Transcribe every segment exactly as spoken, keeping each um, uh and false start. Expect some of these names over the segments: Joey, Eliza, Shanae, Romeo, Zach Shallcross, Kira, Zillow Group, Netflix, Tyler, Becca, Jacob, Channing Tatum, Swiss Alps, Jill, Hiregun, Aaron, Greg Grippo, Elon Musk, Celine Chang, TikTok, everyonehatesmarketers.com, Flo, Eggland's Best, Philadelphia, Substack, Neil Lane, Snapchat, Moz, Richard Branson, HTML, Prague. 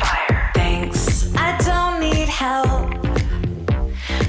Fire. Thanks. I don't need help.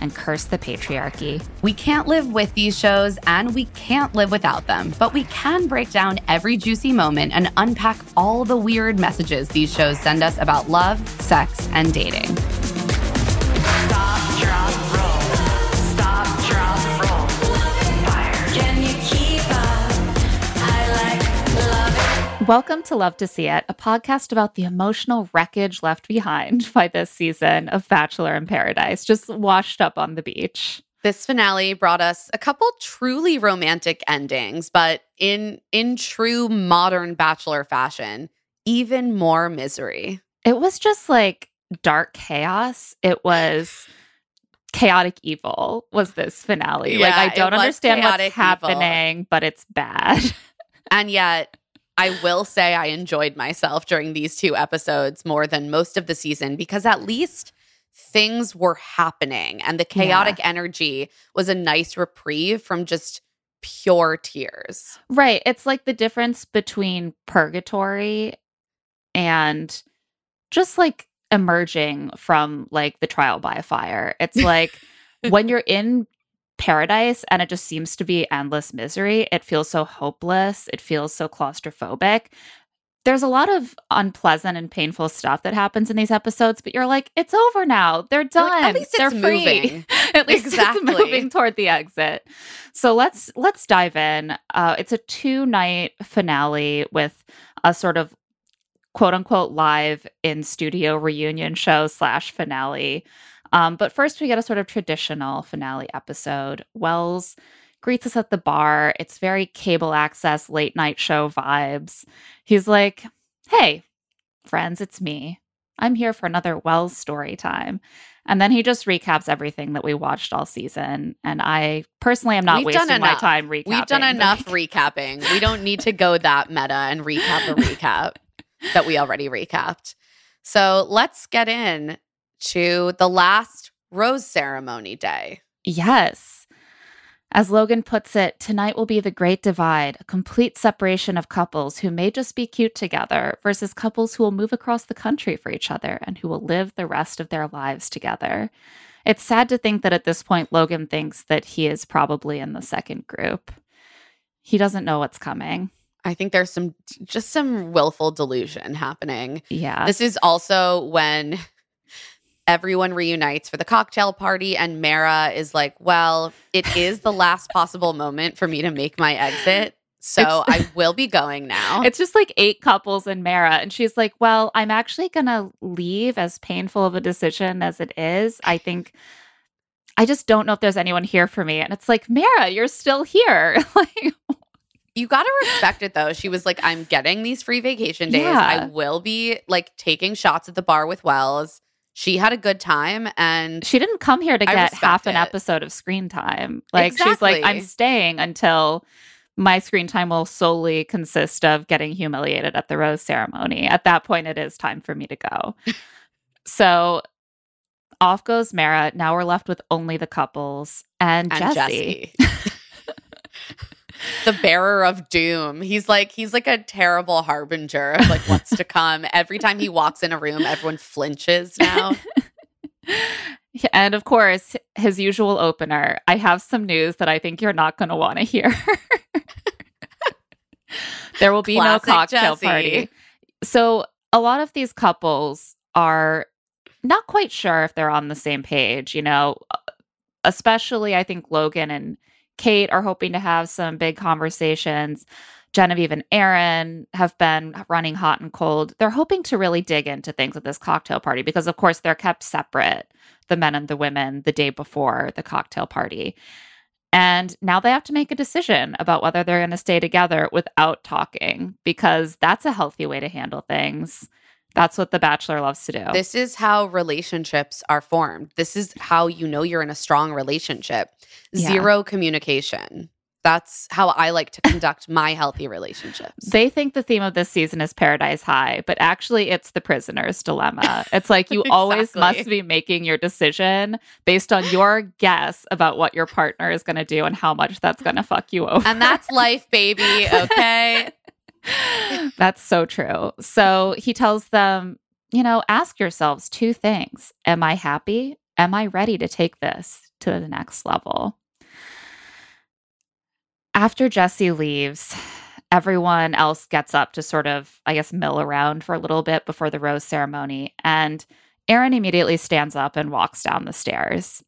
and curse the patriarchy. We can't live with these shows, and we can't live without them. But we can break down every juicy moment and unpack all the weird messages these shows send us about love, sex, and dating. Stop, drop, roll. Welcome to Love to See It, a podcast about the emotional wreckage left behind by this season of Bachelor in Paradise, just washed up on the beach. This finale brought us a couple truly romantic endings, but in in true modern Bachelor fashion, even more misery. It was just like dark chaos. It was chaotic evil was this finale. Yeah, like I don't understand what's happening, evil. But it's bad. And yet, I will say I enjoyed myself during these two episodes more than most of the season because at least things were happening and the chaotic yeah. energy was a nice reprieve from just pure tears. Right. It's like the difference between purgatory and just like emerging from like the trial by fire. It's like when you're in paradise and it just seems to be endless misery. It feels so hopeless. It feels so claustrophobic. There's a lot of unpleasant and painful stuff that happens in these episodes, but you're like, it's over now. They're done. Like, at least They're it's free. Moving. At least exactly. It's moving toward the exit. So let's let's dive in. Uh, it's a two-night finale with a sort of quote-unquote live in studio reunion show slash finale. Um, but first, we get a sort of traditional finale episode. Wells greets us at the bar. It's very cable access, late night show vibes. He's like, hey, friends, it's me. I'm here for another Wells story time. And then he just recaps everything that we watched all season. And I personally am not We've wasting my time recapping. We've done enough recapping. We don't need to go that meta and recap a recap that we already recapped. So let's get in to the last rose ceremony day. Yes. As Logan puts it, tonight will be the great divide, a complete separation of couples who may just be cute together versus couples who will move across the country for each other and who will live the rest of their lives together. It's sad to think that at this point, Logan thinks that he is probably in the second group. He doesn't know what's coming. I think there's some just some willful delusion happening. Yeah. This is also when everyone reunites for the cocktail party, and Mara is like, well, it is the last possible moment for me to make my exit, so it's, I will be going now. It's just like eight couples in Mara, and she's like, well, I'm actually going to leave, as painful of a decision as it is. I think, I just don't know if there's anyone here for me. And it's like, Mara, you're still here. Like, you got to respect it, though. She was like, I'm getting these free vacation days. Yeah. I will be like taking shots at the bar with Wells. She had a good time, and she didn't come here to get half an it. episode of screen time. Like, exactly. She's like, I'm staying until my screen time will solely consist of getting humiliated at the rose ceremony. At that point, it is time for me to go. So off goes Mara. Now we're left with only the couples and, and Jesse. Jesse. The bearer of doom. He's like he's like a terrible harbinger of like what's to come. Every time he walks in a room, everyone flinches now. And of course, his usual opener. I have some news that I think you're not going to want to hear. There will be Classic no cocktail Jesse. Party. So a lot of these couples are not quite sure if they're on the same page, you know, especially I think Logan and Kate are hoping to have some big conversations. Genevieve and Aaron have been running hot and cold. They're hoping to really dig into things at this cocktail party because, of course, they're kept separate, the men and the women, the day before the cocktail party. And now they have to make a decision about whether they're going to stay together without talking, because that's a healthy way to handle things. That's what The Bachelor loves to do. This is how relationships are formed. This is how you know you're in a strong relationship. Yeah. Zero communication. That's how I like to conduct my healthy relationships. They think the theme of this season is Paradise High, but actually it's the prisoner's dilemma. It's like you exactly. always must be making your decision based on your guess about what your partner is going to do and how much that's going to fuck you over. And that's life, baby, okay? That's so true. So he tells them, you know, ask yourselves two things. Am I happy? Am I ready to take this to the next level? After Jesse leaves, everyone else gets up to sort of, I guess, mill around for a little bit before the rose ceremony. And Aaron immediately stands up and walks down the stairs.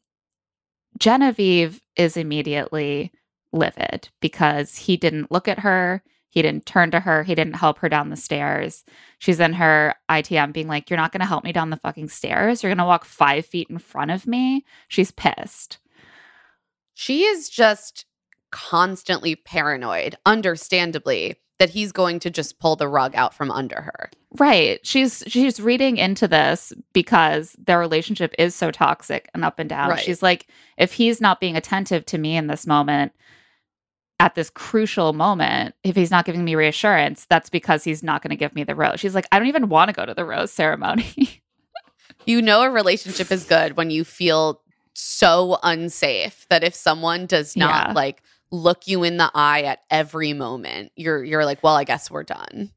Genevieve is immediately livid because he didn't look at her. He didn't turn to her. He didn't help her down the stairs. She's in her I T M being like, you're not going to help me down the fucking stairs. You're going to walk five feet in front of me. She's pissed. She is just constantly paranoid, understandably, that he's going to just pull the rug out from under her. Right. She's she's reading into this because their relationship is so toxic and up and down. Right. She's like, if he's not being attentive to me in this moment, at this crucial moment, if he's not giving me reassurance, that's because he's not going to give me the rose. She's like, I don't even want to go to the rose ceremony. You know a relationship is good when you feel so unsafe that if someone does not yeah. like look you in the eye at every moment, you're you're like, well, I guess we're done.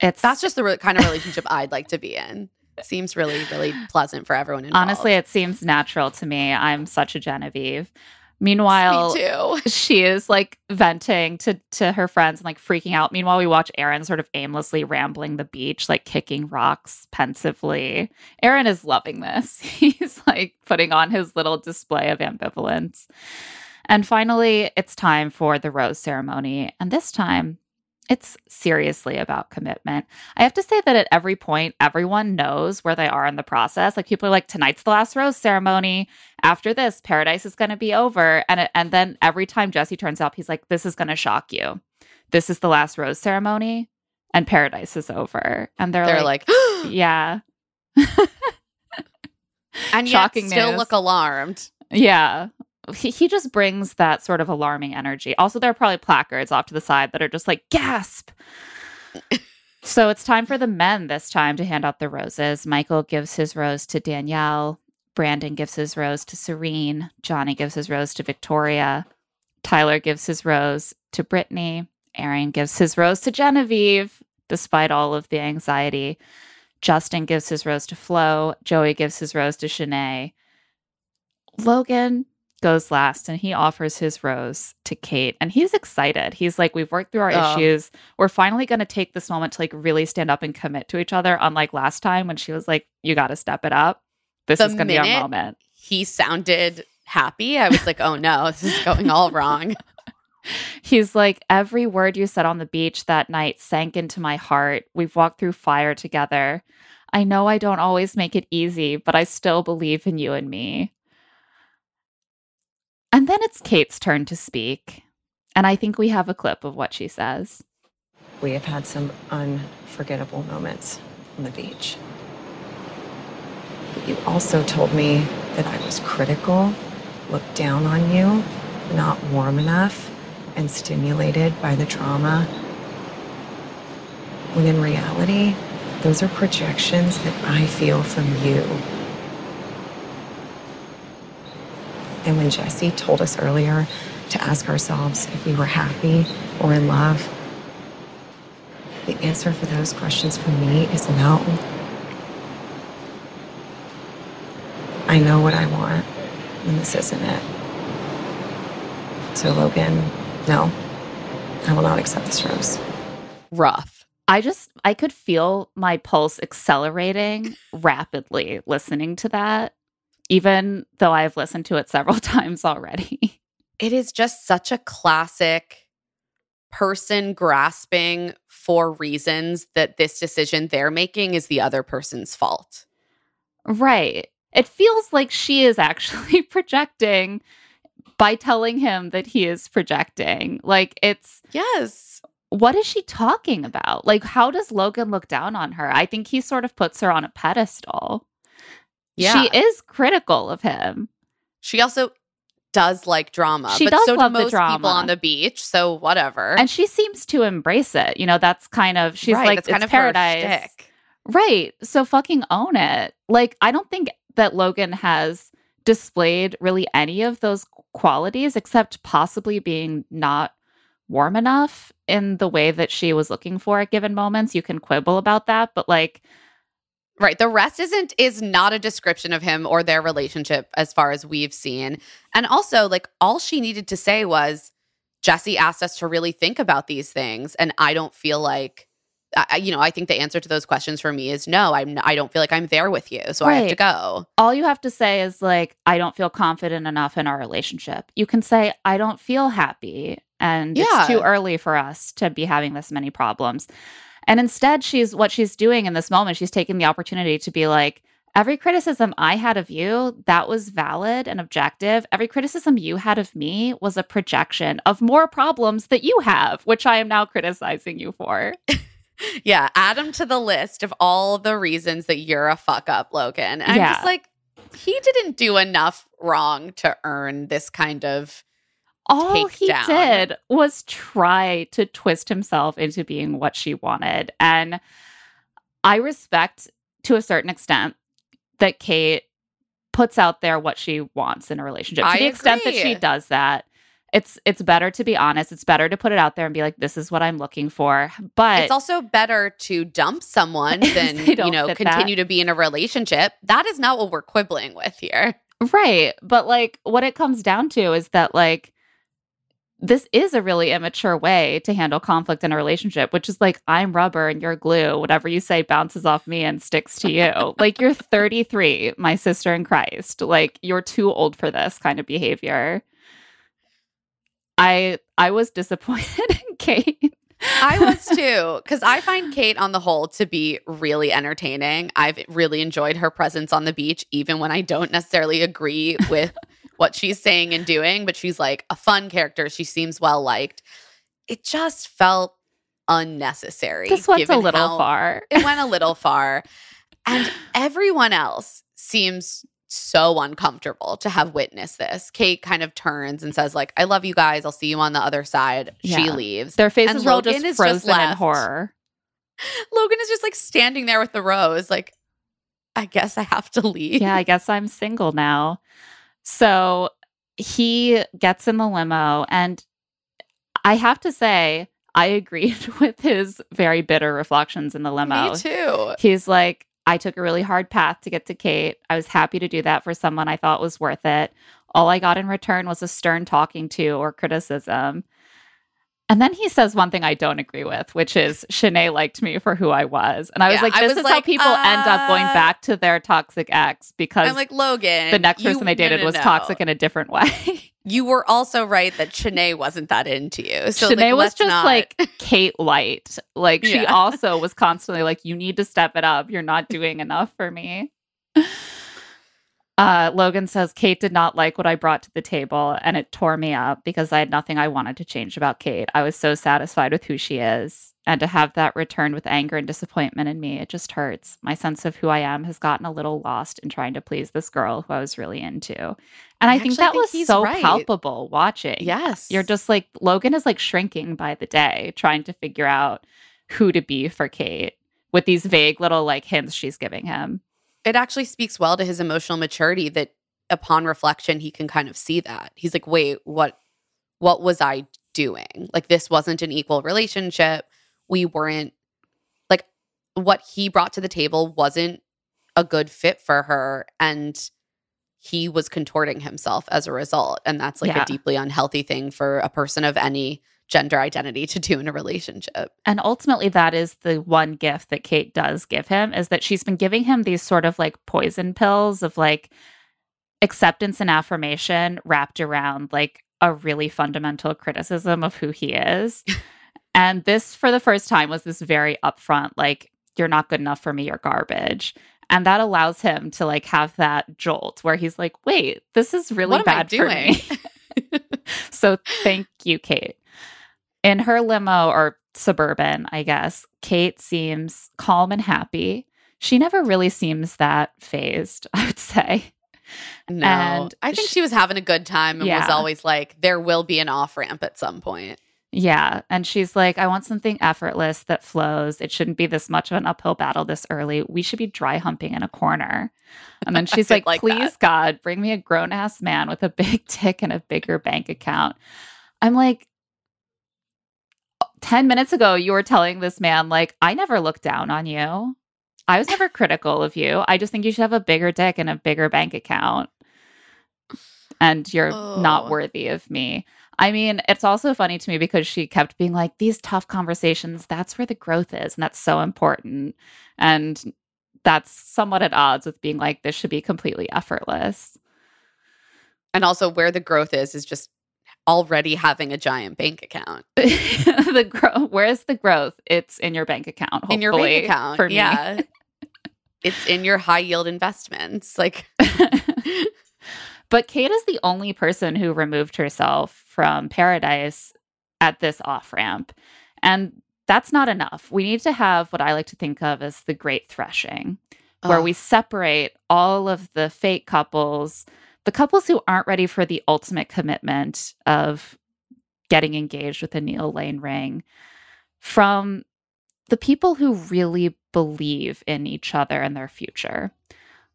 It's That's just the re- kind of relationship I'd like to be in. Seems really, really pleasant for everyone involved. Honestly, it seems natural to me. I'm such a Genevieve. Meanwhile, Me she is like venting to, to her friends and like freaking out. Meanwhile, we watch Aaron sort of aimlessly rambling the beach, like kicking rocks pensively. Aaron is loving this. He's like putting on his little display of ambivalence. And finally, it's time for the rose ceremony. And this time, it's seriously about commitment. I have to say that at every point, everyone knows where they are in the process. Like people are like, tonight's the last rose ceremony. After this, paradise is going to be over. And it, and then every time Jesse turns up, he's like, this is going to shock you. This is the last rose ceremony and paradise is over. And they're, they're like, like yeah. And shocking yet still news. Look alarmed. Yeah. He, he just brings that sort of alarming energy. Also, there are probably placards off to the side that are just like, gasp. So it's time for the men this time to hand out the roses. Michael gives his rose to Danielle. Brandon gives his rose to Serene. Johnny gives his rose to Victoria. Tyler gives his rose to Brittany. Aaron gives his rose to Genevieve, despite all of the anxiety. Justin gives his rose to Flo. Joey gives his rose to Shanae. Logan goes last, and he offers his rose to Kate, and he's excited. He's like, we've worked through our oh. issues. We're finally going to take this moment to like really stand up and commit to each other, unlike last time when she was like, you got to step it up. This the is going to be our moment. He sounded happy. I was like, oh no, this is going all wrong. He's like, every word you said on the beach that night sank into my heart. We've walked through fire together. I know I don't always make it easy, but I still believe in you and me. And then it's Kate's turn to speak, and I think we have a clip of what she says. We have had some unforgettable moments on the beach. But you also told me that I was critical, looked down on you, not warm enough, and stimulated by the drama. When in reality, Those are projections that I feel from you. And when Jesse told us earlier to ask ourselves if we were happy or in love, the answer for those questions for me is no. I know what I want, and this isn't it. So Logan, no, I will not accept this rose. Rough. I just, I could feel my pulse accelerating rapidly listening to that, even though I've listened to it several times already. It is just such a classic person grasping for reasons that this decision they're making is the other person's fault. Right. It feels like she is actually projecting by telling him that he is projecting. Like, it's... Yes. What is she talking about? Like, how does Logan look down on her? I think he sort of puts her on a pedestal. Yeah. She is critical of him. She also does like drama. She but does so love do most the drama. People on the beach, so whatever. And she seems to embrace it. You know, that's kind of... She's right, like, that's it's kind of paradise. Her shtick. Right. So fucking own it. Like, I don't think that Logan has displayed really any of those qualities except possibly being not warm enough in the way that she was looking for at given moments. You can quibble about that, but like... Right. The rest isn't is not a description of him or their relationship as far as we've seen. And also, like, all she needed to say was, Jesse asked us to really think about these things, and I don't feel like... I, you know, I think the answer to those questions for me is no, I'm, I don't feel like I'm there with you, so right. I have to go. All you have to say is like, I don't feel confident enough in our relationship. You can say, I don't feel happy, and yeah. it's too early for us to be having this many problems. And instead, she's what she's doing in this moment, she's taking the opportunity to be like, every criticism I had of you, that was valid and objective. Every criticism you had of me was a projection of more problems that you have, which I am now criticizing you for. Yeah, add him to the list of all the reasons that you're a fuck up, Logan. And yeah. I'm just like, he didn't do enough wrong to earn this kind of all takedown. He did was try to twist himself into being what she wanted. And I respect, to a certain extent, that Kate puts out there what she wants in a relationship. To I the agree. Extent that she does that. It's it's better to be honest. It's better to put it out there and be like, this is what I'm looking for. But it's also better to dump someone than, you know, continue that. To be in a relationship. That is not what we're quibbling with here. Right. But like what it comes down to is that like this is a really immature way to handle conflict in a relationship, which is like, I'm rubber and you're glue. Whatever you say bounces off me and sticks to you. Like, you're thirty-three, my sister in Christ. Like, you're too old for this kind of behavior. I I was disappointed in Kate. I was too, because I find Kate on the whole to be really entertaining. I've really enjoyed her presence on the beach, even when I don't necessarily agree with what she's saying and doing, but she's like a fun character. She seems well-liked. It just felt unnecessary. This went a little far. It went a little far. And everyone else seems... so uncomfortable to have witnessed this. Kate kind of turns and says, like, I love you guys. I'll see you on the other side. Yeah. She leaves. Their faces are all just is frozen just in horror. Logan is just, like, standing there with the rose, like, I guess I have to leave. Yeah, I guess I'm single now. So he gets in the limo, and I have to say, I agreed with his very bitter reflections in the limo. Me too. He's like, I took a really hard path to get to Kate. I was happy to do that for someone I thought was worth it. All I got in return was a stern talking to or criticism. And then he says one thing I don't agree with, which is Shanae liked me for who I was. And I yeah, was like, this was is like, how people uh... end up going back to their toxic ex because I'm like, Logan, the next person you, they dated no, no, was no. toxic in a different way. You were also right that Shanae wasn't that into you. So Shanae like, was just not... like Kate Light. Like she yeah. also was constantly like, you need to step it up. You're not doing enough for me. Uh, Logan says, Kate did not like what I brought to the table, and it tore me up because I had nothing I wanted to change about Kate. I was so satisfied with who she is, and to have that returned with anger and disappointment in me, it just hurts. My sense of who I am has gotten a little lost in trying to please this girl who I was really into. And I, I think that think was so right. palpable watching. Yes. You're just like, Logan is like shrinking by the day, trying to figure out who to be for Kate. with these vague little like hints she's giving him. It actually speaks well to his emotional maturity that upon reflection, he can kind of see that. He's like, wait, what, what was I doing? Like, this wasn't an equal relationship. We weren't, like, what he brought to the table wasn't a good fit for her. And he was contorting himself as a result. And that's like yeah. a deeply unhealthy thing for a person of any gender identity to do in a relationship. And ultimately, that is the one gift that Kate does give him, is that she's been giving him these sort of like poison pills of like acceptance and affirmation wrapped around like a really fundamental criticism of who he is. And this, for the first time, was this very upfront, like, you're not good enough for me, you're garbage. And that allows him to like have that jolt where he's like, wait, this is really what bad for me. So thank you, Kate. In her limo, or Suburban, I guess, Kate seems calm and happy. She never really seems that phased, I would say. No. And I think she, she was having a good time and yeah. was always like, there will be an off-ramp at some point. Yeah. And she's like, I want something effortless that flows. It shouldn't be this much of an uphill battle this early. We should be dry humping in a corner. And then she's like, like, please, that. God, bring me a grown-ass man with a big dick and a bigger bank account. I'm like, ten minutes ago, you were telling this man, like, I never looked down on you. I was never critical of you. I just think you should have a bigger dick and a bigger bank account. And you're oh. not worthy of me. I mean, it's also funny to me because she kept being like, these tough conversations, that's where the growth is. And that's so important. And that's somewhat at odds with being like, this should be completely effortless. And also where the growth is, is just already having a giant bank account. the gro- Where's the growth? It's in your bank account, hopefully. In your bank account, for me. Yeah. It's in your high-yield investments. Like, but Kate is the only person who removed herself from Paradise at this off-ramp. And that's not enough. We need to have what I like to think of as the great threshing, oh. where we separate all of the fake couples, the couples who aren't ready for the ultimate commitment of getting engaged with a Neil Lane ring, from the people who really believe in each other and their future.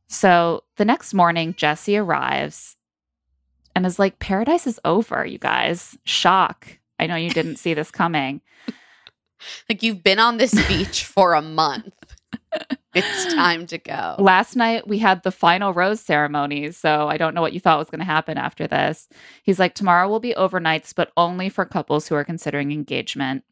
So the next morning, Jesse arrives and is like, Paradise is over, you guys. Shock. I know you didn't see this coming. Like, you've been on this beach for a month. It's time to go. Last night, we had the final rose ceremony, so I don't know what you thought was going to happen after this. He's like, tomorrow will be overnights, but only for couples who are considering engagement.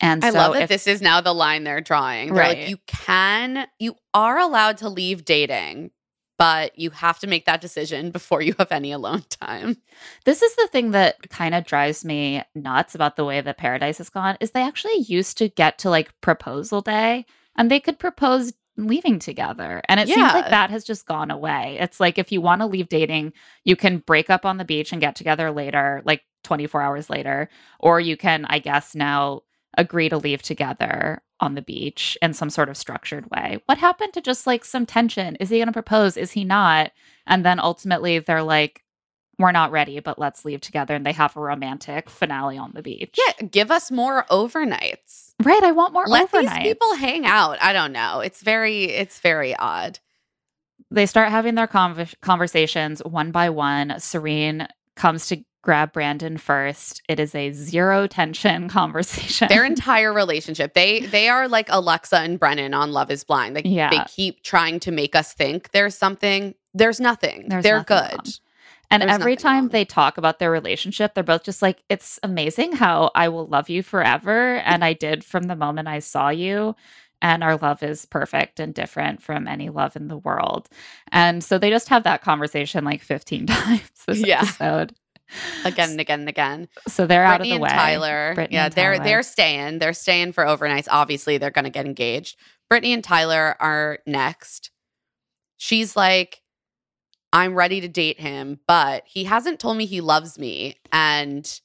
And I so love that if, this is now the line they're drawing. They're right. like, you can, you are allowed to leave dating, but you have to make that decision before you have any alone time. This is the thing that kind of drives me nuts about the way that Paradise has gone, is they actually used to get to like proposal day, and they could propose leaving together. And it yeah. seems like that has just gone away. It's like, if you want to leave dating, you can break up on the beach and get together later, like twenty-four hours later. Or you can, I guess, now agree to leave together on the beach in some sort of structured way. What happened to just like some tension? Is he going to propose? Is he not? And then ultimately they're like, we're not ready, but let's leave together. And they have a romantic finale on the beach. Yeah, give us more overnights. Right, I want more overnights. Let these people hang out. I don't know. It's very, it's very odd. They start having their conv- conversations one by one. Serene comes to grab Brandon first. It is a zero tension conversation. Their entire relationship. They they are like Alexa and Brennan on Love is Blind. They, yeah. they keep trying to make us think there's something. There's nothing. There's They're nothing good. Wrong. And There's every time wrong. They talk about their relationship, they're both just like, it's amazing how I will love you forever. And I did from the moment I saw you. And our love is perfect and different from any love in the world. And so they just have that conversation like fifteen times this yeah. episode. Again and again and again. So they're Brittany out of the way. And Tyler. Brittany yeah, and Tyler. They're, they're staying. They're staying for overnights. Obviously, they're going to get engaged. Brittany and Tyler are next. She's like, I'm ready to date him, but he hasn't told me he loves me, and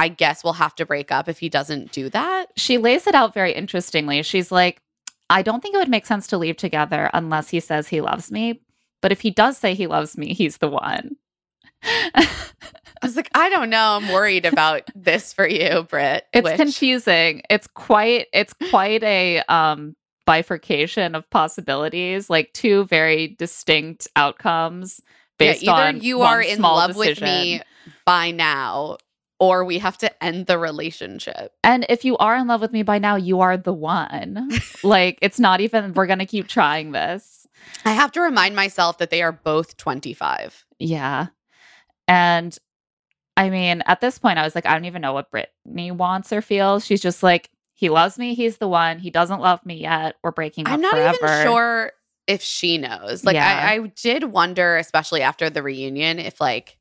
I guess we'll have to break up if he doesn't do that. She lays it out very interestingly. She's like, I don't think it would make sense to leave together unless he says he loves me, but if he does say he loves me, he's the one. I was like, I don't know. I'm worried about this for you, Britt. It's Which... confusing. It's quite, it's quite a um, bifurcation of possibilities, like two very distinct outcomes based yeah, on either you one are in love decision. With me by now, or we have to end the relationship. And if you are in love with me by now, you are the one. Like, it's not even, we're going to keep trying this. I have to remind myself that they are both twenty-five. Yeah. And I mean, at this point, I was like, I don't even know what Brittany wants or feels. She's just like, he loves me. He's the one. He doesn't love me yet. We're breaking up forever. I'm not even sure if she knows. Like, yeah. I, I did wonder, especially after the reunion, if like,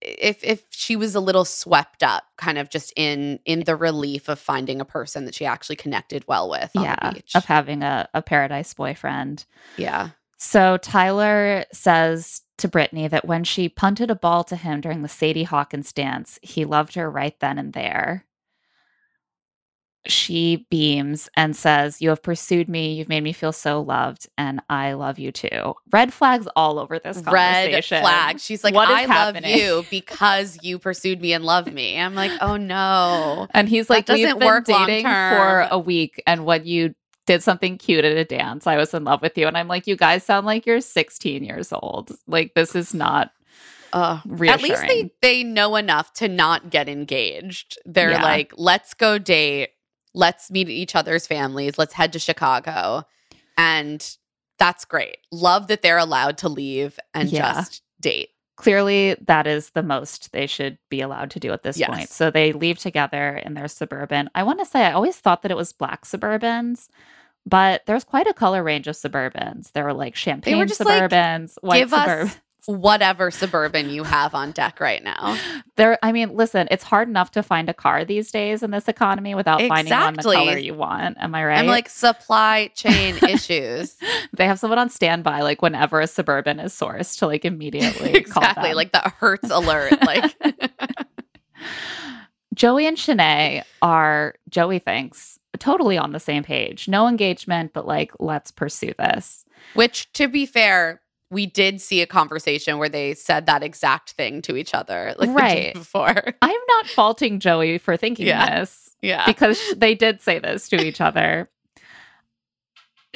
if if she was a little swept up, kind of just in in the relief of finding a person that she actually connected well with on yeah, the beach. Of having a, a paradise boyfriend. Yeah. So Tyler says to Brittany that when she punted a ball to him during the Sadie Hawkins dance, he loved her right then and there. She beams and says, you have pursued me. You've made me feel so loved. And I love you too. Red flags all over this conversation. Red flag. She's like, I love you because you pursued me and loved me. I'm like, oh no. And he's like, we've been dating for a week. And when you did something cute at a dance, I was in love with you. And I'm like, you guys sound like you're sixteen years old. Like, this is not Uh, at least they, they know enough to not get engaged. They're yeah. like, let's go date. Let's meet each other's families. Let's head to Chicago. And that's great. Love that they're allowed to leave and yeah. just date. Clearly, that is the most they should be allowed to do at this yes. point. So they leave together in their Suburban. I want to say I always thought that it was black Suburbans, but there's quite a color range of Suburbans. There were like champagne they were just Suburbans, like, white give Suburbans. Us- whatever Suburban you have on deck right now. There, I mean, listen, it's hard enough to find a car these days in this economy without exactly. finding one the color you want. Am I right? I'm like, supply chain issues. They have someone on standby, like whenever a Suburban is sourced to like immediately exactly, call them. Like the Hertz alert. Like Joey and Shanae are, Joey thinks, totally on the same page. No engagement, but like, let's pursue this. Which, to be fair, we did see a conversation where they said that exact thing to each other, like right. the day before. I'm not faulting Joey for thinking yeah. this, yeah, because they did say this to each other.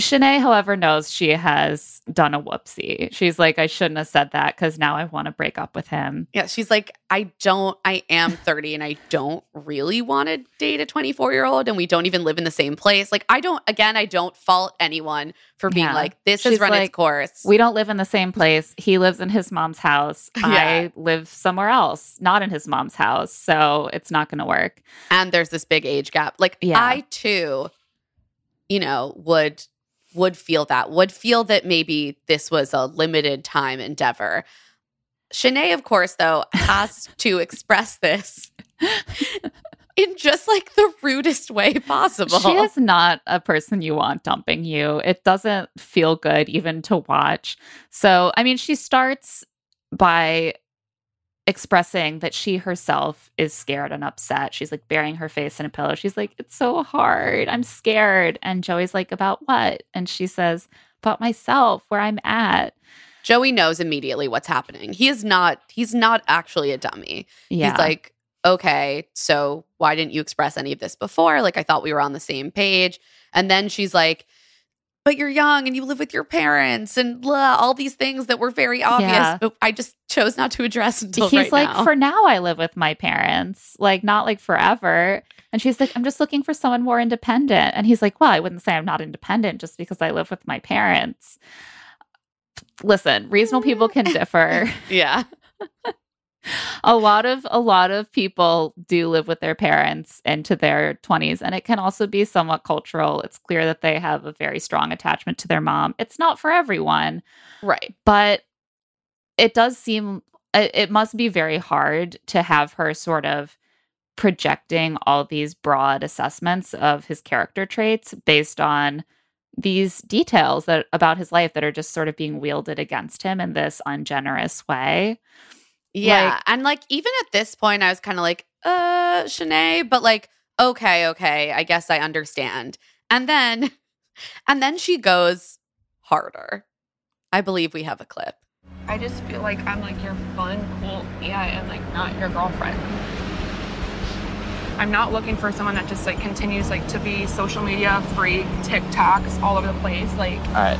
Shanae, however, knows she has done a whoopsie. She's like, I shouldn't have said that because now I want to break up with him. Yeah, she's like, I don't, I am thirty and I don't really want to date a twenty-four-year-old and we don't even live in the same place. Like, I don't, again, I don't fault anyone for being yeah. like, this she's has run like, its course. We don't live in the same place. He lives in his mom's house. Yeah. I live somewhere else, not in his mom's house. So it's not going to work. And there's this big age gap. Like, yeah. I too, you know, would... would feel that, would feel that maybe this was a limited time endeavor. Shanae, of course, though, has to express this in just like the rudest way possible. She is not a person you want dumping you. It doesn't feel good even to watch. So, I mean, she starts by expressing that she herself is scared and upset. She's like burying her face in a pillow. She's like, it's so hard. I'm scared. And Joey's like, about what? And she says, about myself, where I'm at. Joey knows immediately what's happening. He is not, he's not actually a dummy. Yeah. He's like, okay, so why didn't you express any of this before? Like, I thought we were on the same page. And then she's like, but you're young and you live with your parents and blah, all these things that were very obvious, yeah. but I just chose not to address until He's right like, now. He's like, for now I live with my parents, like not like forever. And she's like, I'm just looking for someone more independent. And he's like, well, I wouldn't say I'm not independent just because I live with my parents. Listen, reasonable people can differ. Yeah. A lot of a lot of people do live with their parents into their twenties, and it can also be somewhat cultural. It's clear that they have a very strong attachment to their mom. It's not for everyone. Right. But it does seem, it must be very hard to have her sort of projecting all these broad assessments of his character traits based on these details that about his life that are just sort of being wielded against him in this ungenerous way. Yeah, like, and like even at this point, I was kind of like, uh, Shanae, but like, okay, okay, I guess I understand. And then, and then she goes harder. I believe we have a clip. I just feel like I'm like your fun, cool A I and like not your girlfriend. I'm not looking for someone that just like continues like to be social media free, TikToks all over the place. Like, all right.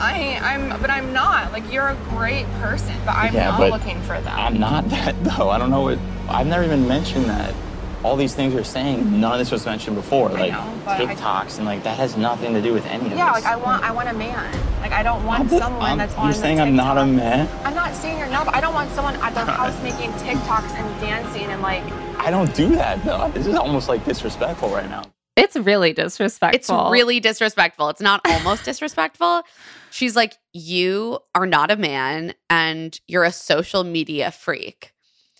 I I'm but I'm not like you're a great person, but I'm yeah, not but looking for that. I'm not that though. I don't know what I've never even mentioned that. All these things you're saying, none of this was mentioned before. I like know, but TikToks I, and like that has nothing to do with any of yeah, this. Yeah, like I want I want a man. Like I don't want just, someone I'm, that's on. You're saying TikTok. I'm not a man? I'm not saying you're not, but I don't want someone at their house making TikToks and dancing and like I don't do that though. This is almost like disrespectful right now. It's really disrespectful. It's really disrespectful. It's not almost disrespectful. She's like, you are not a man and you're a social media freak.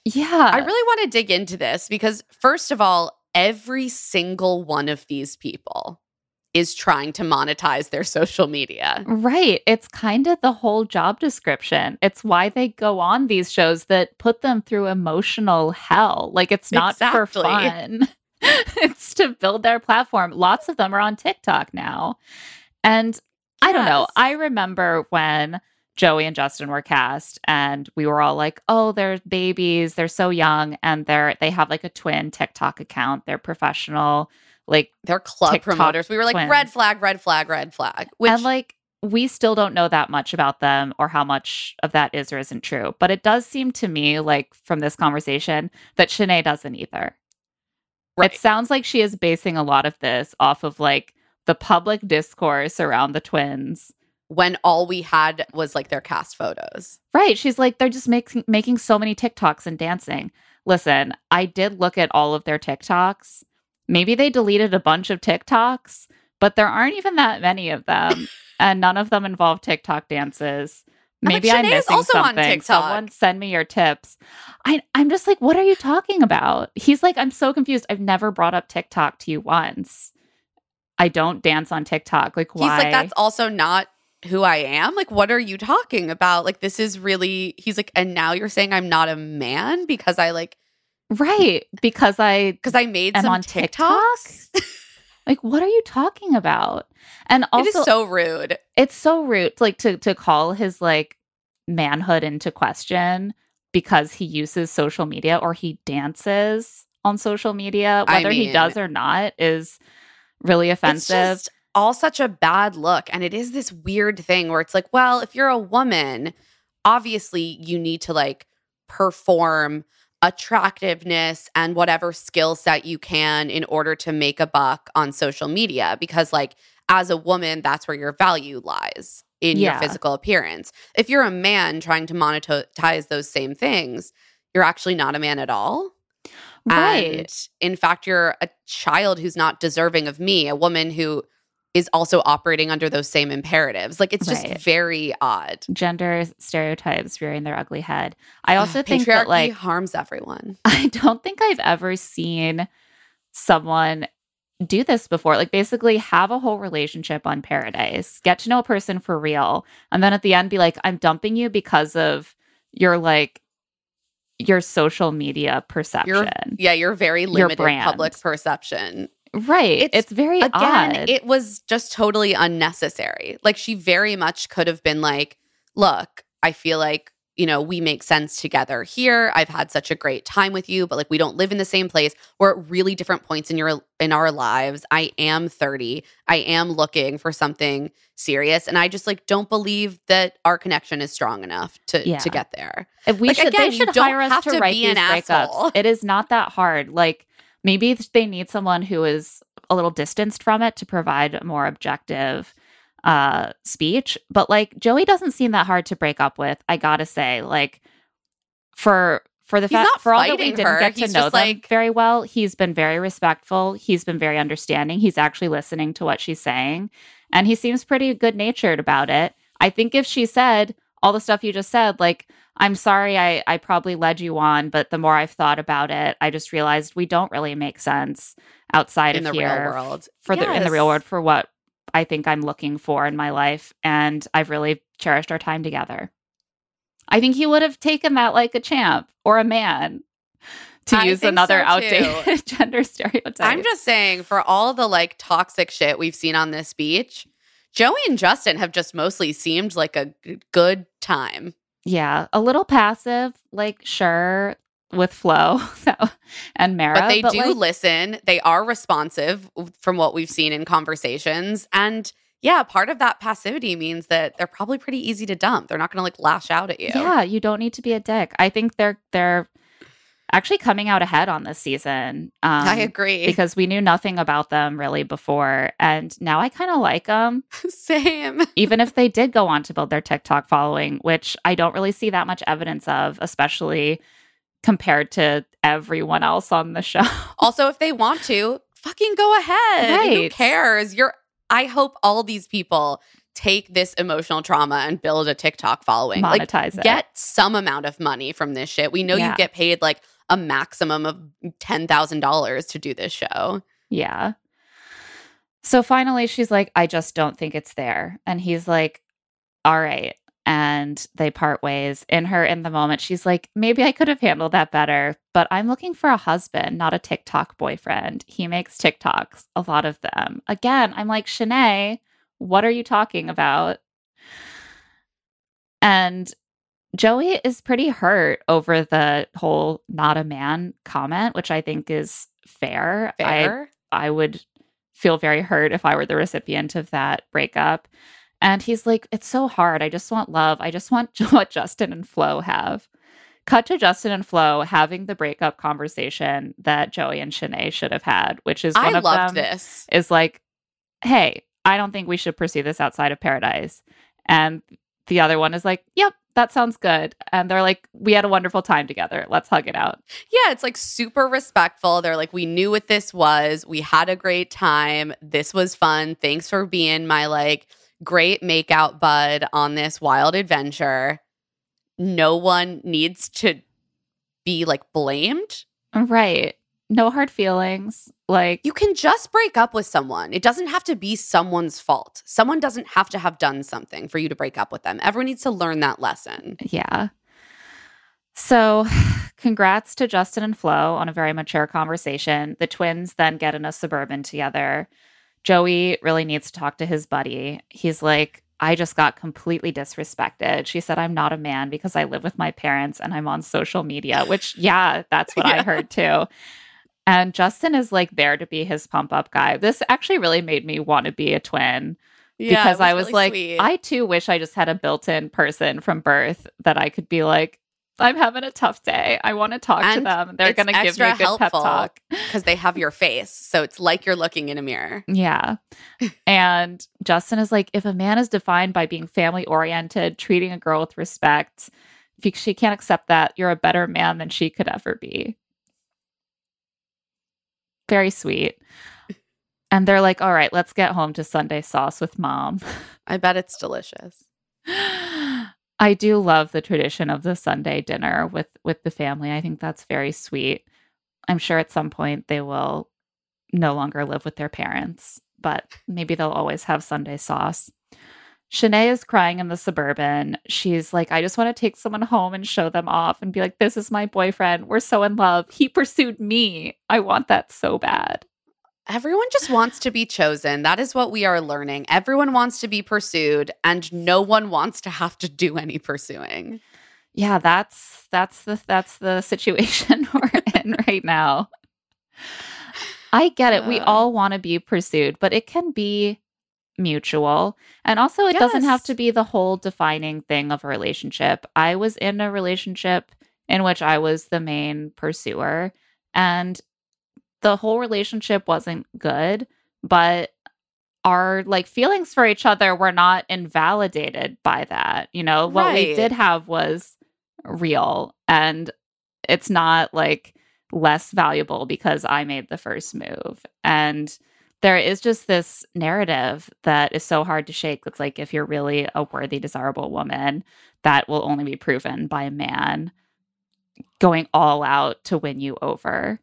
Yeah. I really want to dig into this because, first of all, every single one of these people is trying to monetize their social media. Right. It's kind of the whole job description. It's why they go on these shows that put them through emotional hell. Like, it's not exactly. for fun. It's to build their platform. Lots of them are on TikTok now. And yes. I don't know. I remember when Joey and Justin were cast and we were all like, oh, they're babies. They're so young. And they're, they have like a twin TikTok account. They're professional. Like they're club TikTok promoters. We were like, twins. red flag, red flag, red flag. Which, and like, we still don't know that much about them or how much of that is or isn't true. But it does seem to me like from this conversation that Shanae doesn't either. Right. It sounds like she is basing a lot of this off of like the public discourse around the twins. When all we had was like their cast photos. Right. She's like, they're just making making so many TikToks and dancing. Listen, I did look at all of their TikToks. Maybe they deleted a bunch of TikToks, but there aren't even that many of them. And none of them involve TikTok dances. Maybe I'm missing also something. On TikTok. Someone send me your tips. I, I'm just like, what are you talking about? He's like, I'm so confused. I've never brought up TikTok to you once. I don't dance on TikTok. Like, why? He's like, that's also not who I am? Like, what are you talking about? Like, this is really, he's like, and now you're saying I'm not a man because I like. Right. Because I. Because I made some on TikToks. TikTok? Like, what are you talking about? And also. It is so rude. It's so rude. Like to, to call his like manhood into question because he uses social media or he dances on social media, whether I mean, he does or not is really offensive. All such a bad look. And it is this weird thing where it's like, well, if you're a woman, obviously you need to like perform attractiveness and whatever skill set you can in order to make a buck on social media. Because like as a woman, that's where your value lies in yeah. your physical appearance. If you're a man trying to monetize those same things, you're actually not a man at all. Right. And in fact, you're a child who's not deserving of me, a woman who is also operating under those same imperatives. Like, it's just right. very odd. Gender stereotypes rearing their ugly head. I also uh, think that, like, patriarchy harms everyone. I don't think I've ever seen someone do this before. Like, basically have a whole relationship on Paradise, get to know a person for real, and then at the end be like, I'm dumping you because of your, like, your social media perception. Your, yeah, your very limited your public perception. Right. It's, it's very again, odd. Again, it was just totally unnecessary. Like, she very much could have been like, look, I feel like, you know, we make sense together here. I've had such a great time with you, but like, we don't live in the same place. We're at really different points in your in our lives. I am thirty. I am looking for something serious. And I just like don't believe that our connection is strong enough to, yeah. to get there. If we like, should, again, they should you hire don't us have to, to write be these an breakups. Asshole. It is not that hard. Like, maybe they need someone who is a little distanced from it to provide a more objective uh, speech. But, like, Joey doesn't seem that hard to break up with, I gotta say. Like, for for the fact, for all that we didn't her. Get to he's know them like, very well, he's been very respectful. He's been very understanding. He's actually listening to what she's saying. And he seems pretty good-natured about it. I think if she said all the stuff you just said, like, I'm sorry I, I probably led you on, but the more I've thought about it, I just realized we don't really make sense outside in of the here. Real world. For yes. the, in the real world for what I think I'm looking for in my life. And I've really cherished our time together. I think he would have taken that like a champ or a man to I use another so outdated gender stereotype. I'm just saying for all the like toxic shit we've seen on this beach, Joey and Justin have just mostly seemed like a good time. Yeah, a little passive, like, sure, with Flo so, and Mara. But they but do like, listen. They are responsive from what we've seen in conversations. And yeah, part of that passivity means that they're probably pretty easy to dump. They're not going to like lash out at you. Yeah, you don't need to be a dick. I think they're they're actually coming out ahead on this season. Um, I agree. Because we knew nothing about them really before. And now I kind of like them. Same. Even if they did go on to build their TikTok following, which I don't really see that much evidence of, especially compared to everyone else on the show. Also, if they want to, fucking go ahead. Right. Who cares? You're I hope all these people take this emotional trauma and build a TikTok following. Monetize like, it. Get some amount of money from this shit. We know yeah. you get paid like a maximum of ten thousand dollars to do this show. Yeah. So finally, she's like, I just don't think it's there. And he's like, all right. And they part ways. In her, in the moment, she's like, maybe I could have handled that better, but I'm looking for a husband, not a TikTok boyfriend. He makes TikToks, a lot of them. Again, I'm like, Shanae, what are you talking about? And Joey is pretty hurt over the whole not a man comment, which I think is fair. Fair. I, I would feel very hurt if I were the recipient of that breakup. And he's like, it's so hard. I just want love. I just want what Justin and Flo have. Cut to Justin and Flo having the breakup conversation that Joey and Shanae should have had, which is one I of loved them this. Is like, hey, I don't think we should pursue this outside of Paradise. And the other one is like, yep, that sounds good. And they're like, we had a wonderful time together. Let's hug it out. Yeah, it's like super respectful. They're like, we knew what this was. We had a great time. This was fun. Thanks for being my like... great makeout bud on this wild adventure. No one needs to be like blamed. Right. No hard feelings. Like you can just break up with someone. It doesn't have to be someone's fault. Someone doesn't have to have done something for you to break up with them. Everyone needs to learn that lesson. Yeah. So congrats to Justin and Flo on a very mature conversation. The twins then get in a Suburban together. Joey really needs to talk to his buddy. He's like, I just got completely disrespected. She said, I'm not a man because I live with my parents and I'm on social media, which, yeah, that's what yeah. I heard too. And Justin is like there to be his pump up guy. This actually really made me want to be a twin yeah, because was I was really like, sweet. I too wish I just had a built-in person from birth that I could be like, I'm having a tough day. I want to talk and to them. They're going to give me a good pep talk. Because they have your face. So it's like you're looking in a mirror. Yeah. And Justin is like, if a man is defined by being family-oriented, treating a girl with respect, if you, she can't accept that, you're a better man than she could ever be. Very sweet. And they're like, all right, let's get home to Sunday sauce with mom. I bet it's delicious. I do love the tradition of the Sunday dinner with, with the family. I think that's very sweet. I'm sure at some point they will no longer live with their parents, but maybe they'll always have Sunday sauce. Shanae is crying in the Suburban. She's like, I just want to take someone home and show them off and be like, this is my boyfriend. We're so in love. He pursued me. I want that so bad. Everyone just wants to be chosen. That is what we are learning. Everyone wants to be pursued, and no one wants to have to do any pursuing. Yeah, that's that's the that's the situation we're in right now. I get it. We all want to be pursued, but it can be mutual. And also, it yes. doesn't have to be the whole defining thing of a relationship. I was in a relationship in which I was the main pursuer, and the whole relationship wasn't good, but our like feelings for each other were not invalidated by that. You know, what right. we did have was real, and it's not like less valuable because I made the first move. And there is just this narrative that is so hard to shake. That's like, if you're really a worthy, desirable woman, that will only be proven by a man going all out to win you over.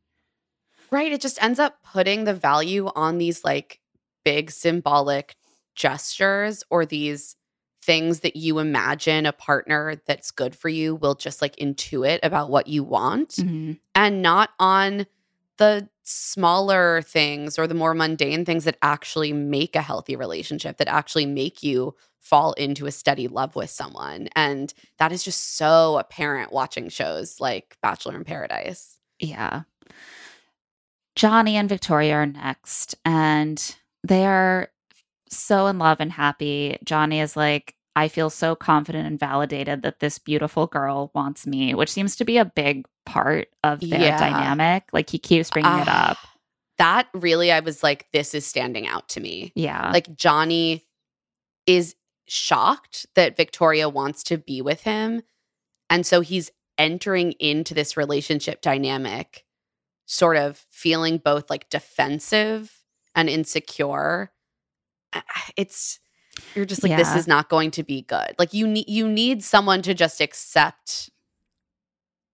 Right. It just ends up putting the value on these like big symbolic gestures or these things that you imagine a partner that's good for you will just like intuit about what you want mm-hmm. and not on the smaller things or the more mundane things that actually make a healthy relationship, that actually make you fall into a steady love with someone. And that is just so apparent watching shows like Bachelor in Paradise. Yeah. Johnny and Victoria are next, and they are so in love and happy. Johnny is like, I feel so confident and validated that this beautiful girl wants me, which seems to be a big part of their yeah. dynamic. Like, he keeps bringing uh, it up. That really, I was like, this is standing out to me. Yeah. Like, Johnny is shocked that Victoria wants to be with him. And so he's entering into this relationship dynamic sort of feeling both like defensive and insecure. It's... You're just like, yeah. this is not going to be good. Like, you need you need someone to just accept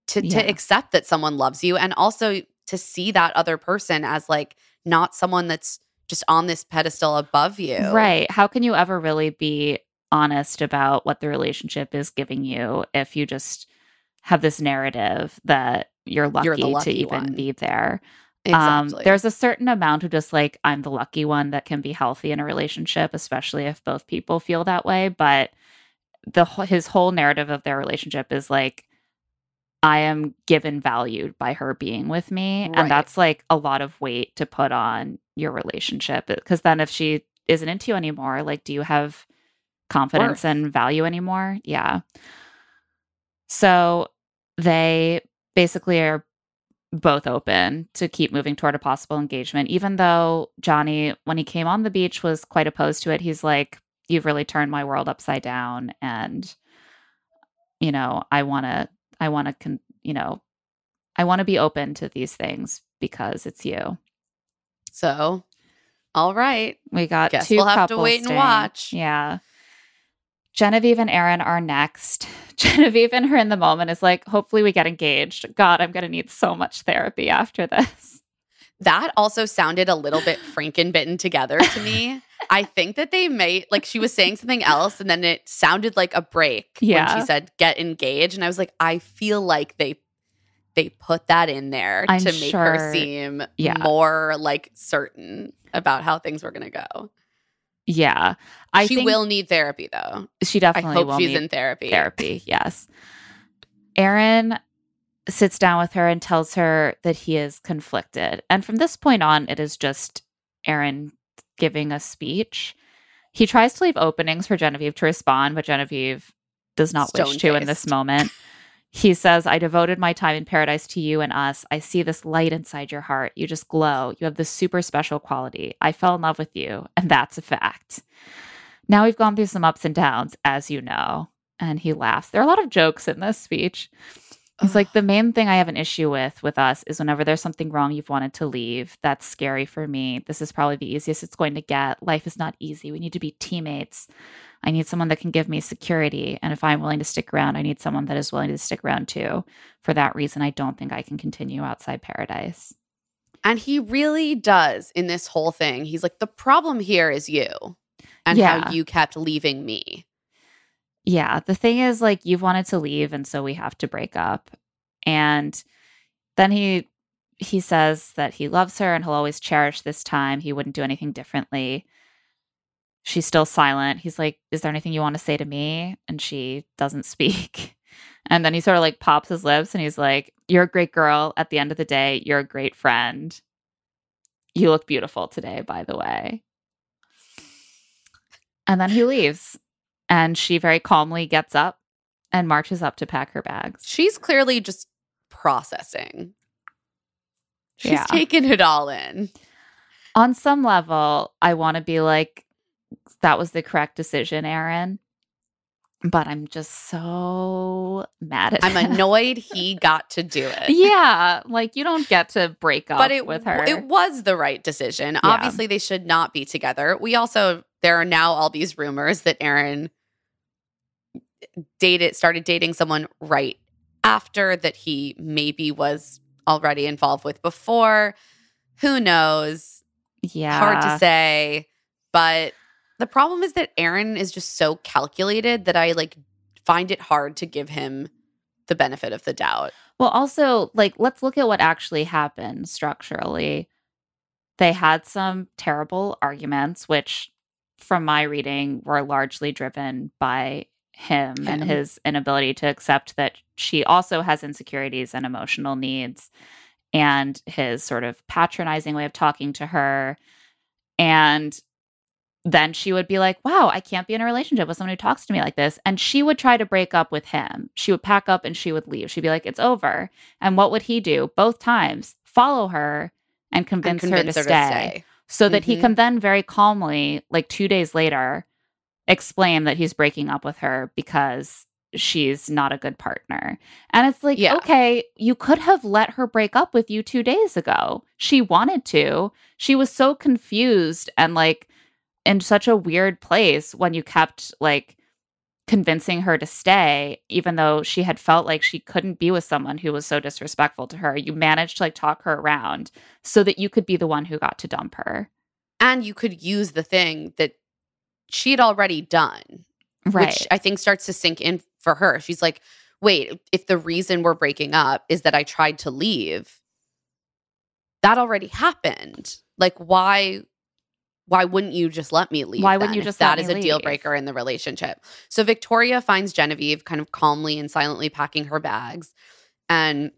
to, yeah. to accept that someone loves you, and also to see that other person as like not someone that's just on this pedestal above you. Right. How can you ever really be honest about what the relationship is giving you if you just have this narrative that you're lucky, you're the lucky to even one. Be there? Exactly. Um, there's a certain amount who just like, I'm the lucky one, that can be healthy in a relationship, especially if both people feel that way. But the his whole narrative of their relationship is like, I am given value by her being with me. Right. And that's like a lot of weight to put on your relationship. Because then if she isn't into you anymore, like, do you have confidence and value anymore? Yeah. So they basically are both open to keep moving toward a possible engagement, even though Johnny, when he came on the beach, was quite opposed to it. He's like, you've really turned my world upside down, and, you know, I want to, I want to, con- you know, I want to be open to these things because it's you. So, all right. We got Guess two we'll have to wait and staying. Watch. Yeah. Genevieve and Aaron are next. Genevieve and her in the moment is like, hopefully we get engaged. God, I'm going to need so much therapy after this. That also sounded a little bit Frankenbitten together to me. I think that they may, like, she was saying something else and then it sounded like a break yeah. when she said, get engaged. And I was like, I feel like they they put that in there I'm to make sure. her seem yeah. more, like, certain about how things were going to go. Yeah. I she think will need therapy, though. She definitely will. I hope will she's need in therapy. Therapy, yes. Aaron sits down with her and tells her that he is conflicted. And from this point on, it is just Aaron giving a speech. He tries to leave openings for Genevieve to respond, but Genevieve does not Stone wish to taste. In this moment. He says, I devoted my time in paradise to you and us. I see this light inside your heart. You just glow. You have this super special quality. I fell in love with you, and that's a fact. Now we've gone through some ups and downs, as you know. And he laughs. There are a lot of jokes in this speech. He's like, the main thing I have an issue with with us is whenever there's something wrong, you've wanted to leave. That's scary for me. This is probably the easiest it's going to get. Life is not easy. We need to be teammates. I need someone that can give me security. And if I'm willing to stick around, I need someone that is willing to stick around too. For that reason, I don't think I can continue outside paradise. And he really does in this whole thing. He's like, the problem here is you and yeah. how you kept leaving me. Yeah. The thing is, like, you've wanted to leave, and so we have to break up. And then he he says that he loves her and he'll always cherish this time. He wouldn't do anything differently. She's still silent. He's like, is there anything you want to say to me? And she doesn't speak. And then he sort of like pops his lips and he's like, you're a great girl. At the end of the day, you're a great friend. You look beautiful today, by the way. And then he leaves. And she very calmly gets up and marches up to pack her bags. She's clearly just processing. She's yeah. taking it all in. On some level, I want to be like, that was the correct decision, Aaron. But I'm just so mad at I'm him. I'm annoyed he got to do it. Yeah. Like, you don't get to break up but it, with her. It was the right decision. Yeah. Obviously, they should not be together. We also, there are now all these rumors that Aaron dated, started dating someone right after that he maybe was already involved with before. Who knows? Yeah. Hard to say. But the problem is that Aaron is just so calculated that I like find it hard to give him the benefit of the doubt. Well, also, like, let's look at what actually happened structurally. They had some terrible arguments, which, from my reading, were largely driven by him, him and his inability to accept that she also has insecurities and emotional needs, and his sort of patronizing way of talking to her. And then she would be like, wow, I can't be in a relationship with someone who talks to me like this. And she would try to break up with him. She would pack up and she would leave. She'd be like, it's over. And what would he do? Both times, follow her and convince, and convince her, to, her stay, to stay. So mm-hmm. that he can then very calmly, like two days later, explain that he's breaking up with her because she's not a good partner. And it's like, yeah. okay, you could have let her break up with you two days ago. She wanted to. She was so confused and like in such a weird place when you kept like convincing her to stay, even though she had felt like she couldn't be with someone who was so disrespectful to her. You managed to like talk her around so that you could be the one who got to dump her. And you could use the thing that she had already done. Right. Which I think starts to sink in for her. She's like, wait, if the reason we're breaking up is that I tried to leave, that already happened. Like, why why wouldn't you just let me leave? Why wouldn't you just let me leave? That is a deal breaker in the relationship. So Victoria finds Genevieve kind of calmly and silently packing her bags and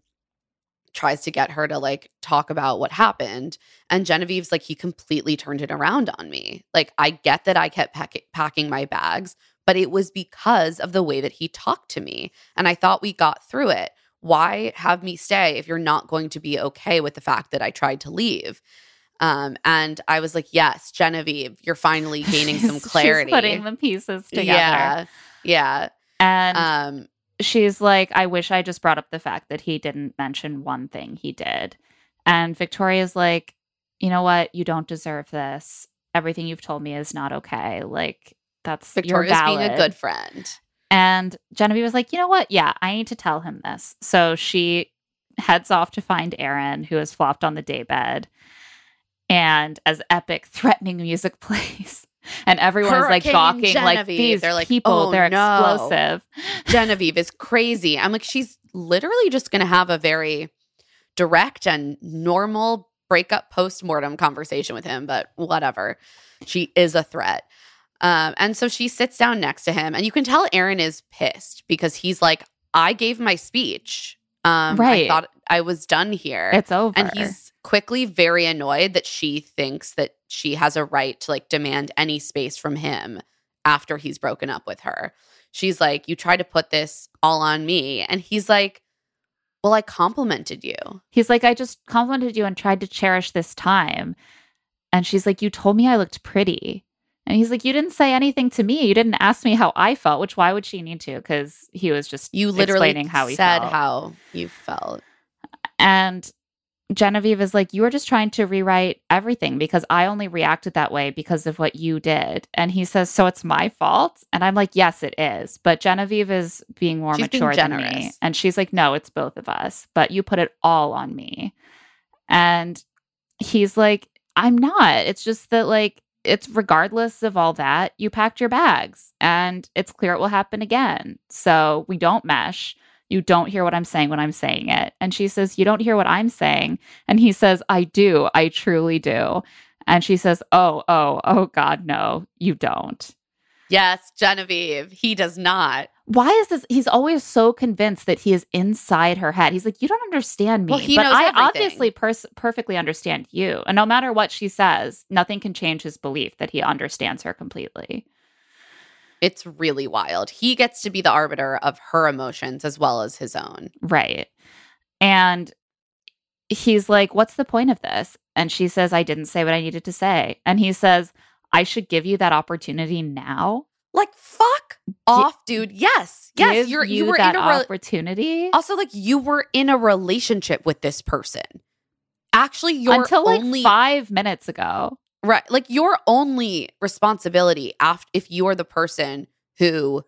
tries to get her to like talk about what happened. And Genevieve's like, he completely turned it around on me. Like, I get that I kept pack- packing my bags, but it was because of the way that he talked to me. And I thought we got through it. Why have me stay if you're not going to be okay with the fact that I tried to leave? Um, and I was like, yes, Genevieve, you're finally gaining some clarity. She's putting the pieces together. Yeah, yeah. And um, she's like, I wish I just brought up the fact that he didn't mention one thing he did. And Victoria's like, you know what? You don't deserve this. Everything you've told me is not okay. Like, that's Victoria's you're valid. Being a good friend. And Genevieve was like, you know what? Yeah, I need to tell him this. So she heads off to find Aaron, who has flopped on the daybed. And as epic threatening music plays, and everyone Hurricane is like gawking, Genevieve. Like these they're like, people, oh, they're no. explosive. Genevieve is crazy. I'm like, she's literally just going to have a very direct and normal breakup post-mortem conversation with him, but whatever. She is a threat. Um, and so she sits down next to him, and you can tell Aaron is pissed because he's like, I gave my speech. Um, right. I thought I was done here. It's over. And he's quickly very annoyed that she thinks that she has a right to like demand any space from him after he's broken up with her. She's like, you tried to put this all on me. And he's like, well, I complimented you. He's like, I just complimented you and tried to cherish this time. And she's like, you told me I looked pretty. And he's like, you didn't say anything to me. You didn't ask me how I felt, which why would she need to? Because he was just you literally explaining how he said felt. How you felt. And Genevieve is like, you were just trying to rewrite everything because I only reacted that way because of what you did. And he says, so it's my fault? And I'm like, yes, it is. But Genevieve is being more she's mature being than me. And she's like, no, it's both of us. But you put it all on me. And he's like, I'm not. It's just that like, it's regardless of all that, you packed your bags and it's clear it will happen again. So we don't mesh. You don't hear what I'm saying when I'm saying it. And she says, you don't hear what I'm saying. And he says, I do. I truly do. And she says, oh, oh, oh, God, no, you don't. Yes, Genevieve, he does not. Why is this? He's always so convinced that he is inside her head. He's like, you don't understand me, well, he but knows I everything. obviously pers- perfectly understand you. And no matter what she says, nothing can change his belief that he understands her completely. It's really wild. He gets to be the arbiter of her emotions as well as his own. Right. And he's like, what's the point of this? And she says, I didn't say what I needed to say. And he says, I should give you that opportunity now. Like, fuck G- off, dude. Yes. Yes. Give you're, you, you were that in a re- opportunity. Also, like, you were in a relationship with this person. Actually, you're Until, like, only, five minutes ago. Right. Like, your only responsibility after, if you're the person who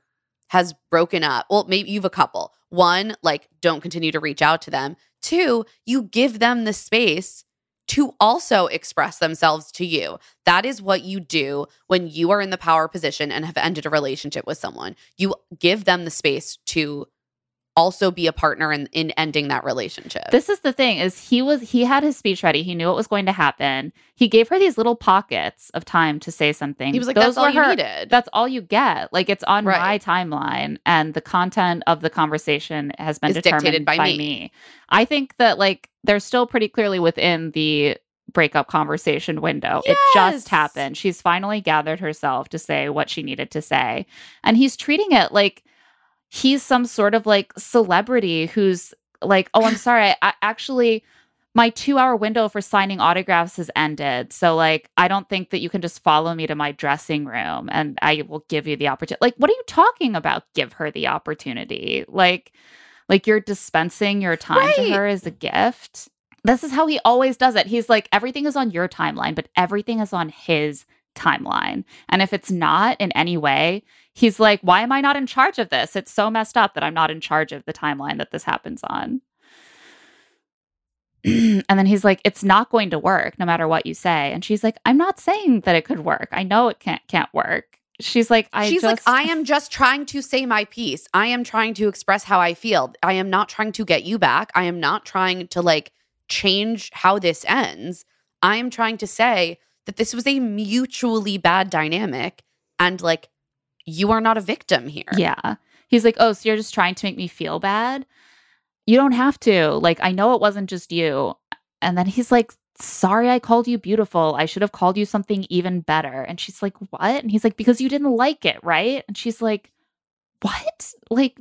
has broken up, well, maybe you have a couple. One, like, don't continue to reach out to them. Two, you give them the space to also express themselves to you. That is what you do when you are in the power position and have ended a relationship with someone. You give them the space to also be a partner in, in ending that relationship. This is the thing, is he was he had his speech ready. He knew what was going to happen. He gave her these little pockets of time to say something. He was like, Those that's all you her, needed. That's all you get. Like, it's on right. my timeline, and the content of the conversation has been is determined dictated by, by me. me. I think that, like, they're still pretty clearly within the breakup conversation window. Yes. It just happened. She's finally gathered herself to say what she needed to say. And he's treating it like he's some sort of, like, celebrity who's like, oh, I'm sorry. I actually, my two hour window for signing autographs has ended. So, like, I don't think that you can just follow me to my dressing room and I will give you the opportunity. Like, what are you talking about? Give her the opportunity. Like, like you're dispensing your time right. to her as a gift. This is how he always does it. He's like, everything is on your timeline, but everything is on his timeline. And if it's not in any way, he's like, why am I not in charge of this? It's so messed up that I'm not in charge of the timeline that this happens on. And then he's like, it's not going to work no matter what you say. And she's like, I'm not saying that it could work. I know it can't can't work. She's like, I She's just... like, I am just trying to say my piece. I am trying to express how I feel. I am not trying to get you back. I am not trying to, like, change how this ends. I am trying to say that this was a mutually bad dynamic and, like, you are not a victim here. Yeah. He's like, oh, so you're just trying to make me feel bad? You don't have to. Like, I know it wasn't just you. And then he's like, sorry, I called you beautiful. I should have called you something even better. And she's like, what? And he's like, because you didn't like it, right? And she's like, what? Like,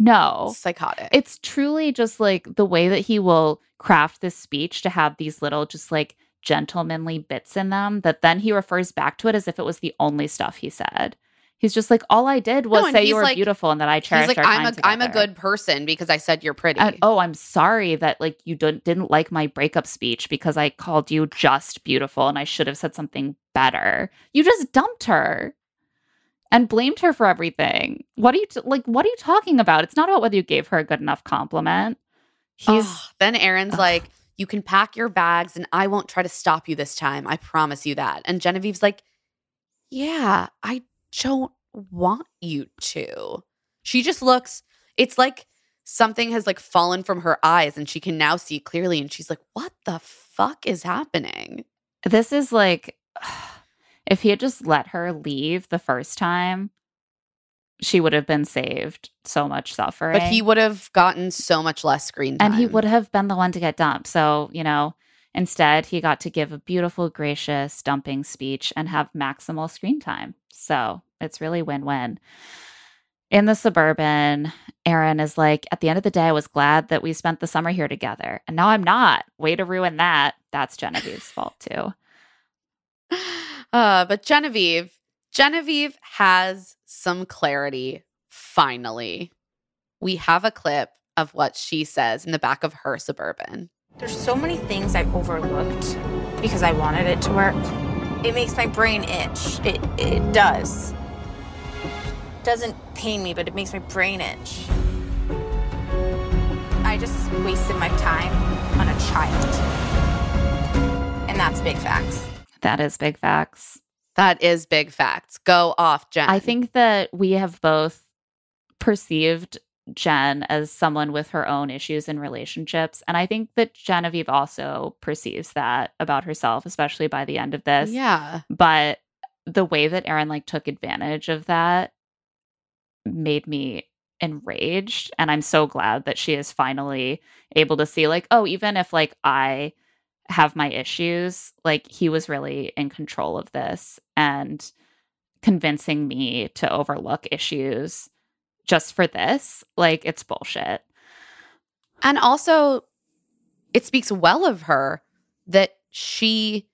no. Psychotic. It's truly just, like, the way that he will craft this speech to have these little just, like, gentlemanly bits in them that then he refers back to it as if it was the only stuff he said. He's just like, all I did was no, say you were, like, beautiful and that I cherished like, our time together. He's like, I'm a good person because I said you're pretty. And, oh, I'm sorry that, like, you don't, didn't like my breakup speech because I called you just beautiful and I should have said something better. You just dumped her and blamed her for everything. What are you, t- like, what are you talking about? It's not about whether you gave her a good enough compliment. He's oh, Then Aaron's oh. like, you can pack your bags and I won't try to stop you this time. I promise you that. And Genevieve's like, yeah, I don't want you to. She just looks, it's like something has, like, fallen from her eyes and she can now see clearly, and she's like, what the fuck is happening? This is like, if he had just let her leave the first time, she would have been saved so much suffering. But he would have gotten so much less screen time. And he would have been the one to get dumped. So, you know, instead, he got to give a beautiful, gracious dumping speech and have maximal screen time. So it's really win-win. In the Suburban, Aaron is like, at the end of the day, I was glad that we spent the summer here together. And now I'm not. Way to ruin that. That's Genevieve's fault, too. Uh, but Genevieve, Genevieve has some clarity, finally. We have a clip of what she says in the back of her Suburban. There's so many things I overlooked because I wanted it to work. It makes my brain itch. It it does. It doesn't pain me, but it makes my brain itch. I just wasted my time on a child. And that's big facts. That is big facts. That is big facts. Go off, Jen. I think that we have both perceived Jen as someone with her own issues in relationships. And I think that Genevieve also perceives that about herself, especially by the end of this. Yeah. But the way that Aaron, like, took advantage of that made me enraged. And I'm so glad that she is finally able to see, like, oh, even if, like, I have my issues, like, he was really in control of this and convincing me to overlook issues just for this, like, it's bullshit. And also, it speaks well of her that she,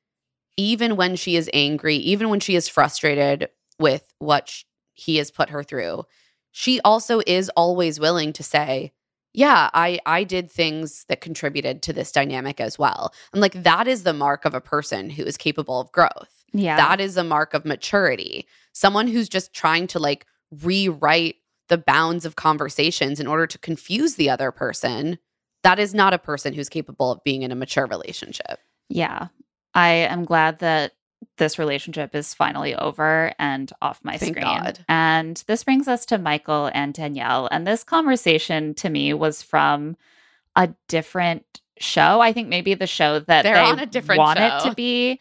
even when she is angry, even when she is frustrated with what sh- he has put her through, she also is always willing to say, yeah, I, I did things that contributed to this dynamic as well. And, like, that is the mark of a person who is capable of growth. Yeah. That is a mark of maturity. Someone who's just trying to, like, rewrite the bounds of conversations in order to confuse the other person, that is not a person who's capable of being in a mature relationship. Yeah. I am glad that this relationship is finally over and off my Thank screen. God. And this brings us to Michael and Danielle. And this conversation to me was from a different show. I think maybe the show that They're they on a different want show. It to be.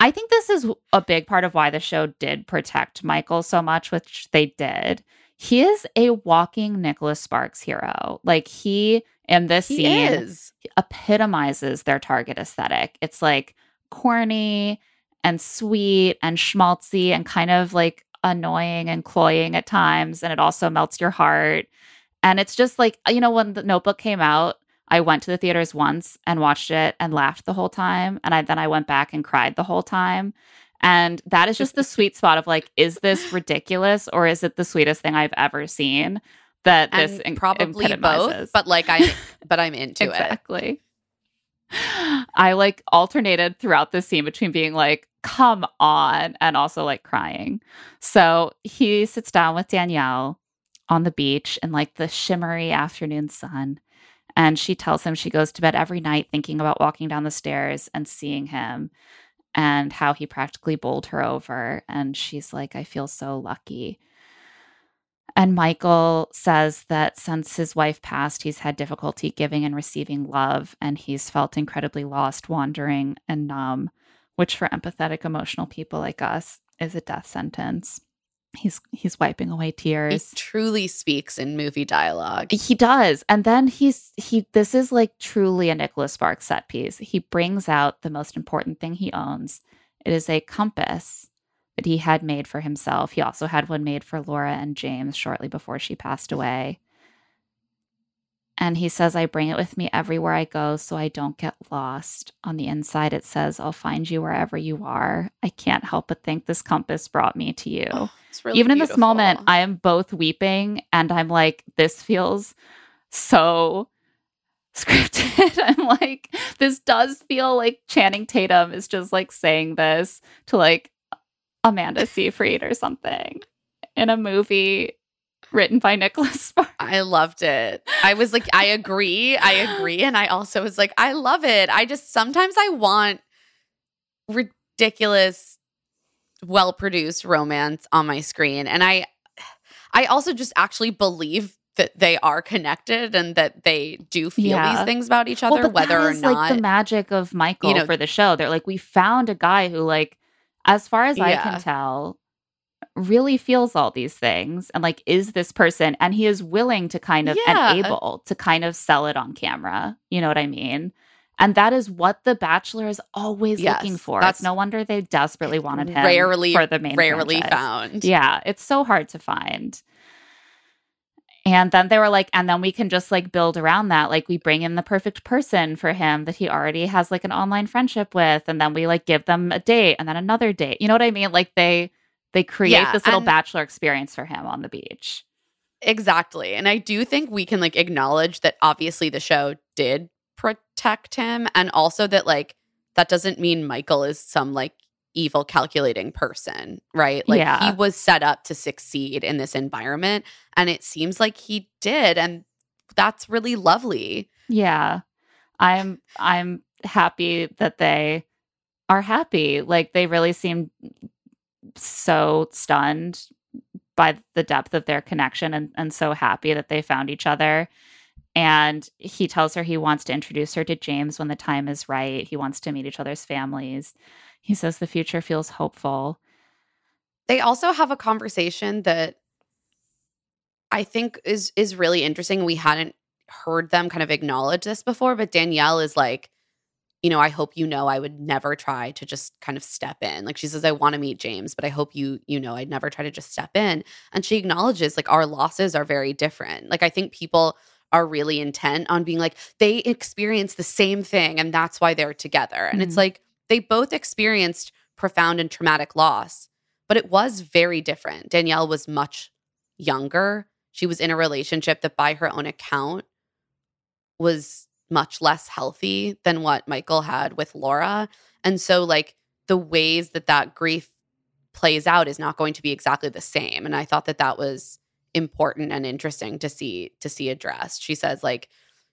I think this is a big part of why the show did protect Michael so much, which they did. He is a walking Nicholas Sparks hero. Like he, in this he scene, is. epitomizes their Target aesthetic. It's like corny and sweet and schmaltzy and kind of like annoying and cloying at times. And it also melts your heart. And it's just like, you know, when The Notebook came out, I went to the theaters once and watched it and laughed the whole time. And I then I went back and cried the whole time. And that is just the sweet spot of like, is this ridiculous or is it the sweetest thing I've ever seen? That and this in- probably both, but like I, but I'm into exactly. it. Exactly. I like alternated throughout the scene between being like, come on, and also like crying. So he sits down with Danielle on the beach in like the shimmery afternoon sun. And she tells him she goes to bed every night thinking about walking down the stairs and seeing him and how he practically bowled her over. And she's like, I feel so lucky. And Michael says that since his wife passed, he's had difficulty giving and receiving love. And he's felt incredibly lost, wandering, and numb, which for empathetic, emotional people like us is a death sentence. He's he's wiping away tears. He truly speaks in movie dialogue. He does. And then he's he this is like truly a Nicholas Sparks set piece. He brings out the most important thing he owns. It is a compass that he had made for himself. He also had one made for Laura and James shortly before she passed away. And he says, I bring it with me everywhere I go so I don't get lost. On the inside, it says, I'll find you wherever you are. I can't help but think this compass brought me to you. Oh, it's really Even beautiful. In this moment, I am both weeping and I'm like, this feels so scripted. I'm like, this does feel like Channing Tatum is just like saying this to like Amanda Seyfried or something in a movie written by Nicholas Sparks. I loved it. I was like, I agree. I agree. And I also was like, I love it. I just, sometimes I want ridiculous, well-produced romance on my screen. And I, I also just actually believe that they are connected and that they do feel yeah. these things about each other, well, whether or not. That is like the magic of Michael, you know, for the show. They're like, we found a guy who like, as far as yeah. I can tell, really feels all these things and like is this person, and he is willing to kind of yeah. and able to kind of sell it on camera, you know what I mean? And that is what The Bachelor is always yes, looking for. That's, it's no wonder they desperately wanted him rarely, for the main rarely franchise. Found yeah it's so hard to find. And then they were like, and then we can just like build around that. Like we bring in the perfect person for him that he already has like an online friendship with, and then we like give them a date and then another date, you know what I mean? Like they They create yeah, this little and, bachelor experience for him on the beach. Exactly. And I do think we can like acknowledge that obviously the show did protect him, and also that like that doesn't mean Michael is some like evil calculating person, right? Like yeah. he was set up to succeed in this environment, and it seems like he did, and that's really lovely. Yeah. I'm I'm happy that they are happy. Like they really seem so stunned by the depth of their connection and, and so happy that they found each other. And he tells her he wants to introduce her to James when the time is right. He wants to meet each other's families. He says the future feels hopeful. They also have a conversation that I think is is really interesting. We hadn't heard them kind of acknowledge this before, but Danielle is like, you know, I hope you know I would never try to just kind of step in. Like she says, I want to meet James, but I hope you, you know, I'd never try to just step in. And she acknowledges like our losses are very different. Like I think people are really intent on being like, they experienced the same thing and that's why they're together. And mm-hmm. it's like they both experienced profound and traumatic loss, but it was very different. Danielle was much younger. She was in a relationship that by her own account was much less healthy than what Michael had with Laura. And so like the ways that that grief plays out is not going to be exactly the same. And I thought that that was important and interesting to see, to see addressed. She says like,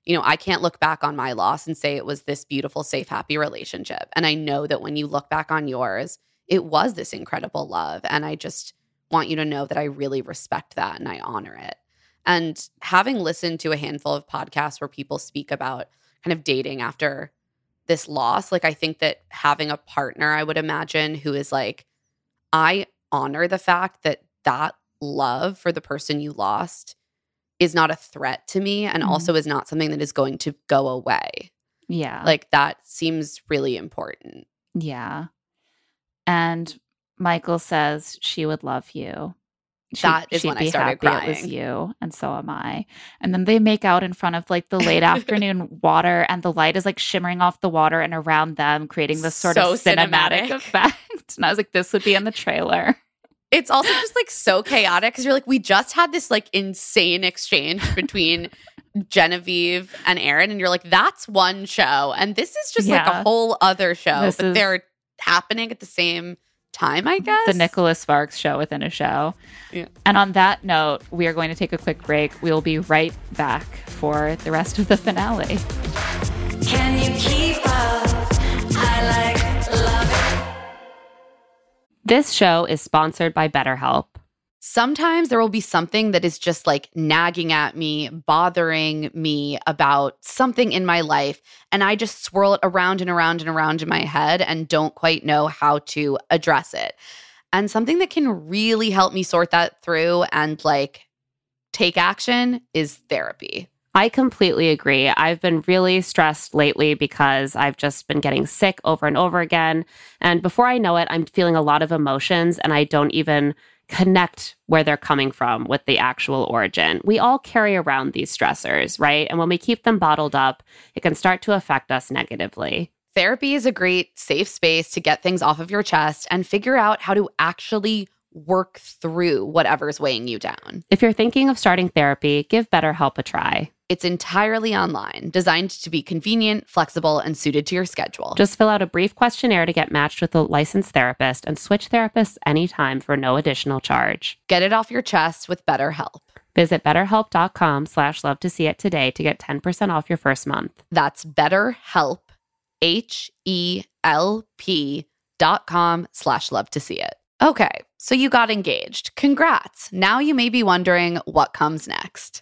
you know, I can't look back on my loss and say it was this beautiful, safe, happy relationship. And I know that when you look back on yours, it was this incredible love. And I just want you to know that I really respect that and I honor it. And having listened to a handful of podcasts where people speak about kind of dating after this loss, like I think that having a partner, I would imagine, who is like, I honor the fact that that love for the person you lost is not a threat to me and mm-hmm. also is not something that is going to go away. Yeah. Like that seems really important. Yeah. And Michael says she would love you. She, that is when I started crying. It was you, and so am I. And then they make out in front of like the late afternoon water, and the light is like shimmering off the water and around them, creating this sort so of cinematic, cinematic effect. And I was like, this would be in the trailer. It's also just like so chaotic because you're like, we just had this like insane exchange between Genevieve and Aaron, and you're like, that's one show, and this is just yeah. like a whole other show, this but is- they're happening at the same time, I guess. The Nicholas Sparks show within a show. Yeah. And on that note, we are going to take a quick break. We'll be right back for the rest of the finale. Can you keep up? I like love it. This show is sponsored by BetterHelp. Sometimes there will be something that is just like nagging at me, bothering me about something in my life, and I just swirl it around and around and around in my head and don't quite know how to address it. And something that can really help me sort that through and like take action is therapy. I completely agree. I've been really stressed lately because I've just been getting sick over and over again. And before I know it, I'm feeling a lot of emotions and I don't even connect where they're coming from with the actual origin. We all carry around these stressors, right? And when we keep them bottled up, it can start to affect us negatively. Therapy is a great safe space to get things off of your chest and figure out how to actually work through whatever's weighing you down. If you're thinking of starting therapy, give BetterHelp a try. It's entirely online, designed to be convenient, flexible, and suited to your schedule. Just fill out a brief questionnaire to get matched with a licensed therapist and switch therapists anytime for no additional charge. Get it off your chest with BetterHelp. Visit betterhelp.com slash love to see it today to get ten percent off your first month. That's BetterHelp, H E L P dot com slash love to see it. Okay, so you got engaged. Congrats. Now you may be wondering what comes next.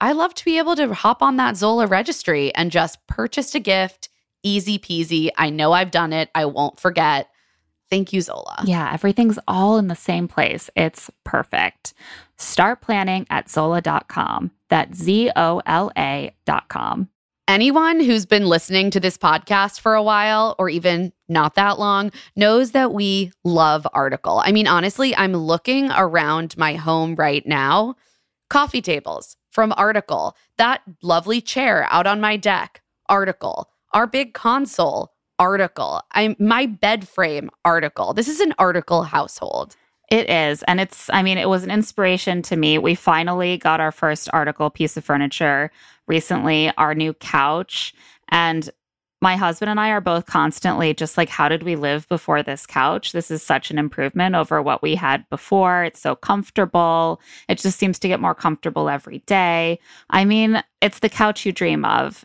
I love to be able to hop on that Zola registry and just purchase a gift, easy peasy. I know I've done it. I won't forget. Thank you, Zola. Yeah, everything's all in the same place. It's perfect. Start planning at Zola dot com. That's Z O L A dot com. Anyone who's been listening to this podcast for a while, or even not that long, knows that we love Article. I mean, honestly, I'm looking around my home right now. Coffee tables from Article, that lovely chair out on my deck, Article, our big console, Article, I'm, my bed frame, Article. This is an Article household. It is. And it's, I mean, it was an inspiration to me. We finally got our first Article piece of furniture recently, our new couch. And my husband and I are both constantly just like, how did we live before this couch? This is such an improvement over what we had before. It's so comfortable. It just seems to get more comfortable every day. I mean, it's the couch you dream of.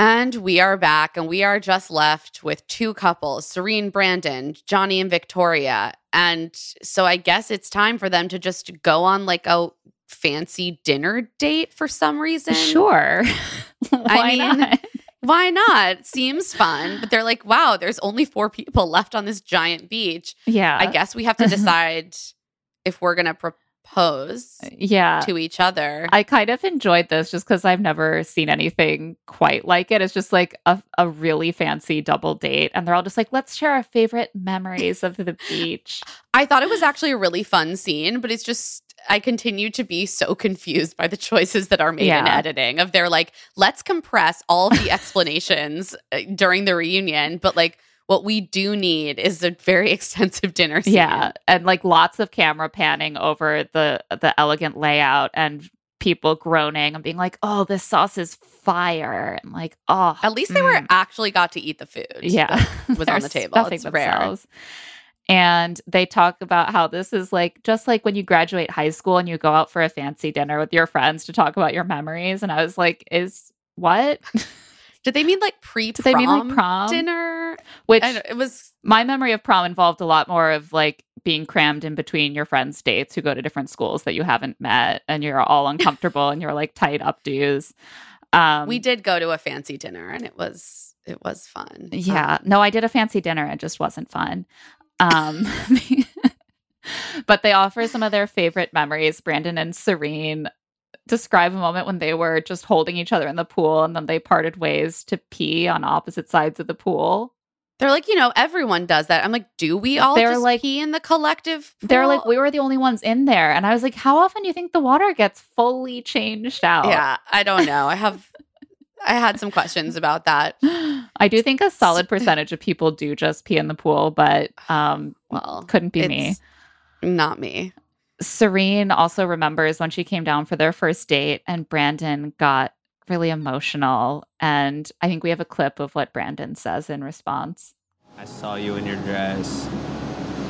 And we are back, and we are just left with two couples, Serene, Brandon, Johnny, and Victoria. And so I guess it's time for them to just go on like a fancy dinner date for some reason. Sure. why I mean, not? Why not? Seems fun. But they're like, wow, there's only four people left on this giant beach. Yeah. I guess we have to decide if we're going to propose. Pose yeah. to each other. I kind of enjoyed this just because I've never seen anything quite like it. It's just like a, a really fancy double date. And they're all just like, let's share our favorite memories of the beach. I thought it was actually a really fun scene, but it's just, I continue to be so confused by the choices that are made yeah. in editing of they're like, let's compress all the explanations during the reunion, but like, what we do need is a very extensive dinner scene. Yeah, and like lots of camera panning over the the elegant layout and people groaning and being like, oh, this sauce is fire. And like, oh. At least they mm. were actually got to eat the food. Yeah. That was on the table. It's themselves. Rare. And they talk about how this is like, just like when you graduate high school and you go out for a fancy dinner with your friends to talk about your memories. And I was like, is what? Did they mean like pre-prom Did they mean like prom? dinner? Which I know, it was my memory of prom involved a lot more of like being crammed in between your friends' dates who go to different schools that you haven't met, and you're all uncomfortable and you're like tight updos. Um, we did go to a fancy dinner, and it was it was fun. Yeah, um, no, I did a fancy dinner. It just wasn't fun. Um, but they offer some of their favorite memories. Brandon and Serene describe a moment when they were just holding each other in the pool, and then they parted ways to pee on opposite sides of the pool. They're like, you know, everyone does that. I'm like, do we all they're just like, pee in the collective pool? They're like, we were the only ones in there. And I was like, how often do you think the water gets fully changed out? Yeah, I don't know. I have, I had some questions about that. I do think a solid percentage of people do just pee in the pool, but um, well, couldn't be me. Not me. Serene also remembers when she came down for their first date and Brandon got really emotional. And I think we have a clip of what Brandon says in response. I saw you in your dress.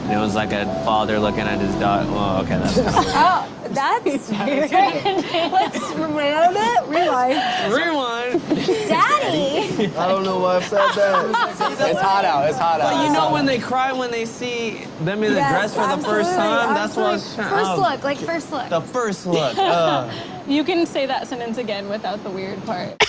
And it was like a father looking at his daughter. Well, okay, that's Oh, that's weird. Let's rewind it. Rewind. Rewind. Daddy. I don't know why I said that. It's hot out. It's hot out. But you know when they cry when they see them in the yes, dress for the first time? That's what I was trying to First look, like first look. The first look. Uh. You can say that sentence again without the weird part.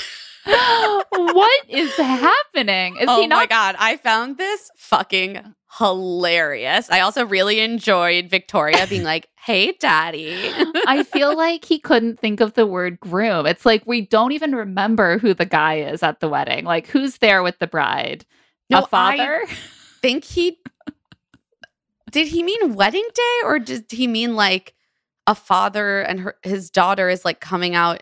What is happening? Is oh he not- my God, I found this fucking hilarious. I also really enjoyed Victoria being like, hey, daddy. I feel like he couldn't think of the word groom. It's like we don't even remember who the guy is at the wedding. Like, who's there with the bride? No, a father? I think he... Did he mean wedding day? Or did he mean like a father and her, his daughter is like coming out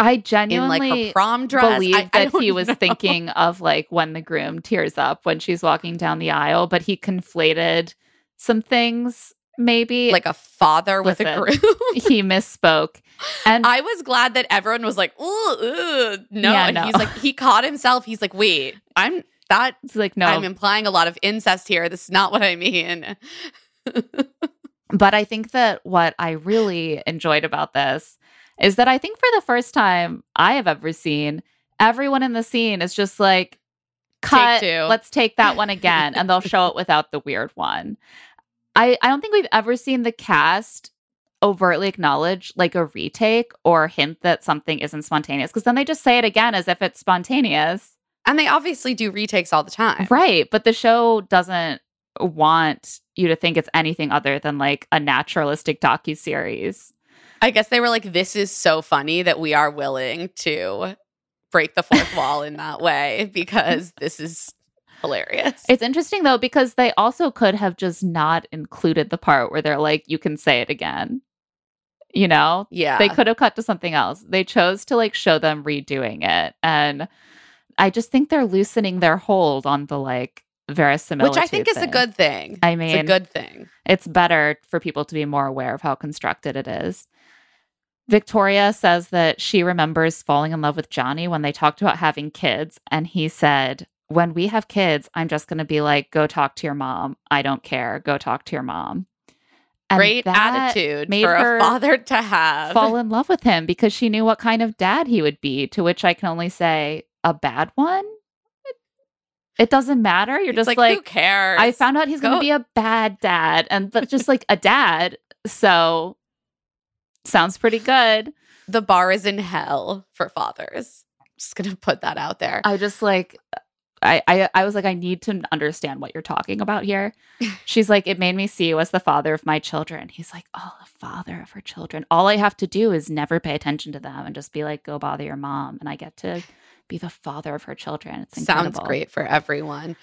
I genuinely in, like, her prom dress. believe I, I that he was know. thinking of like when the groom tears up when she's walking down the aisle, but he conflated some things, maybe. Like a father Listen, with a groom. He misspoke. And I was glad that everyone was like, ooh, ooh no. Yeah, and no. He's like, he caught himself. He's like, wait, I'm that. It's like, no. I'm implying a lot of incest here. This is not what I mean. But I think that what I really enjoyed about this is that I think for the first time I have ever seen, everyone in the scene is just like, cut, take two. Let's take that one again, and they'll show it without the weird one. I, I don't think we've ever seen the cast overtly acknowledge like a retake or hint that something isn't spontaneous, because then they just say it again as if it's spontaneous. And they obviously do retakes all the time. Right. But the show doesn't want you to think it's anything other than like a naturalistic docuseries. I guess they were like, this is so funny that we are willing to break the fourth wall in that way because this is hilarious. It's interesting, though, because they also could have just not included the part where they're like, you can say it again. You know? Yeah. They could have cut to something else. They chose to like show them redoing it. And I just think they're loosening their hold on the like verisimilitude. Which I think thing. is a good thing. I mean, it's a good thing. It's better for people to be more aware of how constructed it is. Victoria says that she remembers falling in love with Johnny when they talked about having kids. And he said, when we have kids, I'm just going to be like, go talk to your mom. I don't care. Go talk to your mom. And great attitude for a father to have. Fall in love with him because she knew what kind of dad he would be, to which I can only say, a bad one? It doesn't matter. You're it's just like, like, who cares? I found out he's Go. gonna be a bad dad, and but just like a dad. So sounds pretty good. The bar is in hell for fathers. I'm just gonna put that out there. I just like I, I I was like, I need to understand what you're talking about here. She's like, it made me see you as the father of my children. He's like, oh, the father of her children. All I have to do is never pay attention to them and just be like, go bother your mom, and I get to be the father of her children. It's incredible. Sounds great for everyone.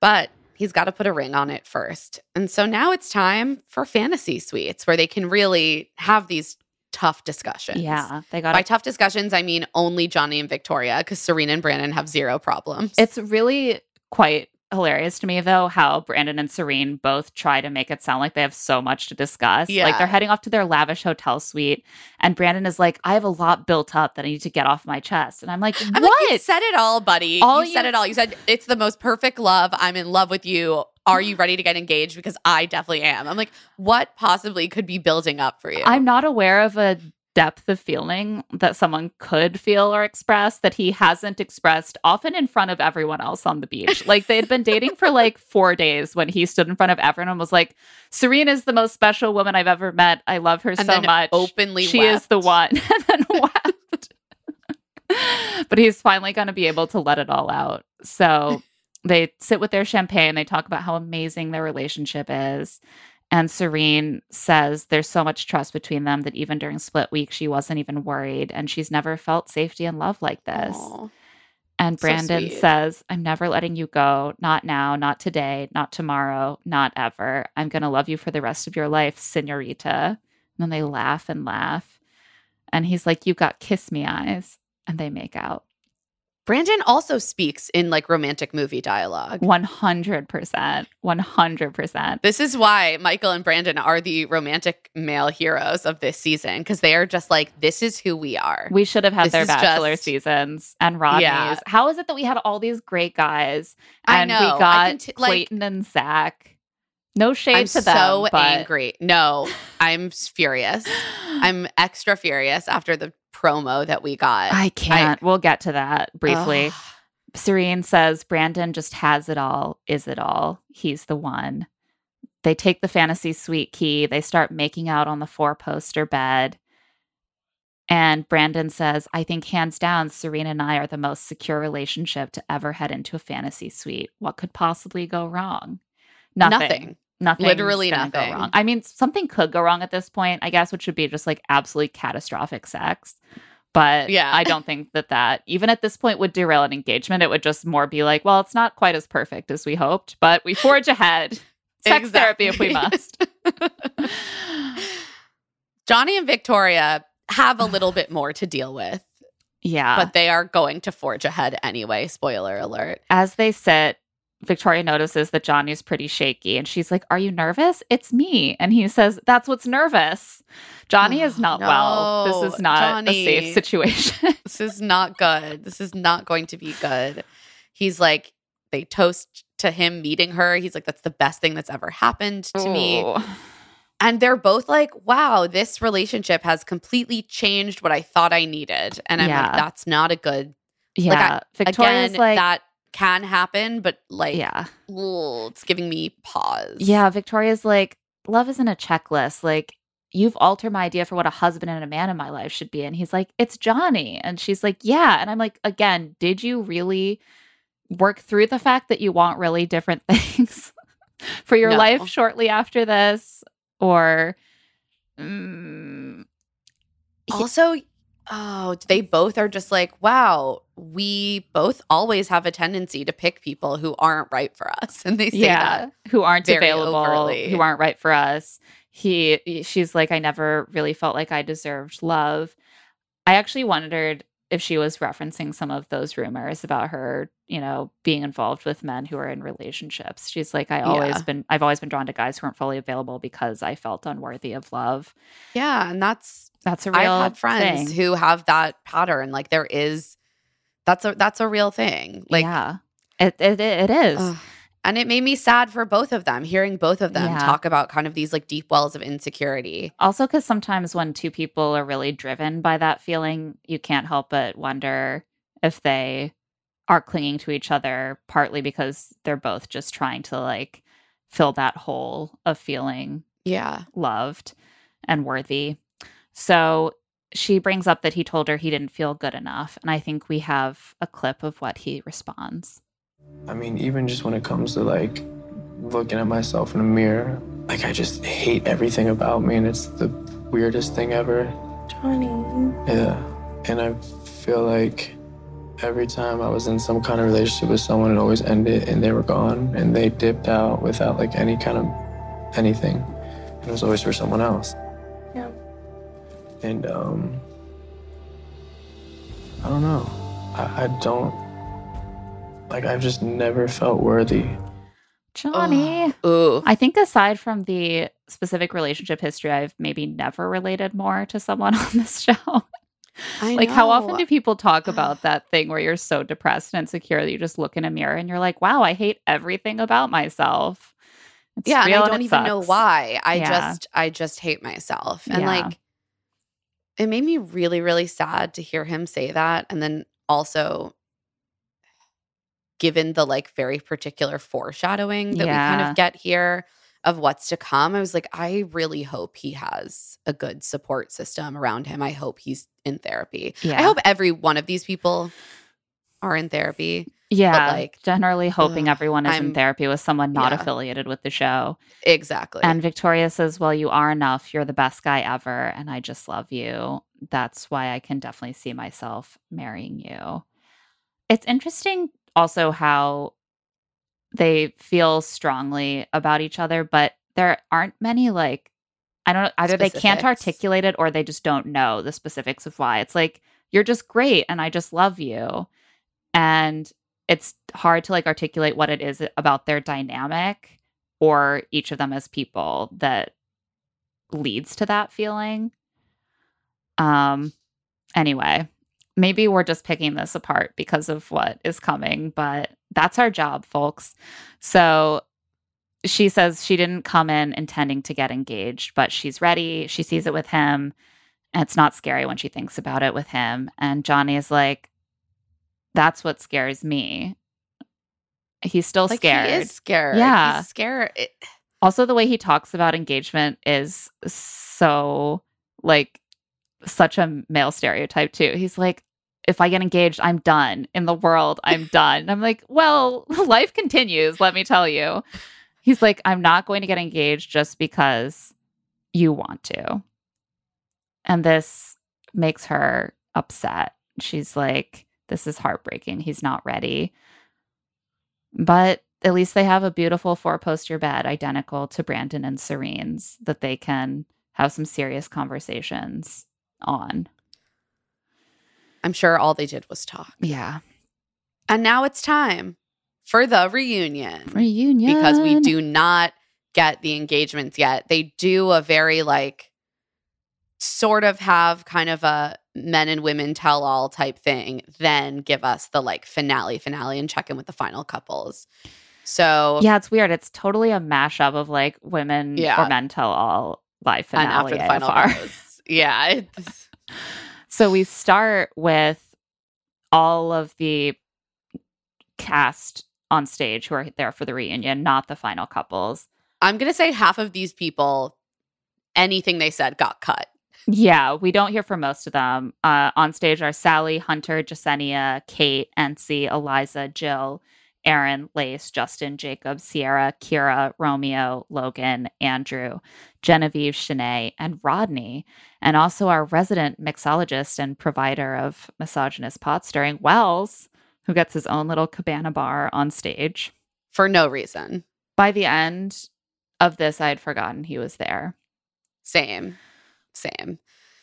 But he's got to put a ring on it first. And so now it's time for fantasy suites where they can really have these tough discussions. Yeah, they got. By tough discussions, I mean only Johnny and Victoria, because Serene and Brandon have zero problems. It's really quite hilarious to me, though, how Brandon and Serene both try to make it sound like they have so much to discuss. Yeah. Like, they're heading off to their lavish hotel suite, and Brandon is like, I have a lot built up that I need to get off my chest. And I'm like, what? I'm like, you said it all, buddy. All you, you said it all. You said, it's the most perfect love. I'm in love with you. Are you ready to get engaged? Because I definitely am. I'm like, what possibly could be building up for you? I'm not aware of a depth of feeling that someone could feel or express that he hasn't expressed, often in front of everyone else on the beach. Like, they'd been dating for like four days when he stood in front of everyone and was like, Serene is the most special woman I've ever met. I love her and so then much. Openly she wept. Is the one. And then wept. But he's finally going to be able to let it all out. So they sit with their champagne. They talk about how amazing their relationship is. And Serene says there's so much trust between them that even during split week, she wasn't even worried. And she's never felt safety and love like this. Aww. And Brandon so says, I'm never letting you go. Not now, not today, not tomorrow, not ever. I'm going to love you for the rest of your life, senorita. And then they laugh and laugh. And he's like, you got kiss me eyes. And they make out. Brandon also speaks in like romantic movie dialogue. one hundred percent. one hundred percent. This is why Michael and Brandon are the romantic male heroes of this season, because they are just like, this is who we are. We should have had this their Bachelor just, seasons and Rodney's. Yeah. How is it that we had all these great guys and I know. we got t- Clayton like, and Zach? No shade I'm to them. I'm so but... angry. No, I'm furious. I'm extra furious after the promo that we got. I can't. I, we'll get to that briefly. Ugh. Serene says, Brandon just has it all, is it all. He's the one. They take the fantasy suite key. They start making out on the four-poster bed. And Brandon says, I think hands down, Serene and I are the most secure relationship to ever head into a fantasy suite. What could possibly go wrong? Nothing. Nothing. Nothing. Literally nothing. Go wrong. I mean, something could go wrong at this point, I guess, which would be just like absolutely catastrophic sex. But yeah. I don't think that that, even at this point, would derail an engagement. It would just more be like, well, it's not quite as perfect as we hoped, but we forge ahead. Sex exactly. therapy if we must. Johnny and Victoria have a little bit more to deal with. Yeah. But they are going to forge ahead anyway. Spoiler alert. As they sit, Victoria notices that Johnny's pretty shaky, and she's like, are you nervous? It's me. And he says, that's what's nervous. Johnny oh, is not no, well. This is not Johnny. a safe situation. This is not good. This is not going to be good. He's like, they toast to him meeting her. He's like, that's the best thing that's ever happened to Ooh. me. And they're both like, wow, this relationship has completely changed what I thought I needed. And I'm yeah. like, that's not a good... Yeah, like, I, Victoria's again, like... that can happen, but like, yeah. ugh, it's giving me pause. Yeah, Victoria's like, love isn't a checklist. Like, you've altered my idea for what a husband and a man in my life should be. And he's like, it's Johnny. And she's like, yeah. And I'm like, again, did you really work through the fact that you want really different things for your no. life shortly after this? Or um, also, oh, they both are just like, wow, we both always have a tendency to pick people who aren't right for us. And they say yeah, that who aren't available, overly. who aren't right for us. He, she's like, I never really felt like I deserved love. I actually wondered if she was referencing some of those rumors about her, you know, being involved with men who are in relationships. She's like, I always yeah. been, I've always been drawn to guys who weren't fully available because I felt unworthy of love. Yeah, and that's that's a real. I've had friends thing. who have that pattern. Like there is, that's a that's a real thing. Like yeah, it it it is. Ugh. And it made me sad for both of them, hearing both of them yeah. talk about kind of these like deep wells of insecurity. Also, because sometimes when two people are really driven by that feeling, you can't help but wonder if they are clinging to each other, partly because they're both just trying to like fill that hole of feeling yeah, loved and worthy. So she brings up that he told her he didn't feel good enough. And I think we have a clip of what he responds. I mean, even just when it comes to, like, looking at myself in a mirror, like, I just hate everything about me, and it's the weirdest thing ever. Johnny. Yeah. And I feel like every time I was in some kind of relationship with someone, it always ended, and they were gone, and they dipped out without, like, any kind of anything. And it was always for someone else. Yeah. And, um, I don't know. I, I don't... Like, I've just never felt worthy. Johnny. Ugh. I think aside from the specific relationship history, I've maybe never related more to someone on this show. I like, know. How often do people talk about that thing where you're so depressed and insecure that you just look in a mirror and you're like, wow, I hate everything about myself. It's yeah, real and I don't and even sucks. know why. I yeah. just I just hate myself. And, yeah. like, it made me really, really sad to hear him say that. And then also... given the like very particular foreshadowing that yeah. we kind of get here of what's to come, I was like, I really hope he has a good support system around him. I hope he's in therapy. Yeah. I hope every one of these people are in therapy. Yeah, but, like generally hoping ugh, everyone is I'm, in therapy with someone not yeah. affiliated with the show. Exactly. And Victoria says, well, you are enough. You're the best guy ever. And I just love you. That's why I can definitely see myself marrying you. It's interesting also how they feel strongly about each other, but there aren't many, like, I don't know, either specifics. They can't articulate it or they just don't know the specifics of why. It's like, you're just great and I just love you. And it's hard to, like, articulate what it is about their dynamic or each of them as people that leads to that feeling. Um. Anyway. Maybe we're just picking this apart because of what is coming, but that's our job, folks. So she says she didn't come in intending to get engaged, but she's ready. She sees it with him. And it's not scary when she thinks about it with him. And Johnny is like, that's what scares me. He's still like scared. He is scared. Yeah. He's scared. It- also, the way he talks about engagement is so, like, such a male stereotype too. He's like, if I get engaged, I'm done in the world. I'm done. And I'm like, well, life continues. Let me tell you. He's like, I'm not going to get engaged just because you want to. And this makes her upset. She's like, this is heartbreaking. He's not ready. But at least they have a beautiful four-poster bed identical to Brandon and Serene's that they can have some serious conversations on. I'm sure all they did was talk. Yeah. And now it's time for the reunion. Reunion. Because we do not get the engagements yet. They do a very, like, sort of have kind of a men and women tell all type thing, then give us the, like, finale, finale and check in with the final couples. So. Yeah, it's weird. It's totally a mashup of, like, women yeah. or men tell all live finale. And after the final couples. Yeah. It's... So we start with all of the cast on stage who are there for the reunion, not the final couples. I'm going to say half of these people anything they said got cut. Yeah, we don't hear from most of them. Uh, on stage are Sally, Hunter, Jasenia, Kate, N C, Eliza, Jill, Aaron, Lace, Justin, Jacob, Sierra, Kira, Romeo, Logan, Andrew, Genevieve, Shanae, and Rodney, and also our resident mixologist and provider of misogynist pot stirring, Wells, who gets his own little cabana bar on stage. For no reason. By the end of this, I had forgotten he was there. Same. Same.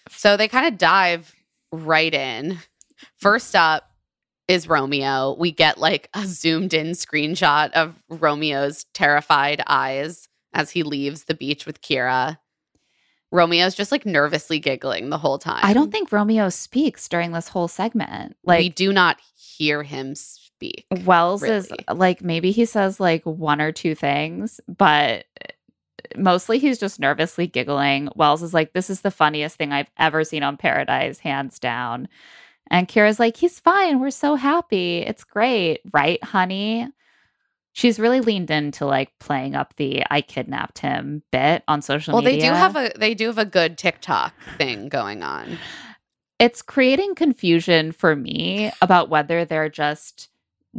So they kind of dive right in. First up is Romeo. We get like a zoomed in screenshot of Romeo's terrified eyes as he leaves the beach with Kira. Romeo's just like nervously giggling the whole time. I don't think Romeo speaks during this whole segment. Like, we do not hear him speak. Wells really. is like, maybe he says like one or two things, but mostly he's just nervously giggling. Wells is like, this is the funniest thing I've ever seen on Paradise, hands down. And Kira's like, he's fine. We're so happy. It's great. Right, honey? She's really leaned into like playing up the I kidnapped him bit on social well, media. Well, they do have a they do have a good TikTok thing going on. It's creating confusion for me about whether they're just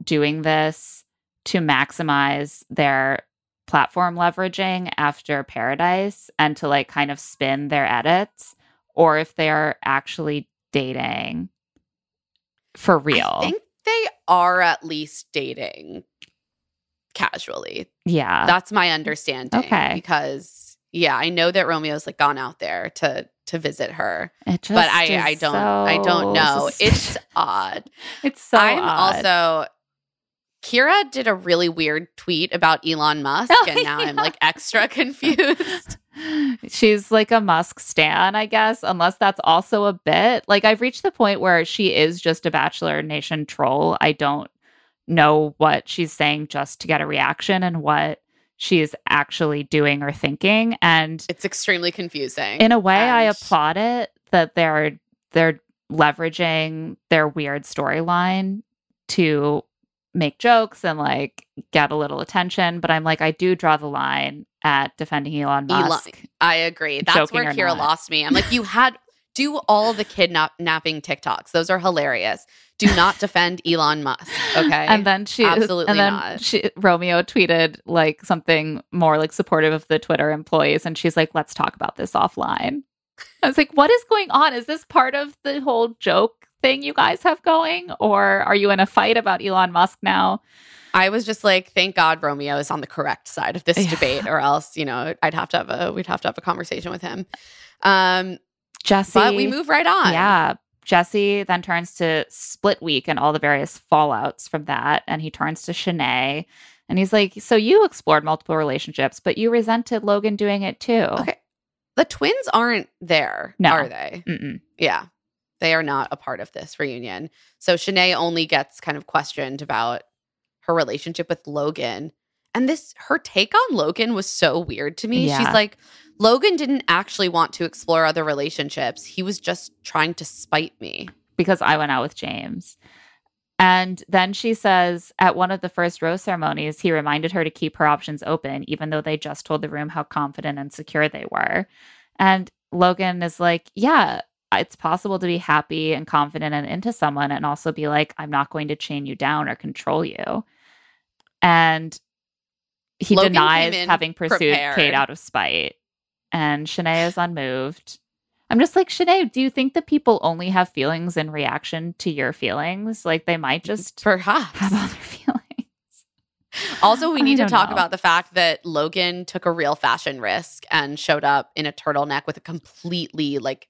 doing this to maximize their platform leveraging after Paradise and to like kind of spin their edits, or if they are actually dating for real. I think they are at least dating casually. Yeah. That's my understanding. Okay. Because yeah, I know that Romeo's like gone out there to to visit her. It just but I, I don't so... I don't know. It's odd. It's so I'm odd. also Kira did a really weird tweet about Elon Musk, oh, and now yeah. I'm, like, extra confused. She's, like, a Musk stan, I guess, unless that's also a bit. Like, I've reached the point where she is just a Bachelor Nation troll. I don't know what she's saying just to get a reaction and what she is actually doing or thinking. And it's extremely confusing. In a way, and... I applaud it that they're they're leveraging their weird storyline to make jokes and like get a little attention, but I'm like, I do draw the line at defending Elon Musk. Elon, I agree. That's where Kira not. lost me. I'm like, you had do all the kidnapping TikToks. Those are hilarious. Do not defend Elon Musk. Okay. And then she absolutely and then not. She, Romeo tweeted like something more like supportive of the Twitter employees, and she's like, let's talk about this offline. I was like, what is going on? Is this part of the whole joke thing you guys have going, or are you in a fight about Elon Musk now? I was just like, thank God Romeo is on the correct side of this yeah. debate, or else, you know, I'd have to have a we'd have to have a conversation with him. Um, Jesse, but we move right on. Yeah, Jesse then turns to Split Week and all the various fallouts from that, and he turns to Shanae, and he's like, "So you explored multiple relationships, but you resented Logan doing it too." Okay, the twins aren't there, no. are they? Mm-mm. Yeah. They are not a part of this reunion. So Shanae only gets kind of questioned about her relationship with Logan. And this, her take on Logan was so weird to me. Yeah. She's like, Logan didn't actually want to explore other relationships. He was just trying to spite me. Because I went out with James. And then she says, at one of the first rose ceremonies, he reminded her to keep her options open, even though they just told the room how confident and secure they were. And Logan is like, yeah, it's possible to be happy and confident and into someone and also be like, I'm not going to chain you down or control you. And he Logan denies having pursued prepared. Kate out of spite. And Shanae is unmoved. I'm just like, Shanae, do you think that people only have feelings in reaction to your feelings? Like, they might just perhaps have other feelings. Also, we need to talk know. about the fact that Logan took a real fashion risk and showed up in a turtleneck with a completely, like,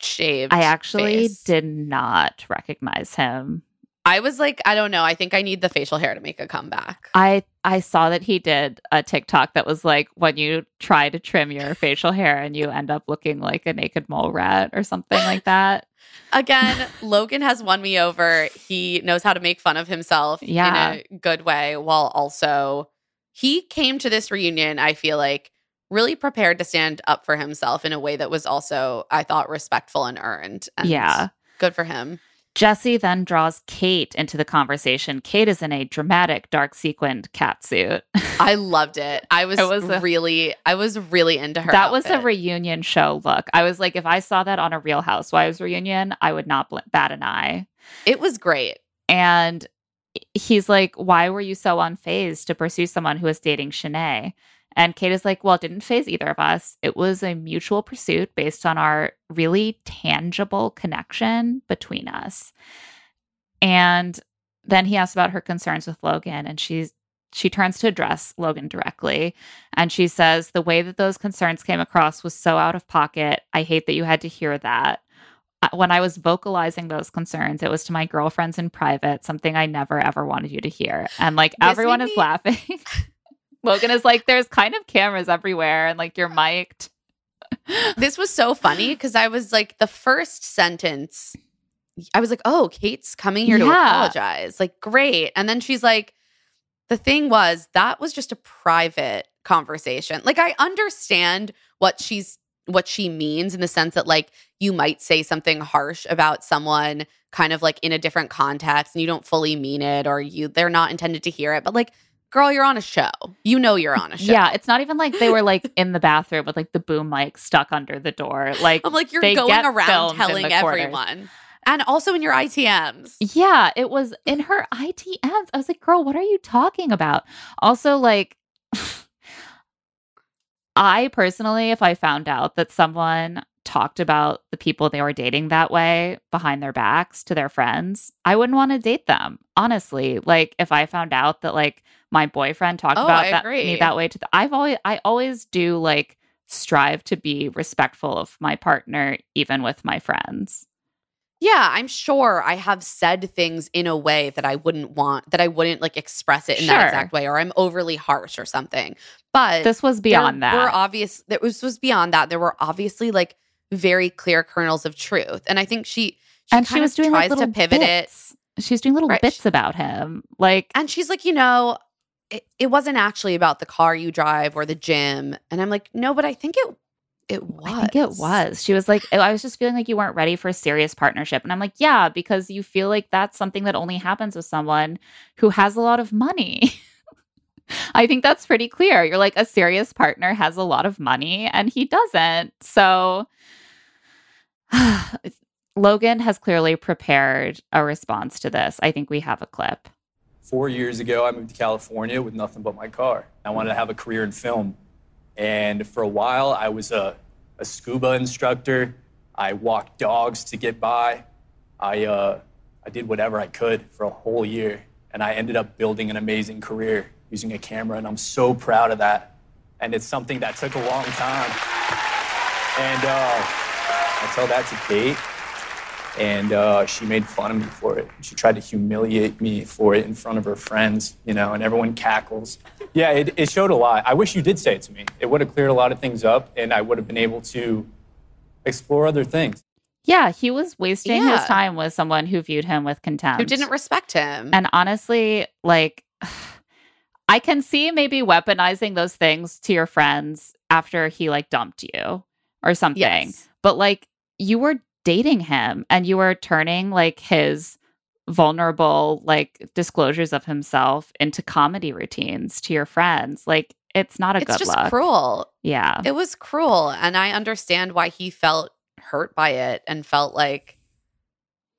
shaved I actually face. did not recognize him. I was like, I don't know. I think I need the facial hair to make a comeback. I, I saw that he did a TikTok that was like, when you try to trim your facial hair and you end up looking like a naked mole rat or something like that. Again, Logan has won me over. He knows how to make fun of himself yeah. in a good way, while also he came to this reunion, I feel like, really prepared to stand up for himself in a way that was also, I thought, respectful and earned. And yeah. Good for him. Jesse then draws Kate into the conversation. Kate is in a dramatic dark sequined catsuit. I loved it. I was, it was a, really, I was really into her. That outfit. was a reunion show look. I was like, if I saw that on a Real Housewives reunion, I would not bl- bat an eye. It was great. And he's like, why were you so unfazed to pursue someone who was dating Shanae? And Kate is like, well, it didn't faze either of us. It was a mutual pursuit based on our really tangible connection between us. And then he asks about her concerns with Logan, and she's, she turns to address Logan directly. And she says, the way that those concerns came across was so out of pocket. I hate that you had to hear that. When I was vocalizing those concerns, it was to my girlfriends in private, something I never, ever wanted you to hear. And like, yes, everyone is laughing. Logan is like, there's kind of cameras everywhere and like you're mic'd. This was so funny because I was like, the first sentence, I was like, oh, Kate's coming here yeah. to apologize. Like, great. And then she's like, the thing was, that was just a private conversation. Like, I understand what she's, what she means in the sense that like you might say something harsh about someone kind of like in a different context and you don't fully mean it or you, they're not intended to hear it. But like, girl, you're on a show. You know you're on a show. Yeah, it's not even like they were like in the bathroom with like the boom mic stuck under the door. Like, I'm like, you're going around telling everyone. Quarters. And also in your I T Ms. Yeah, it was in her I T Ms. I was like, girl, what are you talking about? Also, like, I personally, if I found out that someone talked about the people they were dating that way behind their backs to their friends, I wouldn't want to date them. Honestly, like if I found out that like my boyfriend talked oh, about that, me that way to the, I've always, I always do like strive to be respectful of my partner, even with my friends. Yeah, I'm sure I have said things in a way that I wouldn't want, that I wouldn't like express it in sure. that exact way, or I'm overly harsh or something. But this was beyond that. We're obvious that was, was beyond that. There were obviously like very clear kernels of truth. And I think she, she and kind she was of doing tries like to pivot bits. it. She's doing little right. bits about him. like, And she's like, you know, it, it wasn't actually about the car you drive or the gym. And I'm like, no, but I think it it was. I think it was. She was like, I was just feeling like you weren't ready for a serious partnership. And I'm like, yeah, because you feel like that's something that only happens with someone who has a lot of money. I think that's pretty clear. You're like, a serious partner has a lot of money and he doesn't. So... Logan has clearly prepared a response to this. I think we have a clip. Four years ago, I moved to California with nothing but my car. I wanted to have a career in film. And for a while, I was a, a scuba instructor. I walked dogs to get by. I, uh, I did whatever I could for a whole year. And I ended up building an amazing career using a camera. And I'm so proud of that. And it's something that took a long time. And... uh I tell that to Kate, and uh, she made fun of me for it. She tried to humiliate me for it in front of her friends, you know, and everyone cackles. Yeah, it, it showed a lot. I wish you did say it to me. It would have cleared a lot of things up, and I would have been able to explore other things. Yeah, he was wasting yeah. his time with someone who viewed him with contempt. Who didn't respect him. And honestly, like, I can see maybe weaponizing those things to your friends after he, like, dumped you or something. Yes. But, like, you were dating him and you were turning, like, his vulnerable, like, disclosures of himself into comedy routines to your friends. Like, it's not a good look. It's just cruel. Yeah. It was cruel. And I understand why he felt hurt by it and felt like,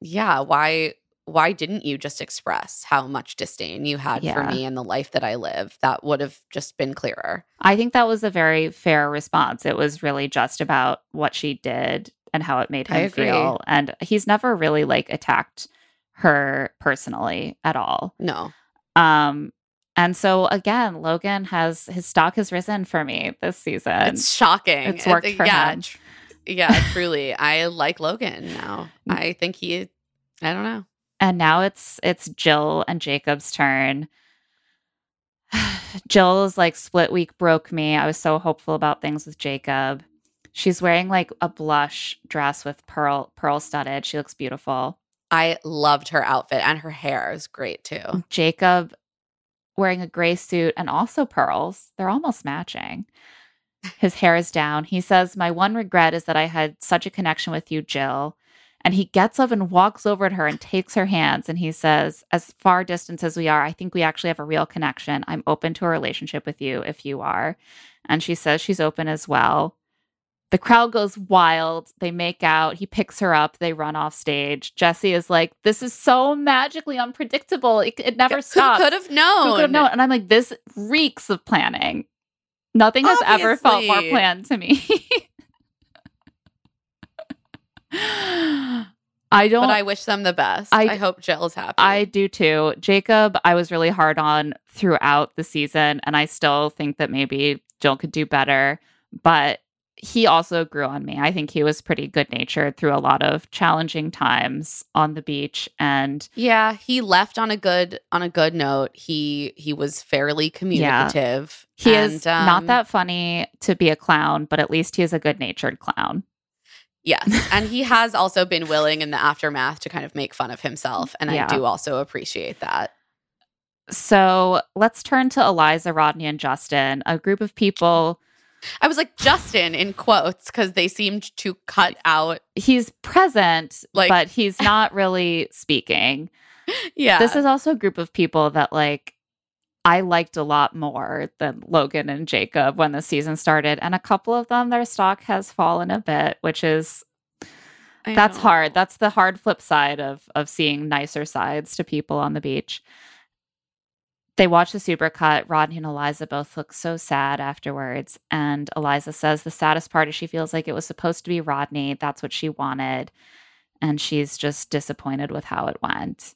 yeah, why why didn't you just express how much disdain you had yeah. for me and the life that I live? That would have just been clearer. I think that was a very fair response. It was really just about what she did and how it made him feel. And he's never really like attacked her personally at all. No. Um, and so again, Logan has, his stock has risen for me this season. It's shocking. It's worked it, for yeah, him. Tr- yeah, truly. I like Logan now. I think he, I don't know. And now it's it's Jill and Jacob's turn. Jill's like, split week broke me. I was so hopeful about things with Jacob. She's wearing like a blush dress with pearl pearl studded. She looks beautiful. I loved her outfit, and her hair is great too. Jacob wearing a gray suit and also pearls. They're almost matching. His hair is down. He says, my one regret is that I had such a connection with you, Jill. And he gets up and walks over to her and takes her hands. And he says, as far distance as we are, I think we actually have a real connection. I'm open to a relationship with you if you are. And she says she's open as well. The crowd goes wild. They make out. He picks her up. They run off stage. Jesse is like, this is so magically unpredictable. It, it never stops. Who could have known? Who could have known? And I'm like, this reeks of planning. Nothing has Obviously. ever felt more planned to me. I don't. But I wish them the best. I, I hope Jill's happy. I do too. Jacob, I was really hard on throughout the season, and I still think that maybe Jill could do better. But he also grew on me. I think he was pretty good-natured through a lot of challenging times on the beach, and yeah, he left on a good on a good note. He he was fairly communicative. Yeah. He and, is um, not that funny to be a clown, but at least he is a good-natured clown. Yes, and he has also been willing in the aftermath to kind of make fun of himself, and yeah. I do also appreciate that. So let's turn to Eliza, Rodney, and Justin, a group of people. I was like, Justin in quotes, because they seemed to cut out. He's present, like, but he's not really speaking. Yeah. This is also a group of people that, like, I liked a lot more than Logan and Jacob when the season started. And a couple of them, their stock has fallen a bit, which is, I that's know. hard. That's the hard flip side of of seeing nicer sides to people on the beach. They watch the supercut. Rodney and Eliza both look so sad afterwards. And Eliza says the saddest part is she feels like it was supposed to be Rodney. That's what she wanted. And she's just disappointed with how it went.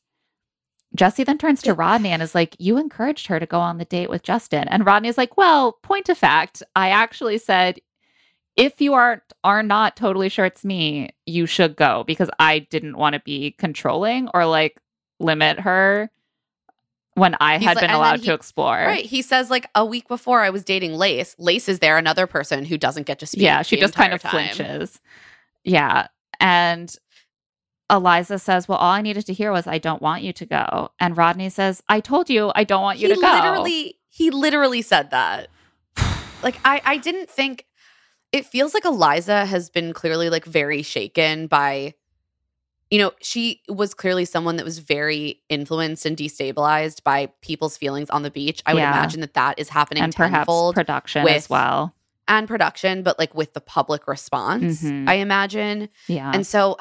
Jesse then turns to Rodney and is like, you encouraged her to go on the date with Justin. And Rodney is like, well, point of fact, I actually said, if you are, are not totally sure it's me, you should go, because I didn't want to be controlling or like limit her when I He's had like, been allowed he, to explore. Right. He says, like, a week before I was dating Lace. Lace is there, another person who doesn't get to speak. Yeah, she just kind of time. flinches. Yeah. And Eliza says, well, all I needed to hear was, I don't want you to go. And Rodney says, I told you I don't want you he to go. Literally, he literally said that. Like, I, I didn't think... It feels like Eliza has been clearly, like, very shaken by... You know, she was clearly someone that was very influenced and destabilized by people's feelings on the beach. I yeah. would imagine that that is happening and tenfold. And perhaps production with, as well. And production, but like with the public response, mm-hmm. I imagine. Yeah. And so,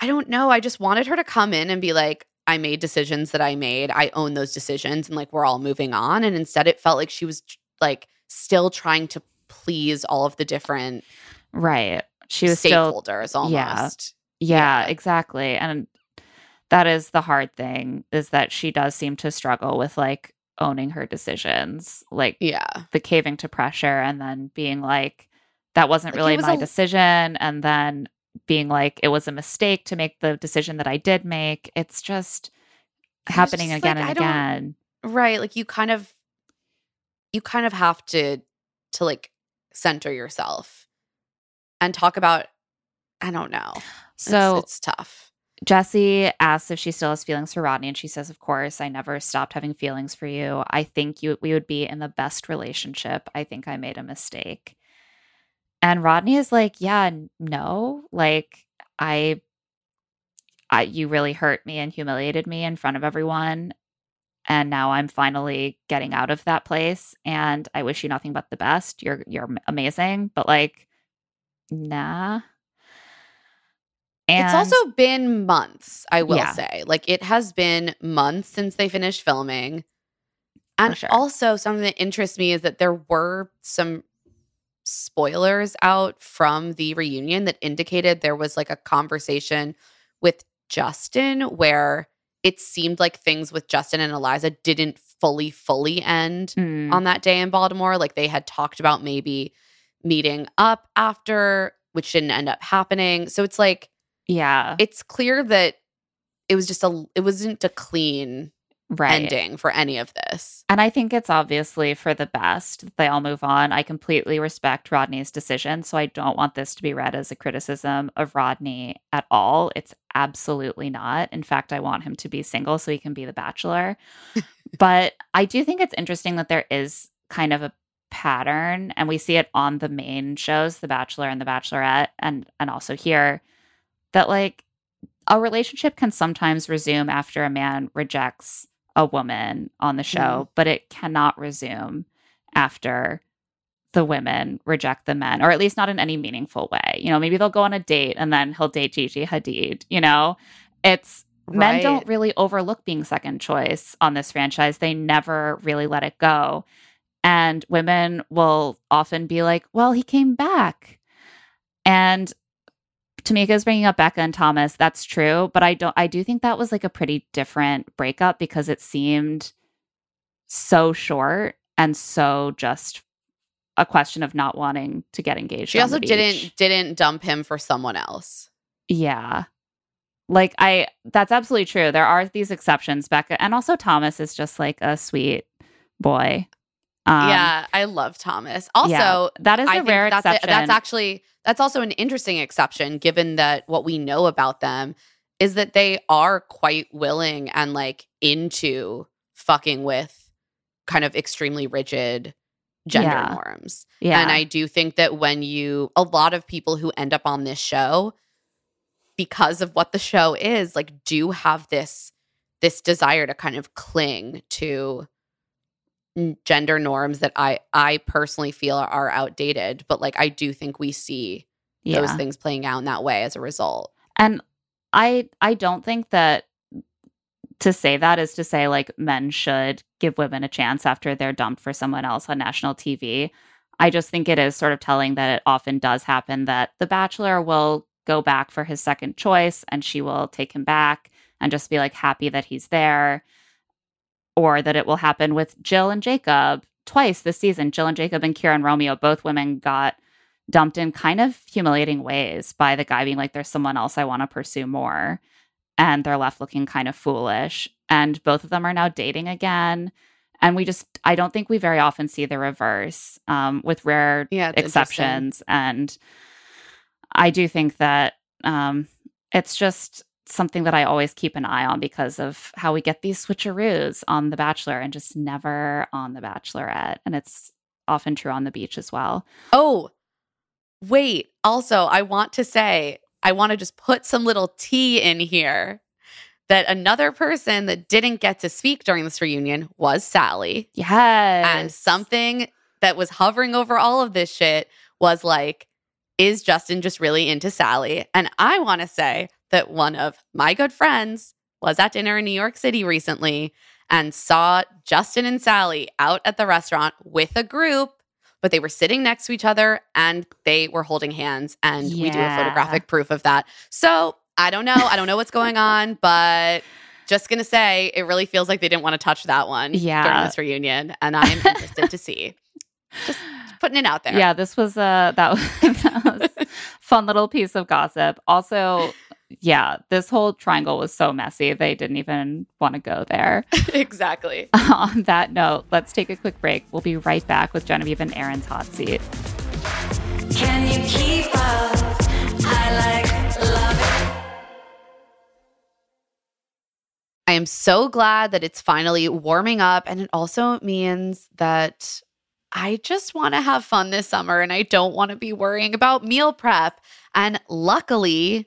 I don't know. I just wanted her to come in and be like, I made decisions that I made. I own those decisions. And like, we're all moving on. And instead it felt like she was like still trying to please all of the different right. She was stakeholders still, almost. Yeah. Yeah, exactly. And that is the hard thing, is that she does seem to struggle with like owning her decisions, like yeah. the caving to pressure and then being like, that wasn't like, really was my a- decision. And then being like, it was a mistake to make the decision that I did make. It's just happening it's just again like, and I again. Right. Like you kind of, you kind of have to, to like center yourself and talk about, I don't know. So it's, it's tough. Jesse asks if she still has feelings for Rodney, and she says, of course, I never stopped having feelings for you. I think you we would be in the best relationship. I think I made a mistake. And Rodney is like, yeah, no, like I, I, you really hurt me and humiliated me in front of everyone. And now I'm finally getting out of that place. And I wish you nothing but the best. You're, you're amazing. But like, nah. And it's also been months, I will yeah. say. Like, it has been months since they finished filming. And sure. also, something that interests me is that there were some spoilers out from the reunion that indicated there was, like, a conversation with Justin where it seemed like things with Justin and Eliza didn't fully, fully end mm. on that day in Baltimore. Like, they had talked about maybe meeting up after, which didn't end up happening. So it's like, yeah, it's clear that it was just a, it wasn't a clean right. ending for any of this. And I think it's obviously for the best. They all move on. I completely respect Rodney's decision. So I don't want this to be read as a criticism of Rodney at all. It's absolutely not. In fact, I want him to be single so he can be the Bachelor. But I do think it's interesting that there is kind of a pattern, and we see it on the main shows, The Bachelor and The Bachelorette, and and also here, that, like, a relationship can sometimes resume after a man rejects a woman on the show, mm-hmm. but it cannot resume after the women reject the men, or at least not in any meaningful way. You know, maybe they'll go on a date and then he'll date Gigi Hadid. You know, it's right. Men don't really overlook being second choice on this franchise. They never really let it go. And women will often be like, well, he came back. And Tamika's bringing up Becca and Thomas. That's true. But I don't, I do think that was like a pretty different breakup because it seemed so short and so just a question of not wanting to get engaged. She also didn't, didn't dump him for someone else. Yeah. Like I, that's absolutely true. There are these exceptions, Becca. And also Thomas is just like a sweet boy. Um, yeah, I love Thomas. Also, yeah, that is a I rare that's exception. A, that's actually, that's also an interesting exception given that what we know about them is that they are quite willing and like into fucking with kind of extremely rigid gender yeah. norms. Yeah. And I do think that when you, a lot of people who end up on this show, because of what the show is, like do have this, this desire to kind of cling to gender norms that I, I personally feel are, are outdated. But like, I do think we see yeah. those things playing out in that way as a result. And I, I don't think that to say that is to say like men should give women a chance after they're dumped for someone else on national T V. I just think it is sort of telling that it often does happen that the Bachelor will go back for his second choice and she will take him back and just be like happy that he's there. Or that it will happen with Jill and Jacob twice this season. Jill and Jacob and Kira and Romeo, both women got dumped in kind of humiliating ways by the guy being like, there's someone else I want to pursue more. And they're left looking kind of foolish. And both of them are now dating again. And we just, I don't think we very often see the reverse um, with rare yeah, exceptions. And I do think that um, it's just something that I always keep an eye on because of how we get these switcheroos on The Bachelor and just never on The Bachelorette. And it's often true on the beach as well. Oh, wait. Also, I want to say, I want to just put some little tea in here that another person that didn't get to speak during this reunion was Sally. Yes. And something that was hovering over all of this shit was like, is Justin just really into Sally? And I want to say that one of my good friends was at dinner in New York City recently and saw Justin and Sally out at the restaurant with a group, but they were sitting next to each other and they were holding hands, and yeah. we do a photographic proof of that. So I don't know. I don't know what's going on, but just going to say it really feels like they didn't want to touch that one yeah. during this reunion, and I am interested to see. Just putting it out there. Yeah, this was a that was, that was a fun little piece of gossip. Also, yeah, this whole triangle was so messy. They didn't even want to go there. Exactly. On that note, let's take a quick break. We'll be right back with Genevieve and Aaron's Hot Seat. Can you keep up? I like love it. I am so glad that it's finally warming up, and it also means that I just want to have fun this summer and I don't want to be worrying about meal prep. And luckily,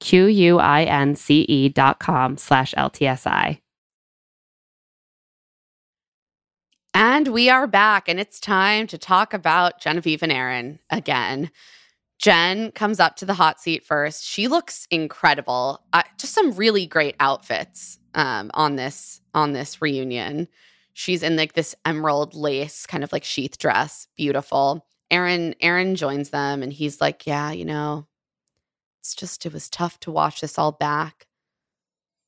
Q-U-I-N-C-E dot com slash L T S I. And we are back, and it's time to talk about Genevieve and Aaron again. Jen comes up to the hot seat first. She looks incredible. Uh, just some really great outfits um, on this on this reunion. She's in like this emerald lace kind of like sheath dress. Beautiful. Aaron, Aaron joins them, and he's like, yeah, you know, It's just, it was tough to watch this all back.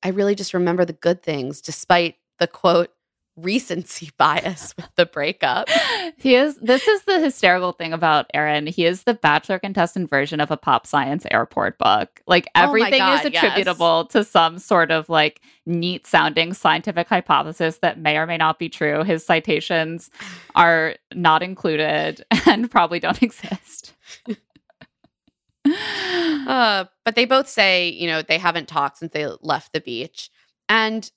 I really just remember the good things, despite the, quote, recency bias with the breakup. He is, this is the hysterical thing about Aaron. He is the Bachelor contestant version of a Pop Science Airport book. Like, everything oh my God, is attributable yes. to some sort of, like, neat-sounding scientific hypothesis that may or may not be true. His citations are not included and probably don't exist. Uh, but they both say, you know, they haven't talked since they left the beach. And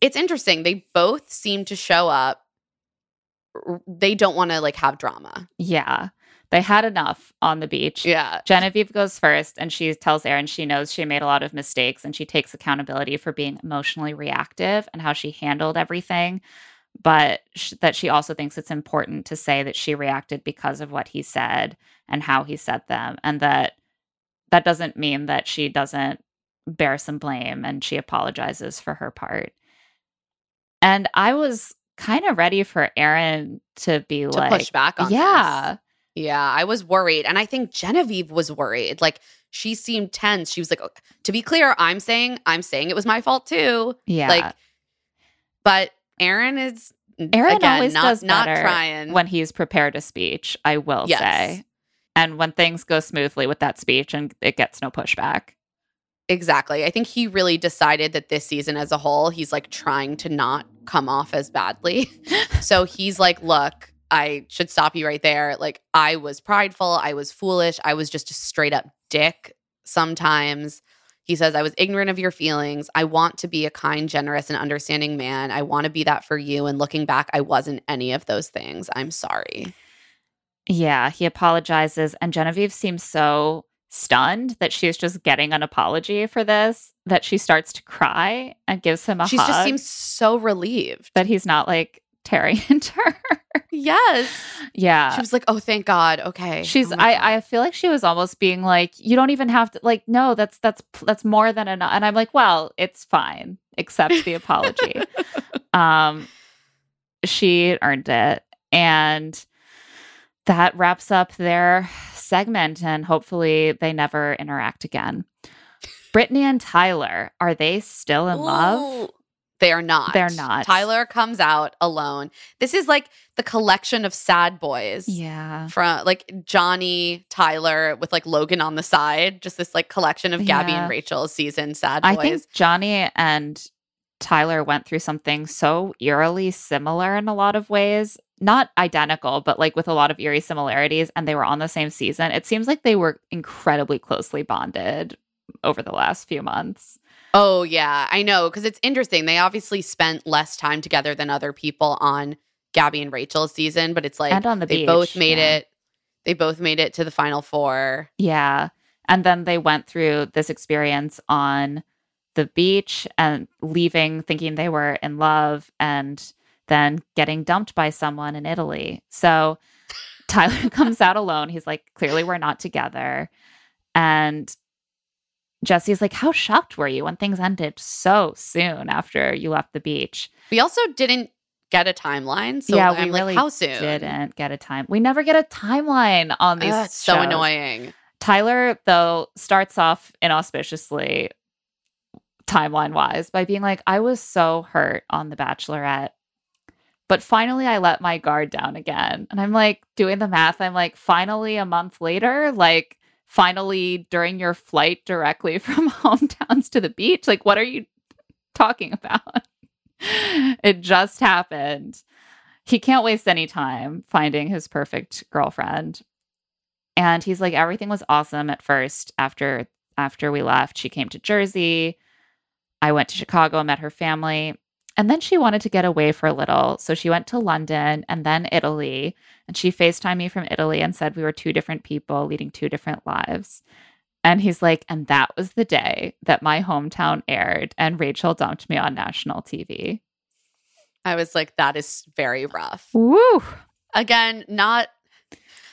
it's interesting. They both seem to show up. They don't want to, like, have drama. Yeah. They had enough on the beach. Yeah. Genevieve goes first, and she tells Aaron she knows she made a lot of mistakes, and she takes accountability for being emotionally reactive and how she handled everything. But sh- that she also thinks it's important to say that she reacted because of what he said and how he said them, and that that doesn't mean that she doesn't bear some blame, and she apologizes for her part. And I was kind of ready for Aaron to be to like... push back on Yeah. This. Yeah, I was worried. And I think Genevieve was worried. Like, she seemed tense. She was like, okay. To be clear, I'm saying, I'm saying it was my fault too. Yeah. Like, but Aaron is... Aaron again, always not, does not trying. When he's prepared a speech, I will yes. say. And when things go smoothly with that speech, and it gets no pushback. Exactly. I think he really decided that this season as a whole, he's like trying to not come off as badly. So he's like, look, I should stop you right there. Like, I was prideful. I was foolish. I was just a straight up dick sometimes. He says, I was ignorant of your feelings. I want to be a kind, generous, and understanding man. I want to be that for you. And looking back, I wasn't any of those things. I'm sorry. Yeah, he apologizes, and Genevieve seems so stunned that she's just getting an apology for this that she starts to cry and gives him a she hug. She just seems so relieved that he's not, like, tearing into her. Yes. Yeah. She was like, oh, thank God. Okay. She's. Oh I, God. I feel like she was almost being like, you don't even have to, like, no, that's that's that's more than enough. And I'm like, well, it's fine. Accept the apology. um, She earned it. And that wraps up their segment, and hopefully they never interact again. Brittany and Tyler, are they still in Ooh, love? They are not. They're not. Tyler comes out alone. This is like the collection of sad boys. Yeah. From like Johnny, Tyler, with like Logan on the side. Just this like collection of Gabby yeah. and Rachel's season sad boys. I think Johnny and Tyler went through something so eerily similar in a lot of ways. Not identical, but like with a lot of eerie similarities. And they were on the same season. It seems like they were incredibly closely bonded over the last few months. Oh, yeah. I know, because it's interesting. They obviously spent less time together than other people on Gabby and Rachel's season, but it's like and on the they beach, both made yeah. it. They both made it to the final four. Yeah. And then they went through this experience on the beach and leaving, thinking they were in love, and then getting dumped by someone in Italy. So Tyler comes out alone. He's like, clearly we're not together. And Jesse's like, how shocked were you when things ended so soon after you left the beach? We also didn't get a timeline. So yeah, I'm we like, really how soon? Didn't get a time. We never get a timeline on these Ugh, shows. So annoying. Tyler, though, starts off inauspiciously timeline-wise by being like, I was so hurt on The Bachelorette, but finally I let my guard down again. And I'm like, doing the math, I'm like, finally a month later? Like, finally during your flight directly from hometowns to the beach? Like, what are you talking about? It just happened. He can't waste any time finding his perfect girlfriend. And he's like, everything was awesome at first. After after we left, she came to Jersey. I went to Chicago and met her family. And then she wanted to get away for a little. So she went to London and then Italy. And she FaceTimed me from Italy and said we were two different people leading two different lives. And he's like, and that was the day that my hometown aired and Rachel dumped me on national T V. I was like, that is very rough. Woo! Again, not...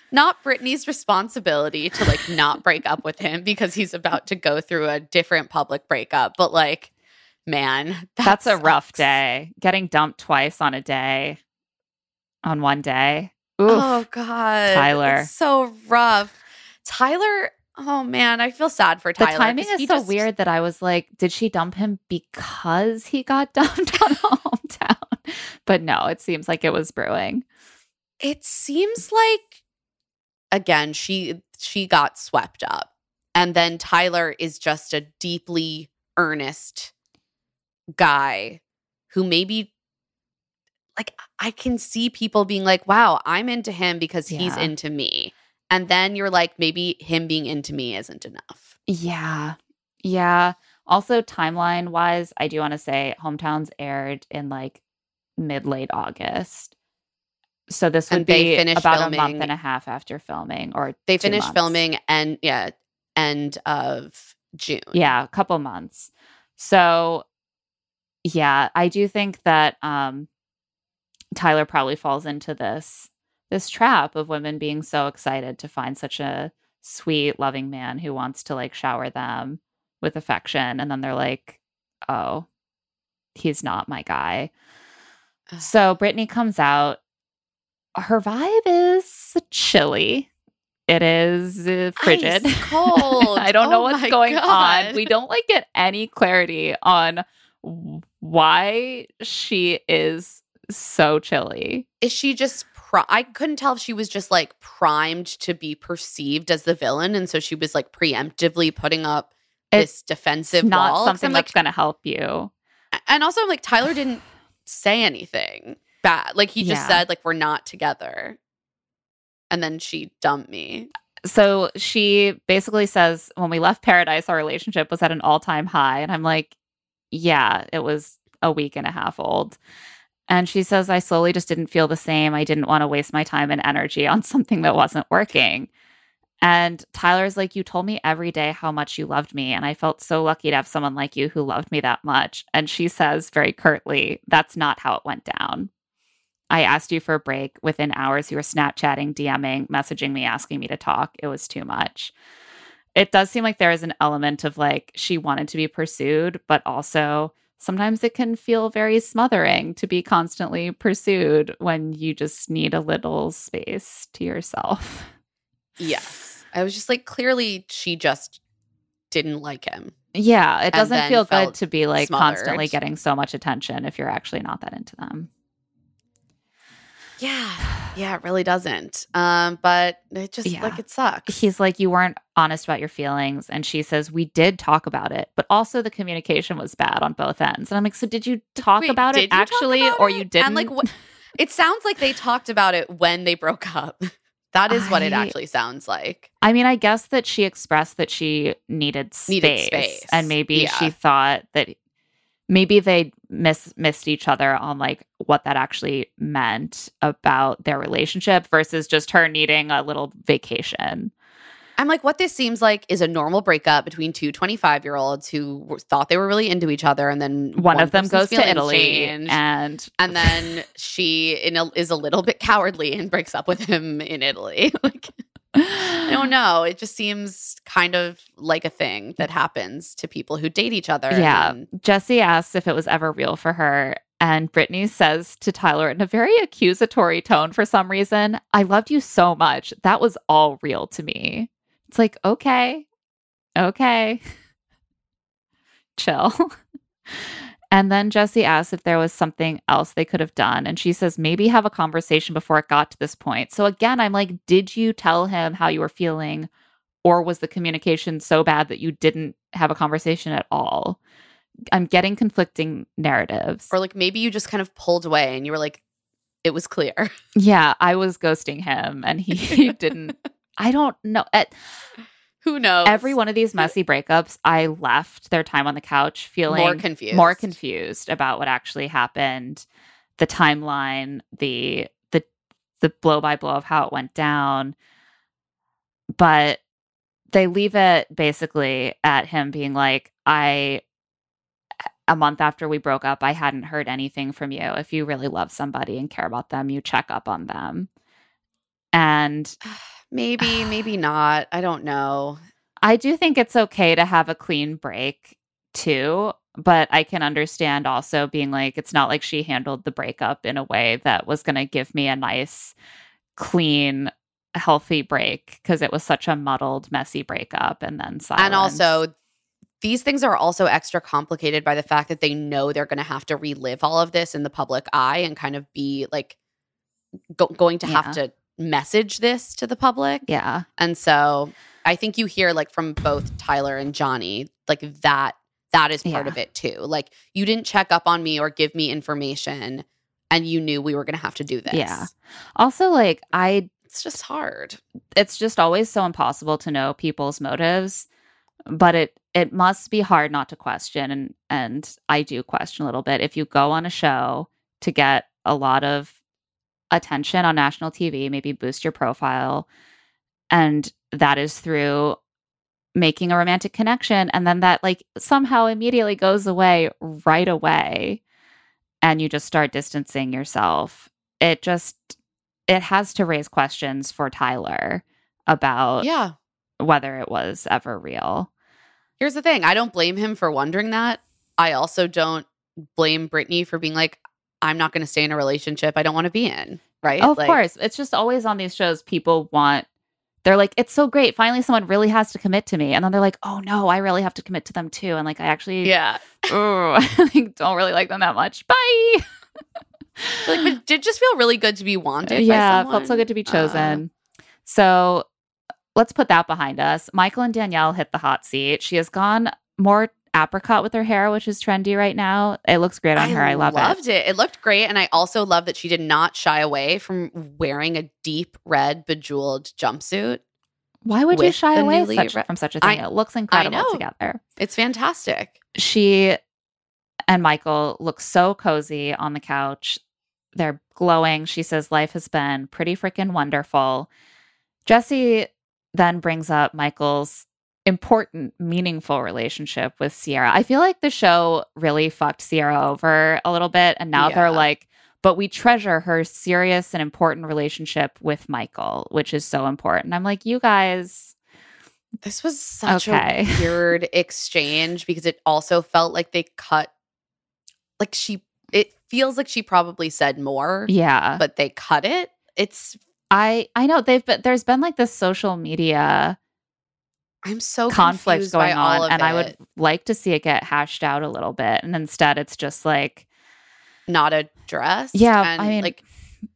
Not Brittany's responsibility to like not break up with him because he's about to go through a different public breakup. But like, man, that that's sucks. A rough day. Getting dumped twice on a day, on one day. Oof. Oh God, Tyler, it's so rough. Tyler, oh man, I feel sad for Tyler. The timing is so just... weird that I was like, did she dump him because he got dumped on hometown? But no, it seems like it was brewing. It seems like. Again, she she got swept up. And then Tyler is just a deeply earnest guy who maybe, like, I can see people being like, wow, I'm into him because yeah. he's into me. And then you're like, maybe him being into me isn't enough. Yeah. Yeah. Also, timeline-wise, I do want to say Hometowns aired in, like, mid-late August. So this would be about filming. a month and a half after filming, or they finished filming and yeah, end of June. Yeah, a couple months. So yeah, I do think that um, Tyler probably falls into this this trap of women being so excited to find such a sweet, loving man who wants to like shower them with affection, and then they're like, "Oh, he's not my guy." So Brittany comes out. Her vibe is chilly. It is uh, frigid. Ice cold. I don't oh know what's going God. on. We don't like get any clarity on why she is so chilly. Is she just... Pri- I couldn't tell if she was just like primed to be perceived as the villain. And so she was like preemptively putting up it's this defensive not wall. Not something that's like, going to help you. And also like Tyler didn't say anything. Bad. Like he just yeah. said, like, we're not together. And then she dumped me. So she basically says, when we left Paradise, our relationship was at an all-time high. And I'm like, yeah, it was a week and a half old. And she says, I slowly just didn't feel the same. I didn't want to waste my time and energy on something that wasn't working. And Tyler's like, you told me every day how much you loved me. And I felt so lucky to have someone like you who loved me that much. And she says very curtly, that's not how it went down. I asked you for a break. Within hours, you were Snapchatting, DMing, messaging me, asking me to talk. It was too much. It does seem like there is an element of like she wanted to be pursued, but also sometimes it can feel very smothering to be constantly pursued when you just need a little space to yourself. Yes. I was just like, clearly she just didn't like him. Yeah. It doesn't feel good to be like smothered. Constantly getting so much attention if you're actually not that into them. Yeah. Yeah, it really doesn't. Um, but it just, yeah. like, it sucks. He's like, you weren't honest about your feelings. And she says, we did talk about it. But also the communication was bad on both ends. And I'm like, so did you talk Wait, about it actually about or it? You didn't? And, like, wh- it sounds like they talked about it when they broke up. That is I, what it actually sounds like. I mean, I guess that she expressed that she needed space. Needed space. And maybe yeah. she thought that... Maybe they miss, missed each other on like what that actually meant about their relationship versus just her needing a little vacation. I'm like, what this seems like is a normal breakup between two twenty-five-year-olds who were, thought they were really into each other, and then one, one of them goes to Italy, and and then she in a, is a little bit cowardly and breaks up with him in Italy. Like, I don't know. It just seems kind of like a thing that happens to people who date each other. Yeah. And- Jesse asks if it was ever real for her. And Brittany says to Tyler in a very accusatory tone for some reason, I loved you so much. That was all real to me. It's like, okay, okay. Chill. And then Jesse asks if there was something else they could have done. And she says, maybe have a conversation before it got to this point. So again, I'm like, did you tell him how you were feeling? Or was the communication so bad that you didn't have a conversation at all? I'm getting conflicting narratives. Or like maybe you just kind of pulled away and you were like, it was clear. Yeah, I was ghosting him and he didn't. I don't know. At, Who knows? Every one of these messy breakups, I left their time on the couch feeling more confused, more confused about what actually happened, the timeline, the the the blow by blow of how it went down. But they leave it basically at him being like, I a month after we broke up, I hadn't heard anything from you. If you really love somebody and care about them, you check up on them. And maybe, maybe not. I don't know. I do think it's okay to have a clean break too, but I can understand also being like, it's not like she handled the breakup in a way that was going to give me a nice, clean, healthy break because it was such a muddled, messy breakup and then silence. And also, these things are also extra complicated by the fact that they know they're going to have to relive all of this in the public eye and kind of be like go- going to yeah. have to message this to the public. Yeah. And so I think you hear like from both Tyler and Johnny, like that, that is part yeah. of it too. Like you didn't check up on me or give me information and you knew we were going to have to do this. Yeah. Also like I, it's just hard. It's just always so impossible to know people's motives, but it, it must be hard not to question. And, and I do question a little bit. If you go on a show to get a lot of attention on national T V, maybe boost your profile. And that is through making a romantic connection. And then that like somehow immediately goes away right away. And you just start distancing yourself. It just, it has to raise questions for Tyler about yeah. whether it was ever real. Here's the thing. I don't blame him for wondering that. I also don't blame Brittany for being like, I'm not going to stay in a relationship I don't want to be in, right? Oh, of like, course. It's just always on these shows, people want, they're like, it's so great. Finally, someone really has to commit to me. And then they're like, oh no, I really have to commit to them too. And like, I actually yeah, ooh, like, don't really like them that much. Bye. Like, but it did just feel really good to be wanted yeah, by someone. Yeah, felt so good to be chosen. Uh, so let's put that behind us. Michael and Danielle hit the hot seat. She has gone more apricot with her hair, which is trendy right now. It looks great on I her. I love loved it. it. It looked great. And I also love that she did not shy away from wearing a deep red bejeweled jumpsuit. Why would you shy away such, re- from such a thing? I, it looks incredible together. It's fantastic. She and Michael look so cozy on the couch. They're glowing. She says life has been pretty freaking wonderful. Jesse then brings up Michael's important, meaningful relationship with Sierra. I feel like the show really fucked Sierra over a little bit. And now yeah. they're like, but we treasure her serious and important relationship with Michael, which is so important. I'm like, you guys. This was such okay. a weird exchange because it also felt like they cut like she, it feels like she probably said more. Yeah. But they cut it. It's, I, I know they've been, there's been like this social media I'm so conflict going on. And it. I would like to see it get hashed out a little bit. And instead it's just like. Not addressed. Yeah. And I mean, like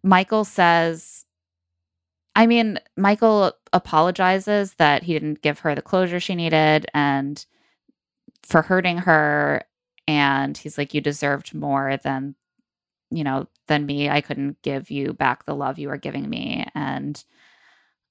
Michael says, I mean, Michael apologizes that he didn't give her the closure she needed and for hurting her. And he's like, you deserved more than, you know, than me. I couldn't give you back the love you were giving me. And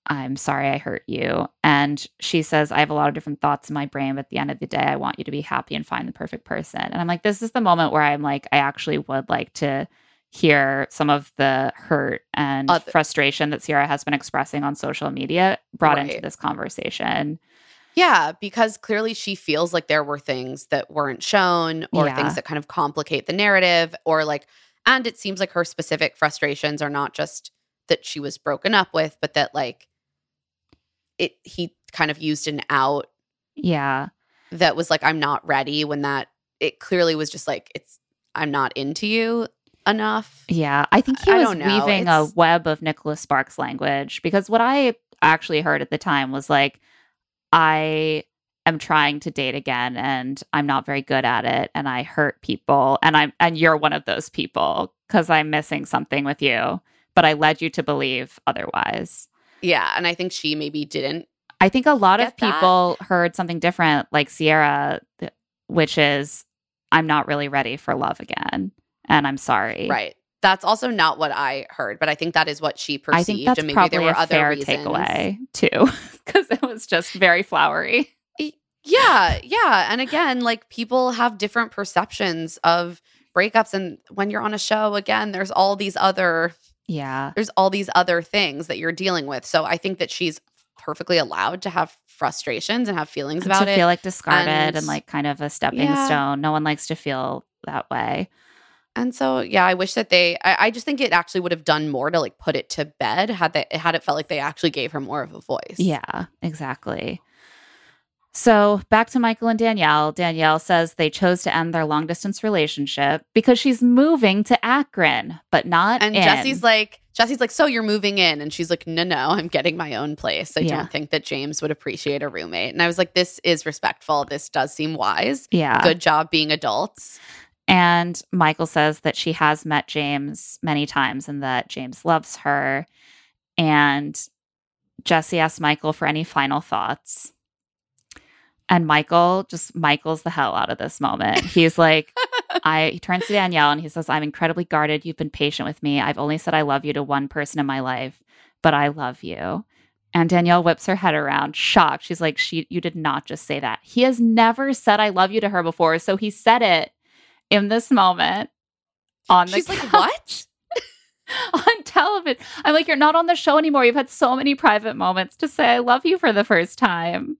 I'm sorry I hurt you. And she says, I have a lot of different thoughts in my brain, but at the end of the day, I want you to be happy and find the perfect person. And I'm like, this is the moment where I'm like, I actually would like to hear some of the hurt and Other. frustration that Sierra has been expressing on social media brought right. into this conversation. Yeah, because clearly she feels like there were things that weren't shown or yeah. things that kind of complicate the narrative or like, and it seems like her specific frustrations are not just that she was broken up with, but that like it, he kind of used an out. Yeah. That was like, I'm not ready when that, it clearly was just like, it's, I'm not into you enough. Yeah. I think he I, was I don't know. weaving it's, a web of Nicholas Sparks language because what I actually heard at the time was like, I am trying to date again and I'm not very good at it. And I hurt people and I'm, and you're one of those people because I'm missing something with you, but I led you to believe otherwise. Yeah, and I think she maybe didn't. I think a lot of people that. heard something different, like Sierra, which is, I'm not really ready for love again, and I'm sorry. Right. That's also not what I heard, but I think that is what she perceived. I think that's and maybe probably there were a other fair reasons. Takeaway, too, because it was just very flowery. Yeah, yeah. And again, like, people have different perceptions of breakups, and when you're on a show, again, there's all these other... Yeah. There's all these other things that you're dealing with. So I think that she's perfectly allowed to have frustrations and have feelings and about to it. To feel like discarded and, and like kind of a stepping yeah. stone. No one likes to feel that way. And so, yeah, I wish that they, I, I just think it actually would have done more to like put it to bed had they, had it felt like they actually gave her more of a voice. Yeah, exactly. So back to Michael and Danielle. Danielle says they chose to end their long-distance relationship because she's moving to Akron, but not and in. And Jesse's like, Jesse's like, so you're moving in? And she's like, no, no, I'm getting my own place. I yeah. don't think that James would appreciate a roommate. And I was like, this is respectful. This does seem wise. Yeah. Good job being adults. And Michael says that she has met James many times and that James loves her. And Jesse asks Michael for any final thoughts. And Michael just Michael's the hell out of this moment. He's like, I he turns to Danielle and he says, I'm incredibly guarded. You've been patient with me. I've only said I love you to one person in my life, but I love you. And Danielle whips her head around, shocked. She's like, she, you did not just say that. He has never said I love you to her before. So he said it in this moment on the She's couch. like, what? On television. I'm like, you're not on the show anymore. You've had so many private moments to say I love you for the first time.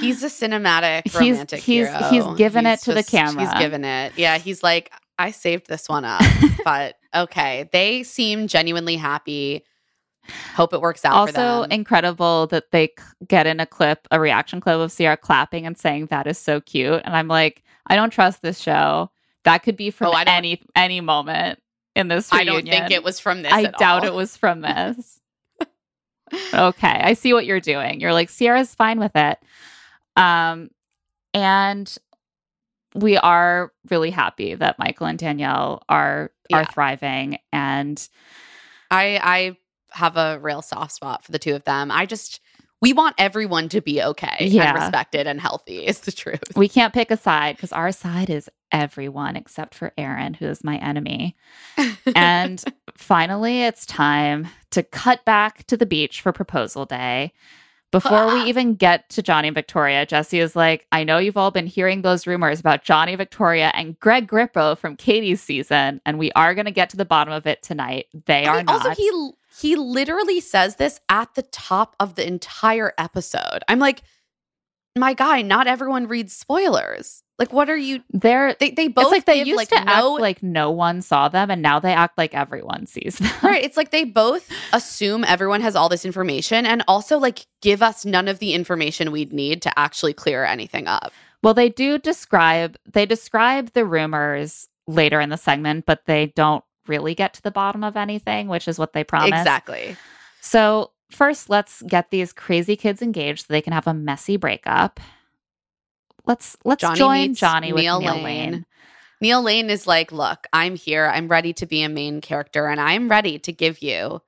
He's a cinematic romantic he's, he's, hero. He's given he's it to just, the camera. He's given it. Yeah, he's like, I saved this one up. But okay, they seem genuinely happy. Hope it works out also, for them. Also incredible that they get in a clip, a reaction clip of Sierra clapping and saying, that is so cute. And I'm like, I don't trust this show. That could be from oh, any any moment in this reunion. I don't think it was from this I at doubt all. it was from this. Okay, I see what you're doing. You're like, Sierra's fine with it. Um, and we are really happy that Michael and Danielle are are yeah. thriving. And I I have a real soft spot for the two of them. I just, we want everyone to be okay yeah. and respected and healthy is the truth. We can't pick a side because our side is everyone except for Aaron, who is my enemy. And finally, it's time to cut back to the beach for proposal day. Before we even get to Johnny and Victoria, Jesse is like, I know you've all been hearing those rumors about Johnny, Victoria, and Greg Grippo from Katie's season, and we are going to get to the bottom of it tonight. They I are mean, not. Also, he, he literally says this at the top of the entire episode. I'm like, my guy, not everyone reads spoilers. Like, what are you... They're, they they both it's like they give, used like, to no, act like no one saw them, and now they act like everyone sees them. Right. It's like they both assume everyone has all this information and also, like, give us none of the information we'd need to actually clear anything up. Well, they do describe... They describe the rumors later in the segment, but they don't really get to the bottom of anything, which is what they promised. Exactly. So first, let's get these crazy kids engaged so they can have a messy breakup. Let's let's Johnny join Johnny with Neil, Neil Lane. Lane. Neil Lane is like, look, I'm here. I'm ready to be a main character, and I'm ready to give you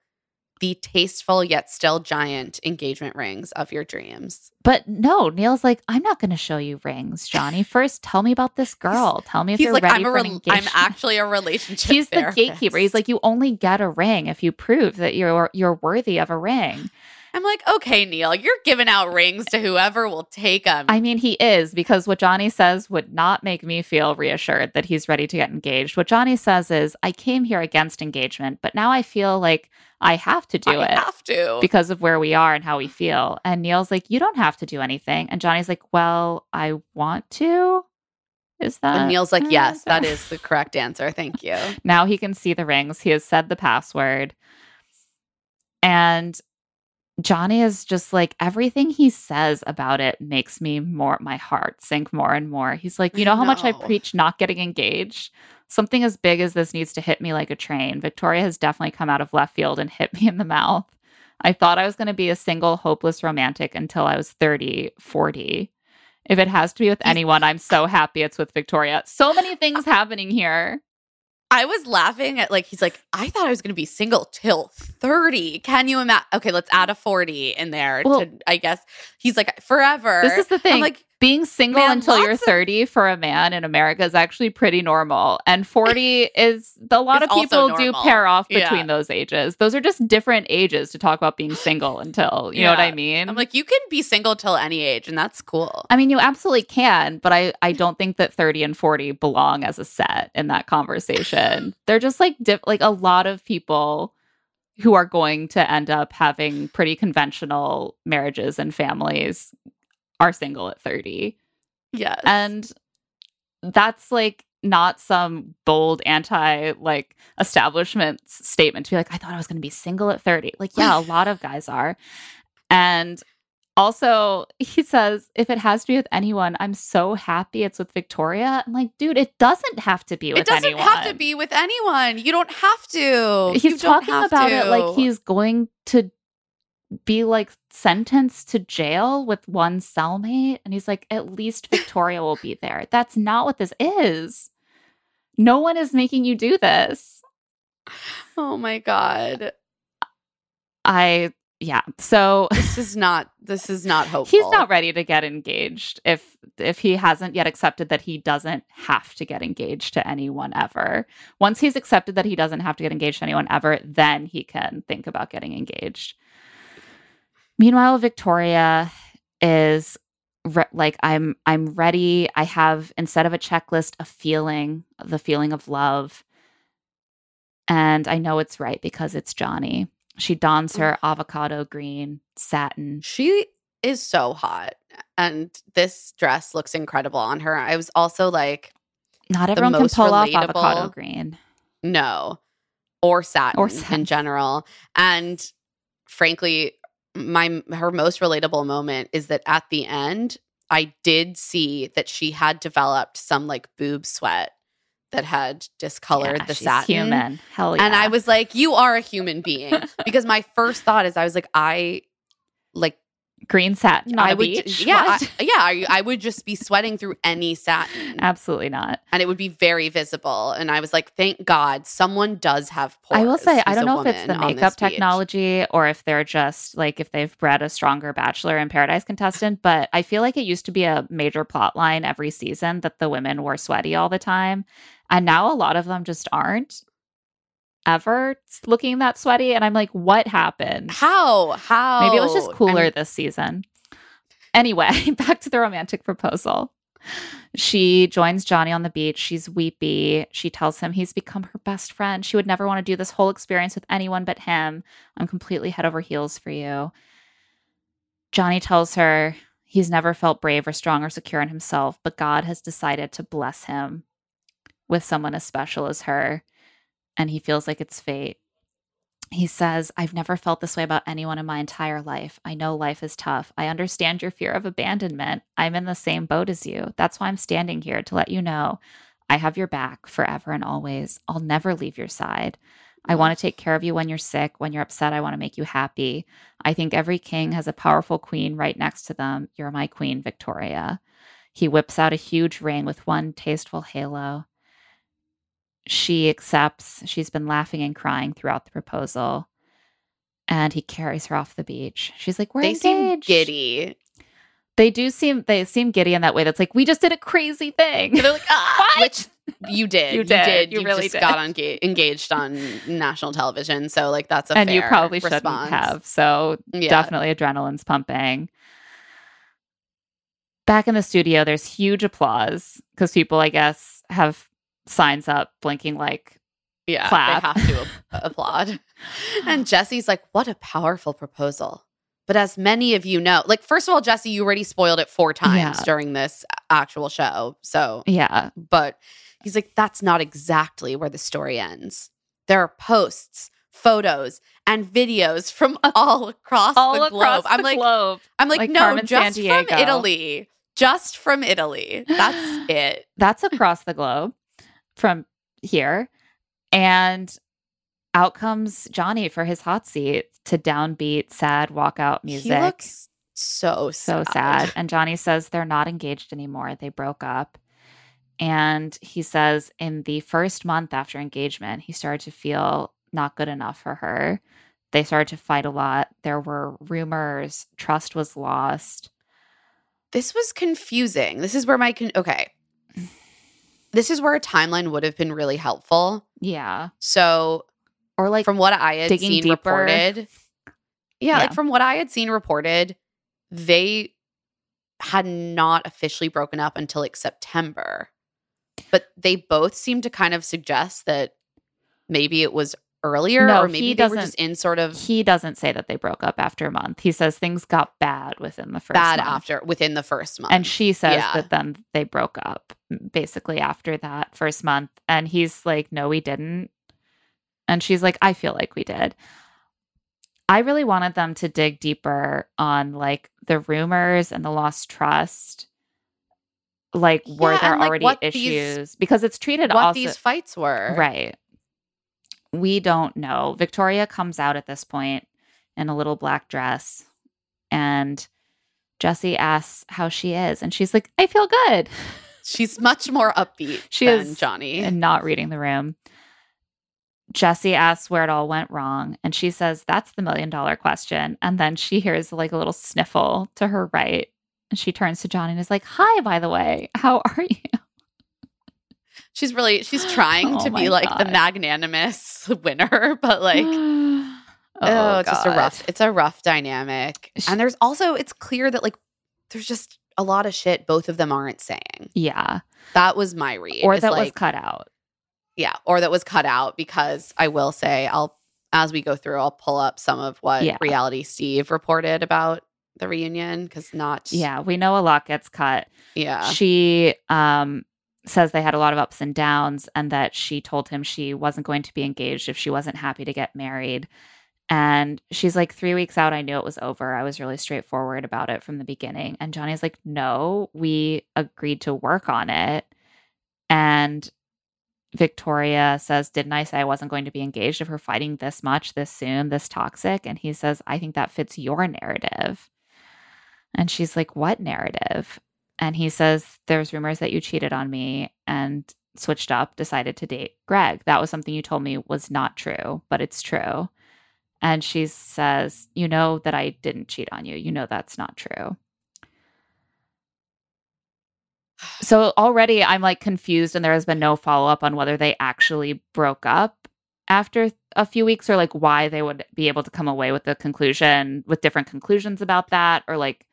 the tasteful yet still giant engagement rings of your dreams. But no, Neil's like, I'm not going to show you rings, Johnny. First, tell me about this girl. Tell me if you're like, ready I'm a re- for an engagement. I'm actually a relationship He's therapist. The gatekeeper. He's like, you only get a ring if you prove that you're you're worthy of a ring. I'm like, okay, Neil, you're giving out rings to whoever will take them. I mean, he is, because what Johnny says would not make me feel reassured that he's ready to get engaged. What Johnny says is, I came here against engagement, but now I feel like I have to do I it. I have to. Because of where we are and how we feel. And Neil's like, you don't have to do anything. And Johnny's like, well, I want to. Is that? And Neil's like, yes, that is the correct answer. Thank you. Now he can see the rings. He has said the password. And Johnny is just like, everything he says about it makes me more, my heart sink more and more. He's like, you know how no. much I preach not getting engaged? Something as big as this needs to hit me like a train. Victoria has definitely come out of left field and hit me in the mouth. I thought I was going to be a single, hopeless romantic until I was thirty, forty. If it has to be with anyone, I'm so happy it's with Victoria. So many things happening here. I was laughing at, like, he's like, I thought I was going to be single till thirty. Can you imagine? Okay, let's add a forty in there. Well, to, I guess he's like, forever. This is the thing. I'm like, being single man, until you're thirty of- for a man in America is actually pretty normal. And forty is, a lot of people do pair off between yeah. those ages. Those are just different ages to talk about being single until, you yeah. know what I mean? I'm like, you can be single till any age, and that's cool. I mean, you absolutely can, but I, I don't think that thirty and forty belong as a set in that conversation. They're just like, diff- like a lot of people who are going to end up having pretty conventional marriages and families are single at thirty. Yes. And that's like not some bold anti like establishment statement to be like, I thought I was going to be single at thirty. Like, yeah, a lot of guys are. And also he says, if it has to be with anyone, I'm so happy it's with Victoria. I'm like, dude, it doesn't have to be with anyone. It doesn't anyone. have to be with anyone. You don't have to. He's you talking don't have about to. It like he's going to be like sentenced to jail with one cellmate, and he's like, at least Victoria will be there. That's not what this is. No one is making you do this. Oh my god. I yeah. So this is not this is not hopeful. He's not ready to get engaged if if he hasn't yet accepted that he doesn't have to get engaged to anyone ever. Once he's accepted that he doesn't have to get engaged to anyone ever, then he can think about getting engaged. Meanwhile, Victoria is re- like, I'm I'm ready. I have, instead of a checklist, a feeling, the feeling of love. And I know it's right because it's Johnny. She dons her avocado green satin. She is so hot. And this dress looks incredible on her. I was also like, not everyone can pull off avocado green. No. Or satin, or satin in general. And frankly, my her most relatable moment is that at the end, I did see that she had developed some like boob sweat that had discolored yeah, the she's satin. Human. Hell yeah. And I was like, you are a human being. Because my first thought is I was like, I like green satin on I a would, beach? Yeah. I, yeah. I, I would just be sweating through any satin. Absolutely not. And it would be very visible. And I was like, thank God someone does have pores. I will say, I don't know if it's the makeup technology or if they're just like, if they've bred a stronger Bachelor in Paradise contestant, but I feel like it used to be a major plot line every season that the women were sweaty all the time. And now a lot of them just aren't ever looking that sweaty, and I'm like, what happened? How? How? Maybe it was just cooler I'm- this season. Anyway, back to the romantic proposal. She joins Johnny on the beach. She's weepy. She tells him he's become her best friend. She would never want to do this whole experience with anyone but him. I'm completely head over heels for you. Johnny tells her he's never felt brave or strong or secure in himself, but God has decided to bless him with someone as special as her. And he feels like it's fate. He says, I've never felt this way about anyone in my entire life. I know life is tough. I understand your fear of abandonment. I'm in the same boat as you. That's why I'm standing here to let you know I have your back forever and always. I'll never leave your side. I want to take care of you when you're sick, when you're upset. I want to make you happy. I think every king has a powerful queen right next to them. You're my queen, Victoria. He whips out a huge ring with one tasteful halo. She accepts. She's been laughing and crying throughout the proposal. And he carries her off the beach. She's like, we're engaged. They seem giddy. They do seem, they seem giddy in that way. That's like, we just did a crazy thing. And they're like, ah, what? Which you did. You did. You, did. you, you really just did. got on, engaged on national television. So like, that's a and fair And you probably response. shouldn't have. So yeah. Definitely adrenaline's pumping. Back in the studio, there's huge applause because people, I guess, have signs up blinking like, yeah, clap. They have to a- applaud. And Jesse's like, what a powerful proposal. But as many of you know, like, first of all, Jesse, you already spoiled it four times yeah. during this actual show. So, yeah. But he's like, that's not exactly where the story ends. There are posts, photos, and videos from all across all the globe. Across I'm the like, globe. I'm like, like no, just from Italy. Just from Italy. That's it. That's across the globe from here. And out comes Johnny for his hot seat to downbeat, sad walkout music. He looks so, so sad. sad. And Johnny says they're not engaged anymore. They broke up. And he says in the first month after engagement, he started to feel not good enough for her. They started to fight a lot. There were rumors. Trust was lost. This was confusing. This is where my... Con- okay. This is where a timeline would have been really helpful. Yeah. So... Or like from what I had seen deeper. reported, yeah, yeah, like from what I had seen reported, they had not officially broken up until like September, but they both seemed to kind of suggest that maybe it was earlier, no, or maybe they were just in sort of. He doesn't say that they broke up after a month. He says things got bad within the first bad month. after within the first month, and she says yeah. that then they broke up basically after that first month, and he's like, "No, we didn't." And she's like, I feel like we did. I really wanted them to dig deeper on, like, the rumors and the lost trust. Like, yeah, were there already like issues? These, because it's treated what also... What these fights were. Right. We don't know. Victoria comes out at this point in a little black dress. And Jesse asks how she is. And she's like, I feel good. She's much more upbeat she than is, Johnny. And not reading the room. Jesse asks where it all went wrong, and she says, that's the million-dollar question. And then she hears, like, a little sniffle to her right, and she turns to Johnny and is like, hi, by the way, how are you? She's really, she's trying oh to be, like, God. the magnanimous winner, but, like, oh, oh just a rough, it's a rough dynamic. She, and there's also, it's clear that, like, there's just a lot of shit both of them aren't saying. Yeah. That was my read. Or that like, was cut out. Yeah, or that was cut out because I will say I'll as we go through I'll pull up some of what yeah. Reality Steve reported about the reunion because not yeah we know a lot gets cut. Yeah, she um says they had a lot of ups and downs and that she told him she wasn't going to be engaged if she wasn't happy to get married. And she's like, three weeks out, I knew it was over. I was really straightforward about it from the beginning. And Johnny's like, no, we agreed to work on it. And Victoria says, didn't I say I wasn't going to be engaged if we're fighting this much, this soon, this toxic? And he says, I think that fits your narrative. And she's like, what narrative? And he says, there's rumors that you cheated on me and switched up, decided to date Greg. That was something you told me was not true, but it's true. And she says, you know that I didn't cheat on you. You know that's not true. So already I'm like confused and there has been no follow-up on whether they actually broke up after a few weeks or like why they would be able to come away with the conclusion, with different conclusions about that or like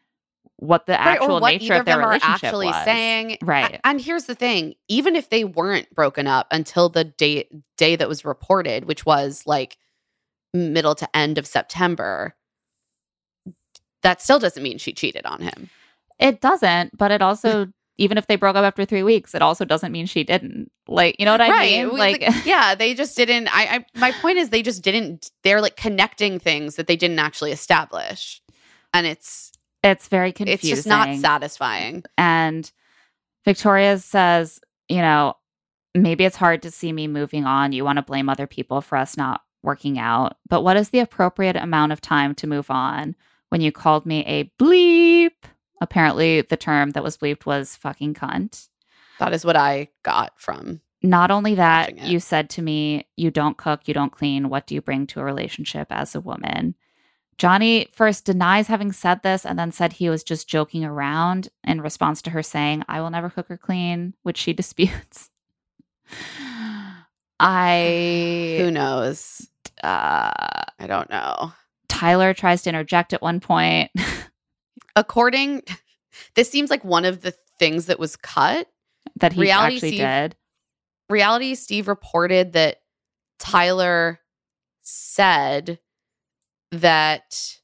what the right, actual or what nature of their relationship was. Either of them are actually saying. Right. And here's the thing. Even if they weren't broken up until the day, day that was reported, which was like middle to end of September, that still doesn't mean she cheated on him. It doesn't, but it also... Even if they broke up after three weeks, it also doesn't mean she didn't. Like, you know what I right. mean? Like, like, yeah, they just didn't. I, I, my point is, they just didn't. They're like connecting things that they didn't actually establish, and it's it's very confusing. It's just not satisfying. And Victoria says, you know, maybe it's hard to see me moving on. You want to blame other people for us not working out. But what is the appropriate amount of time to move on? When you called me a bleep, apparently the term that was bleeped was fucking cunt. That is what I got from. Not only that, you said to me, you don't cook, you don't clean. What do you bring to a relationship as a woman? Johnny first denies having said this and then said he was just joking around in response to her saying, I will never cook or clean, which she disputes. I... Who knows? Uh, I don't know. Tyler tries to interject at one point. According... This seems like one of the things that was cut. That he Reality actually Steve, did. Reality Steve reported that Tyler said... that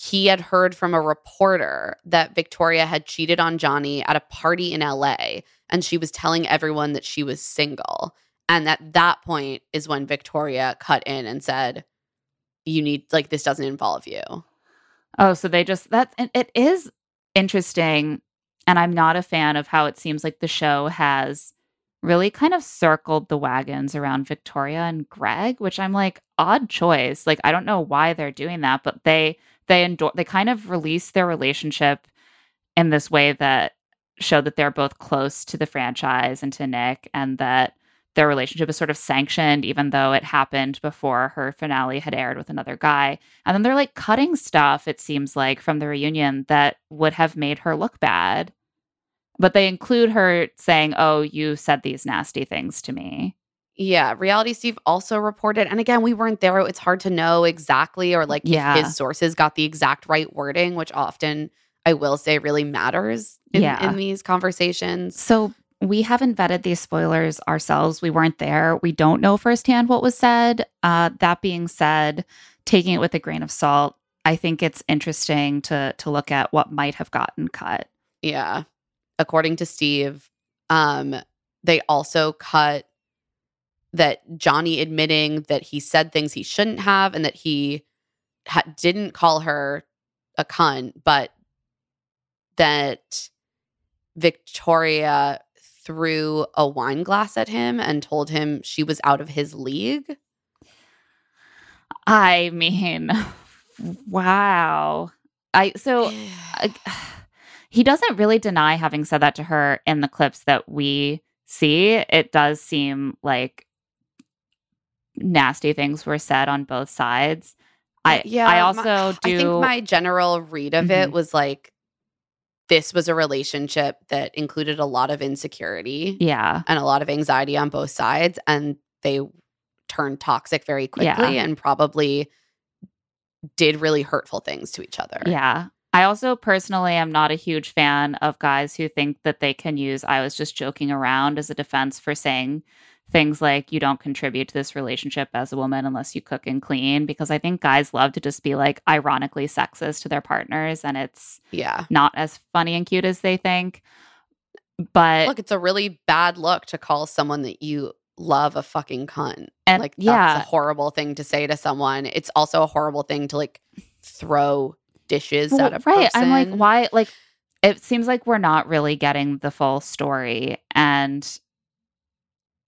he had heard from a reporter that Victoria had cheated on Johnny at a party in L A, and she was telling everyone that she was single. And at that point is when Victoria cut in and said, you need, like, this doesn't involve you. Oh, so they just, that, it is interesting. And I'm not a fan of how it seems like the show has really kind of circled the wagons around Victoria and Greg, which I'm like, odd choice. Like, I don't know why they're doing that, but they they endor- they kind of release their relationship in this way that showed that they're both close to the franchise and to Nick, and that their relationship is sort of sanctioned, even though it happened before her finale had aired with another guy. And then they're like cutting stuff, it seems like, from the reunion that would have made her look bad. But they include her saying, oh, you said these nasty things to me. Yeah. Reality Steve also reported, and again, we weren't there. It's hard to know exactly, or like yeah. if his sources got the exact right wording, which often I will say really matters in, yeah. in these conversations. So we haven't vetted these spoilers ourselves. We weren't there. We don't know firsthand what was said. Uh, that being said, taking it with a grain of salt, I think it's interesting to to look at what might have gotten cut. Yeah. According to Steve, um, they also cut that Johnny admitting that he said things he shouldn't have, and that he ha- didn't call her a cunt, but that Victoria threw a wine glass at him and told him she was out of his league. I mean, wow. I so... I, He doesn't really deny having said that to her in the clips that we see. It does seem like nasty things were said on both sides. I yeah, I also my, do... I think my general read of mm-hmm. it was like, this was a relationship that included a lot of insecurity. Yeah. And a lot of anxiety on both sides. And they turned toxic very quickly yeah. and probably did really hurtful things to each other. Yeah. I also personally am not a huge fan of guys who think that they can use I was just joking around as a defense for saying things like, you don't contribute to this relationship as a woman unless you cook and clean, because I think guys love to just be like ironically sexist to their partners, and it's yeah. not as funny and cute as they think. But look, it's a really bad look to call someone that you love a fucking cunt. And like, that's yeah. a horrible thing to say to someone. It's also a horrible thing to like throw dishes well, at a right. person. I'm like, why? Like, it seems like we're not really getting the full story, and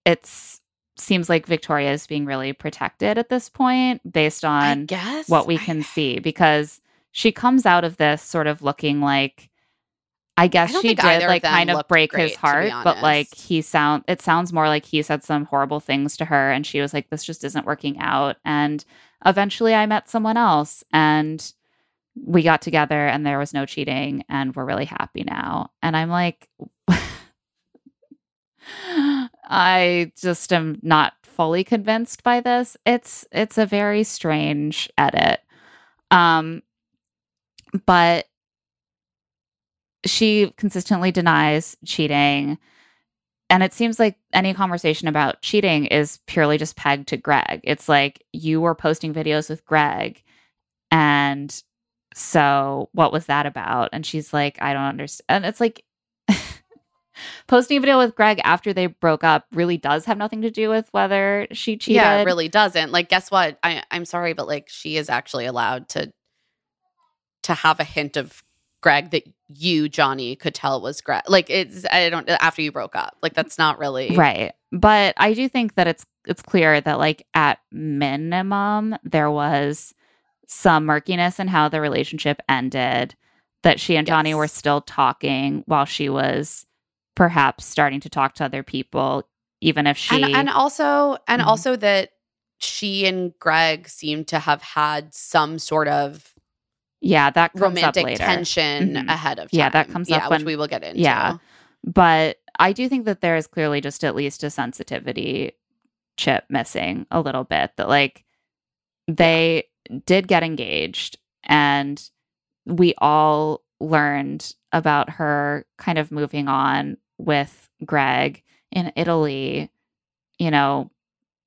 it's seems like Victoria is being really protected at this point based on what we can I, see, because she comes out of this sort of looking like, I guess I she did like of kind of break great, his heart, but like he sound it sounds more like he said some horrible things to her, and she was like, this just isn't working out, and eventually I met someone else, and we got together and there was no cheating and we're really happy now. And I'm like, I just am not fully convinced by this. It's, it's a very strange edit. Um, but she consistently denies cheating. And it seems like any conversation about cheating is purely just pegged to Greg. It's like, you were posting videos with Greg, and so what was that about? And she's like, I don't understand. And it's like, posting a video with Greg after they broke up really does have nothing to do with whether she cheated. Yeah, it really doesn't. Like, guess what? I, I'm sorry, but like, she is actually allowed to to have a hint of Greg that you, Johnny, could tell was Greg. Like, it's, I don't, after you broke up, like, that's not really. Right. But I do think that it's, it's clear that, like, at minimum, there was some murkiness in how the relationship ended, that she and Johnny yes. were still talking while she was perhaps starting to talk to other people, even if she... And, and also, and mm-hmm. also that she and Greg seemed to have had some sort of yeah that comes romantic up later. tension mm-hmm. ahead of time. Yeah, that comes yeah, up, which when, we will get into. Yeah, but I do think that there is clearly just at least a sensitivity chip missing a little bit. That, like, they yeah. did get engaged, and we all learned about her kind of moving on with Greg in Italy. You know,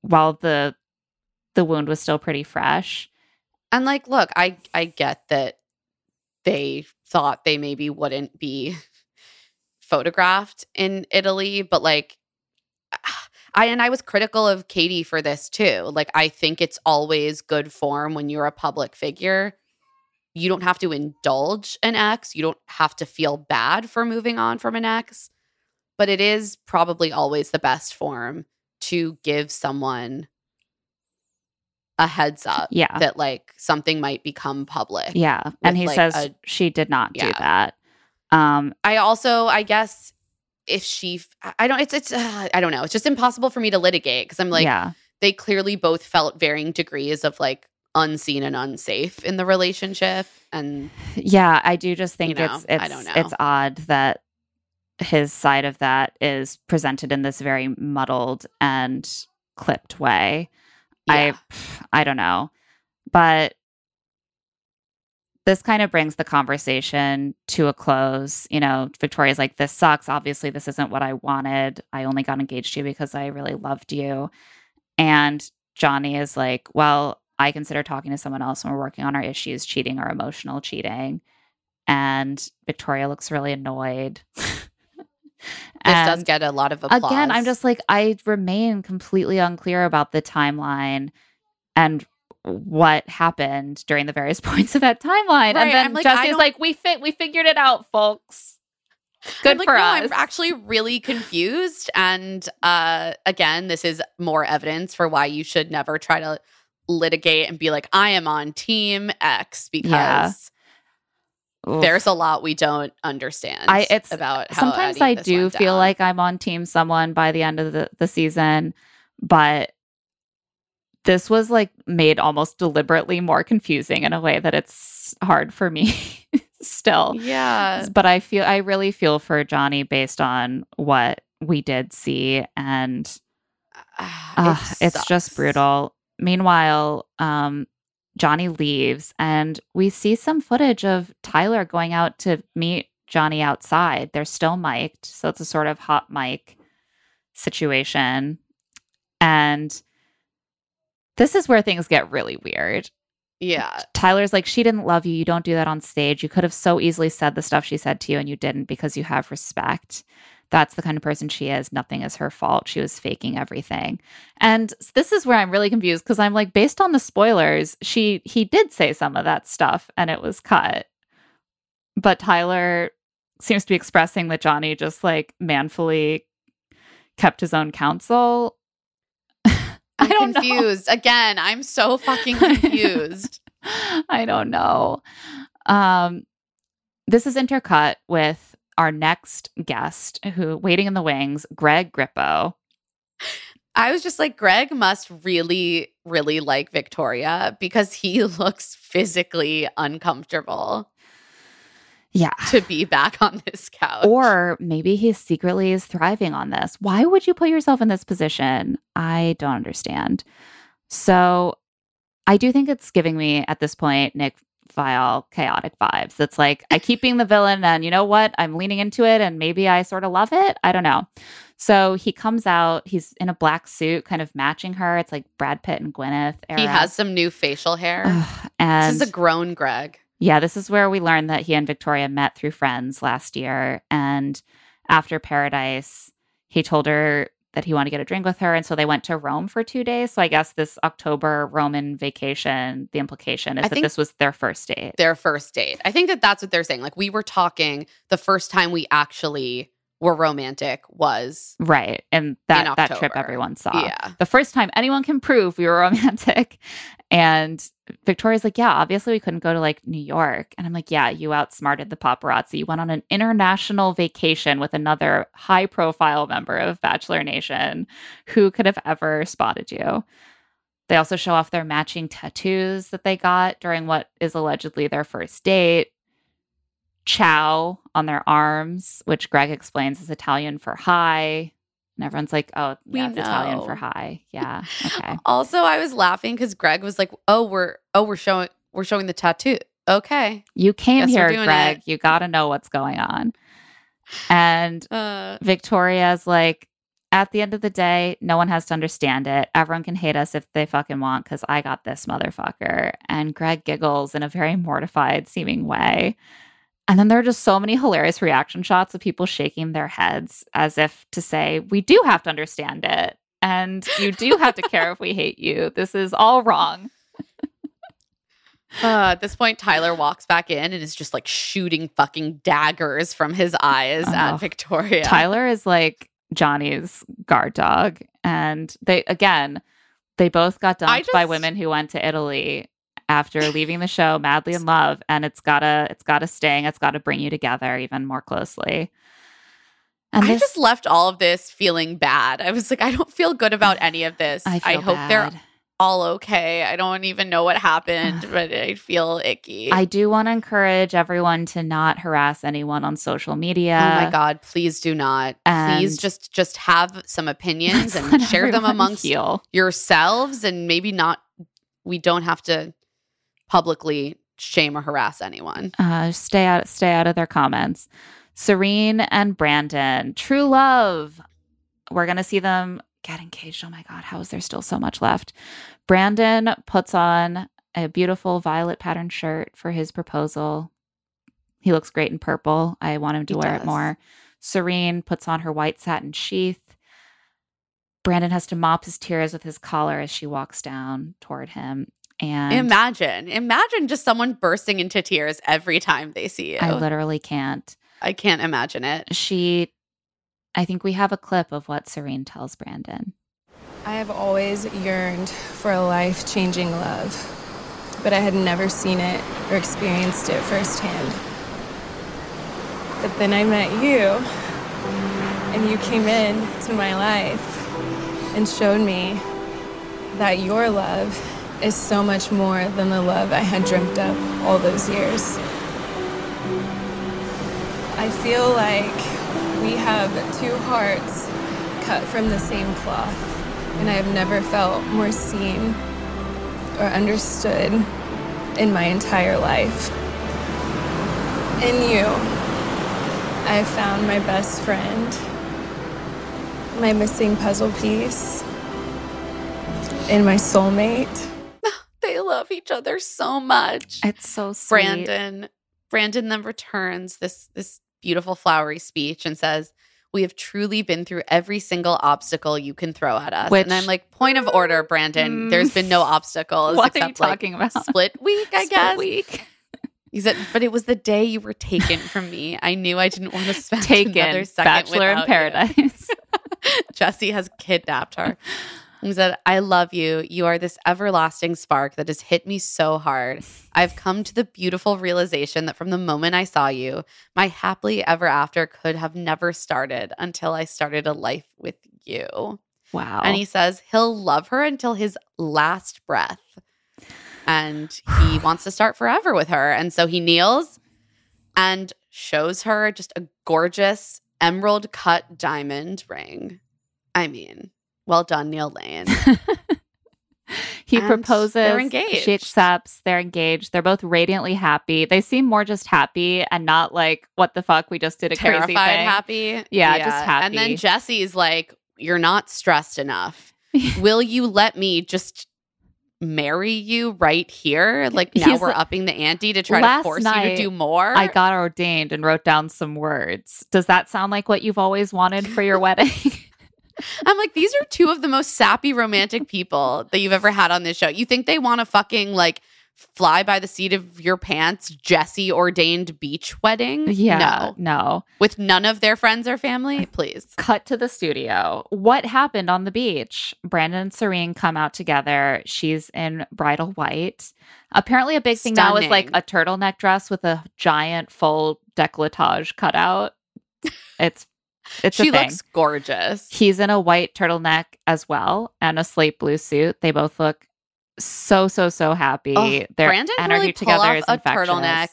while the the wound was still pretty fresh. And, like, look, I, I get that they thought they maybe wouldn't be photographed in Italy, but, like, I and I was critical of Katie for this too. Like, I think it's always good form when you're a public figure. You don't have to indulge an ex. You don't have to feel bad for moving on from an ex. But it is probably always the best form to give someone a heads up yeah. that, like, something might become public. Yeah. And he, like, says a, she did not yeah. do that. Um, I also, I guess if she, I don't, it's, it's, uh, I don't know. It's just impossible for me to litigate because I'm like, yeah. they clearly both felt varying degrees of, like, unseen and unsafe in the relationship. And yeah, I do just think you know, it's, it's, I don't know. It's odd that his side of that is presented in this very muddled and clipped way. Yeah. I I don't know. But this kind of brings the conversation to a close. You know, Victoria's like, this sucks. Obviously, this isn't what I wanted. I only got engaged to you because I really loved you. And Johnny is like, well, I consider talking to someone else when we're working on our issues, cheating or emotional cheating. And Victoria looks really annoyed. This and does get a lot of applause. Again, I'm just like, I remain completely unclear about the timeline and what happened during the various points of that timeline. Right. And then like, Jesse's like, we fit, we figured it out, folks. Good I'm for like, no, us. I'm actually really confused. And uh, again, this is more evidence for why you should never try to litigate and be like, I am on team X because... Yeah. Oof. There's a lot we don't understand I, it's, about how sometimes I do feel like I'm on team someone by the end of the, the season, but this was, like, made almost deliberately more confusing in a way that it's hard for me still. Yeah. But I feel I really feel for Johnny based on what we did see, and uh, it it's just brutal. Meanwhile, um, Johnny leaves, and we see some footage of Tyler going out to meet Johnny outside. They're still mic'd, so it's a sort of hot mic situation. And this is where things get really weird. Yeah. Tyler's like, she didn't love you. You don't do that on stage. You could have so easily said the stuff she said to you, and you didn't because you have respect. That's the kind of person she is. Nothing is her fault. She was faking everything. And this is where I'm really confused because I'm like, based on the spoilers, she he did say some of that stuff and it was cut. But Tyler seems to be expressing that Johnny just, like, manfully kept his own counsel. I I'm don't confused. Know. Again, I'm so fucking confused. I don't know. Um, this is intercut with our next guest, who waiting in the wings, Greg Grippo. I was just like, Greg must really, really like Victoria because he looks physically uncomfortable. Yeah. To be back on this couch. Or maybe he secretly is thriving on this. Why would you put yourself in this position? I don't understand. So I do think it's giving me, at this point, Nick Vile chaotic vibes. That's like, I keep being the villain, and you know what? I'm leaning into it, and maybe I sort of love it. I don't know. So he comes out. He's in a black suit, kind of matching her. It's like Brad Pitt and Gwyneth era. He has some new facial hair. Ugh, and this is a grown Greg. Yeah, this is where we learn that he and Victoria met through friends last year. And after Paradise, he told her that he wanted to get a drink with her. And so they went to Rome for two days. So I guess this October Roman vacation, the implication is I that this was their first date. Their first date. I think that that's what they're saying. Like, we were talking the first time we actually were romantic was right. And that, that trip everyone saw. Yeah. The first time anyone can prove we were romantic. And Victoria's like, yeah, obviously we couldn't go to like New York. And I'm like, yeah, you outsmarted the paparazzi. You went on an international vacation with another high profile member of Bachelor Nation. Who could have ever spotted you? They also show off their matching tattoos that they got during what is allegedly their first date. Ciao on their arms, which Greg explains is Italian for hi. And everyone's like, oh, yeah, it's Italian for hi. Yeah. Okay. Also, I was laughing because Greg was like, oh, we're oh, we're showing we're showing the tattoo. Okay. You came here, Greg. It. You gotta know what's going on. And uh, Victoria's like, at the end of the day, no one has to understand it. Everyone can hate us if they fucking want, because I got this motherfucker. And Greg giggles in a very mortified seeming way. And then there are just so many hilarious reaction shots of people shaking their heads as if to say, we do have to understand it. And you do have to care if we hate you. This is all wrong. uh, at this point, Tyler walks back in and is just like shooting fucking daggers from his eyes oh. at Victoria. Tyler is like Johnny's guard dog. And they, again, they both got dumped just... by women who went to Italy after leaving the show madly in love, and it's gotta it's gotta sting, it's gotta bring you together even more closely. And this, I just left all of this feeling bad. I was like, I don't feel good about any of this. I, I hope bad. They're all okay. I don't even know what happened, but I feel icky. I do want to encourage everyone to not harass anyone on social media. Oh my God, please do not. And please just just have some opinions and share them amongst heal. yourselves, and maybe not. We don't have to publicly shame or harass anyone. Uh, stay out stay out of their comments. Serene and Brandon, true love. We're going to see them get engaged. Oh my God, how is there still so much left? Brandon puts on a beautiful violet pattern shirt for his proposal. He looks great in purple. I want him to he wear does. it more. Serene puts on her white satin sheath. Brandon has to mop his tears with his collar as she walks down toward him. And imagine, imagine just someone bursting into tears every time they see you. I literally can't. I can't imagine it. She, I think we have a clip of what Serene tells Brandon. I have always yearned for a life-changing love, but I had never seen it or experienced it firsthand. But then I met you, and you came in to my life and showed me that your love is so much more than the love I had dreamt up all those years. I feel like we have two hearts cut from the same cloth, and I have never felt more seen or understood in my entire life. In you, I have found my best friend, my missing puzzle piece, and my soulmate. They love each other so much. It's so sweet. Brandon, Brandon then returns this, this beautiful flowery speech and says, we have truly been through every single obstacle you can throw at us. Which, and I'm like, point of order, Brandon. Mm, there's been no obstacles. What except are you talking like, about? Split week, I split guess. Week. He said, but it was the day you were taken from me. I knew I didn't want to spend taken, another second Bachelor in Paradise. Jesse has kidnapped her. He said, I love you. You are this everlasting spark that has hit me so hard. I've come to the beautiful realization that from the moment I saw you, my happily ever after could have never started until I started a life with you. Wow. And he says he'll love her until his last breath. And he wants to start forever with her. And so he kneels and shows her just a gorgeous emerald cut diamond ring. I mean... Well done, Neil Lane. He and proposes. They're engaged. She accepts. They're engaged. They're both radiantly happy. They seem more just happy and not like, what the fuck? We just did a Terrified, crazy thing. Terrified happy. Yeah, yeah, just happy. And then Jesse's like, you're not stressed enough. Will you let me just marry you right here? Like, now He's we're like, upping the ante to try to force night, you to do more. I got ordained and wrote down some words. Does that sound like what you've always wanted for your wedding? I'm like, these are two of the most sappy romantic people that you've ever had on this show. You think they want to fucking like fly by the seat of your pants, Jesse ordained beach wedding? Yeah, no. no. With none of their friends or family? Please. Cut to the studio. What happened on the beach? Brandon and Serene come out together. She's in bridal white. Apparently a big thing Stunning. now is like a turtleneck dress with a giant full décolletage cutout. It's It's she looks gorgeous. He's in a white turtleneck as well and a slate blue suit. They both look so, so, so happy. Oh, Their Brandon energy really together is infectious. Turtleneck.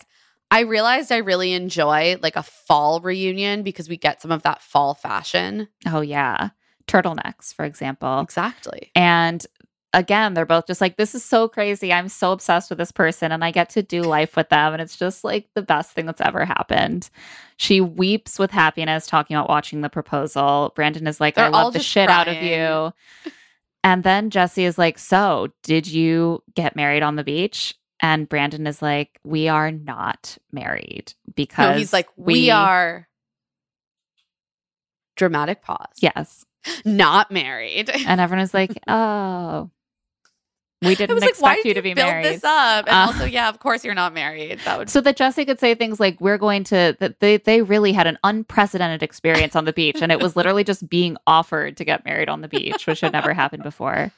I realized I really enjoy like a fall reunion because we get some of that fall fashion. Oh, yeah. Turtlenecks, for example. Exactly. And again, they're both just like, this is so crazy. I'm so obsessed with this person and I get to do life with them. And it's just like the best thing that's ever happened. She weeps with happiness talking about watching The Proposal. Brandon is like, they're I love the shit crying. out of you. And then Jesse is like, so did you get married on the beach? And Brandon is like, we are not married because no, he's like, we, we are. Dramatic pause. Yes. Not married. And everyone is like, oh. We didn't like, expect why did you to be you build married. This up, and uh, also, yeah, of course, you're not married. That would so that Jesse could say things like, "We're going to." That they they really had an unprecedented experience on the beach, and it was literally just being offered to get married on the beach, which had never happened before.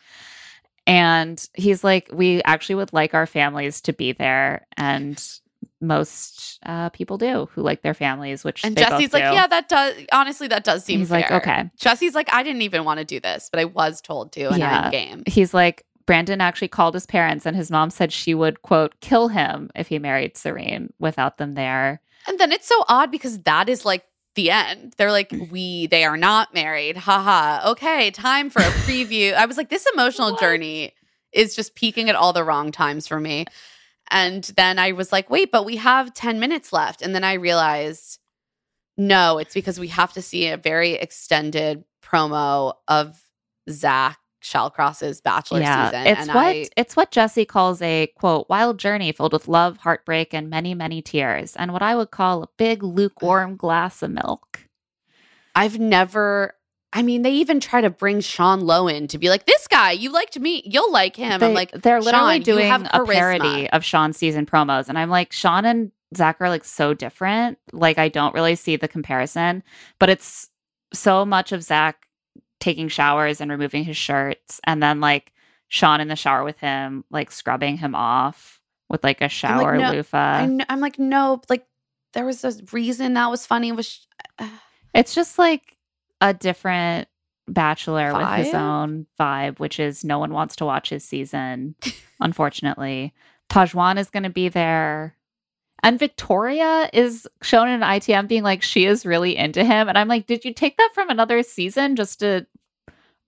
And he's like, "We actually would like our families to be there," and most uh, people do who like their families. Which and they Jesse's both like, do. "Yeah, that does. Honestly, that does seem." He's fair. Like, "Okay." Jesse's like, "I didn't even want to do this, but I was told to, and yeah. I'm game." He's like. Brandon actually called his parents and his mom said she would, quote, kill him if he married Serene without them there. And then it's so odd because that is like the end. They're like, we, they are not married. Haha. Okay, time for a preview. I was like, this emotional what? journey is just peaking at all the wrong times for me. And then I was like, wait, but we have ten minutes left. And then I realized, no, it's because we have to see a very extended promo of Zach. Shallcross's Bachelor yeah, season. It's and what I, it's what Jesse calls a quote wild journey filled with love, heartbreak, and many, many tears, and what I would call a big lukewarm glass of milk. I've never I mean, they even try to bring Sean Lowe in to be like, this guy, you liked me, you'll like him. They, I'm like, they're literally Sean, doing a parody of Sean's season promos. And I'm like, Sean and Zach are like so different. Like I don't really see the comparison, but it's so much of Zach taking showers and removing his shirts, and then like Sean in the shower with him, like scrubbing him off with like a shower I'm like, no, loofah. I'm, I'm like, no, like there was a reason that was funny. Was sh- it's just like a different Bachelor vibe? With his own vibe, which is no one wants to watch his season, unfortunately. Tajwan is going to be there. And Victoria is shown in an I T M being like, she is really into him. And I'm like, did you take that from another season just to,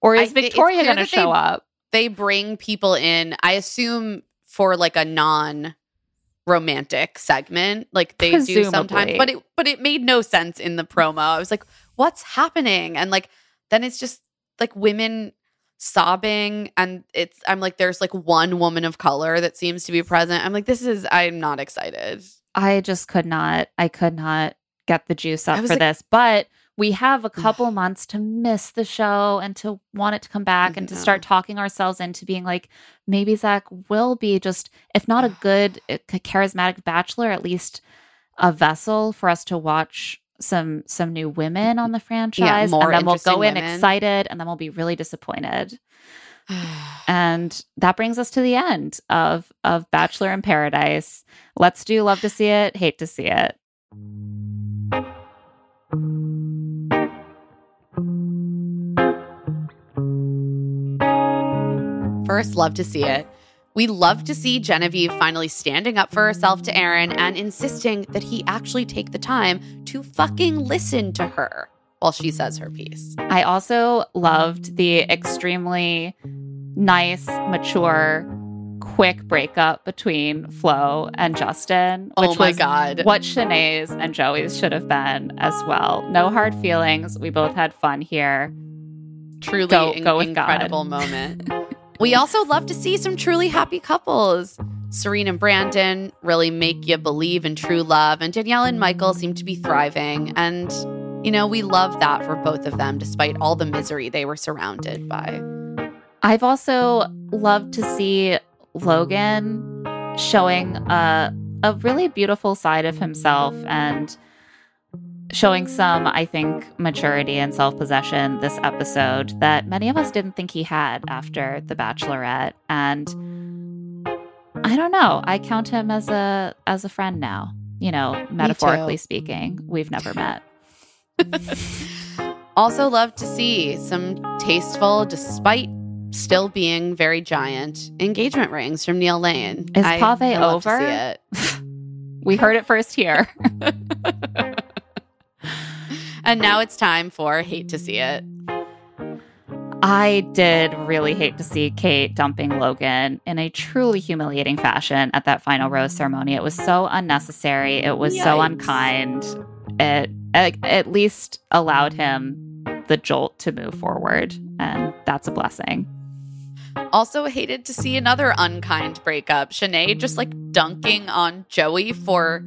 or is I, Victoria going to show they, up? They bring people in, I assume, for like a non-romantic segment. Like they Presumably. do sometimes, but it, but it made no sense in the promo. I was like, what's happening? And like, then it's just like women sobbing, and it's I'm like there's like one woman of color that seems to be present. I'm like, this is I'm not excited. I just could not I could not get the juice up for like, this, but we have a couple months to miss the show and to want it to come back and know. to start talking ourselves into being like, maybe Zach will be just, if not a good a charismatic bachelor, at least a vessel for us to watch some some new women on the franchise. Yeah, and then we'll go in women. excited, and then we'll be really disappointed. And that brings us to the end of of Bachelor in Paradise. Let's do Love to See It, Hate to See It. First, Love to See It. We love to see Genevieve finally standing up for herself to Aaron and insisting that he actually take the time to fucking listen to her while she says her piece. I also loved the extremely nice, mature, quick breakup between Flo and Justin. Which oh my was God. What Shanae's and Joey's should have been as well. No hard feelings. We both had fun here. Truly go, in- go with incredible God. moment. We also love to see some truly happy couples. Serene and Brandon really make you believe in true love, and Danielle and Michael seem to be thriving. And you know, we love that for both of them, despite all the misery they were surrounded by. I've also loved to see Logan showing a, a really beautiful side of himself and showing some, I think, maturity and self-possession this episode that many of us didn't think he had after The Bachelorette. And I don't know, I count him as a as a friend now, you know, metaphorically speaking. We've never met. Also love to see some tasteful, despite still being very giant, engagement rings from Neil Lane. Is I, Pave I love over? To see it. We heard it first here. And now it's time for Hate to See It. I did really hate to see Kate dumping Logan in a truly humiliating fashion at that final rose ceremony. It was so unnecessary. It was Yikes. so unkind. It, it at least allowed him the jolt to move forward, and that's a blessing. Also hated to see another unkind breakup. Shanae just like dunking on Joey for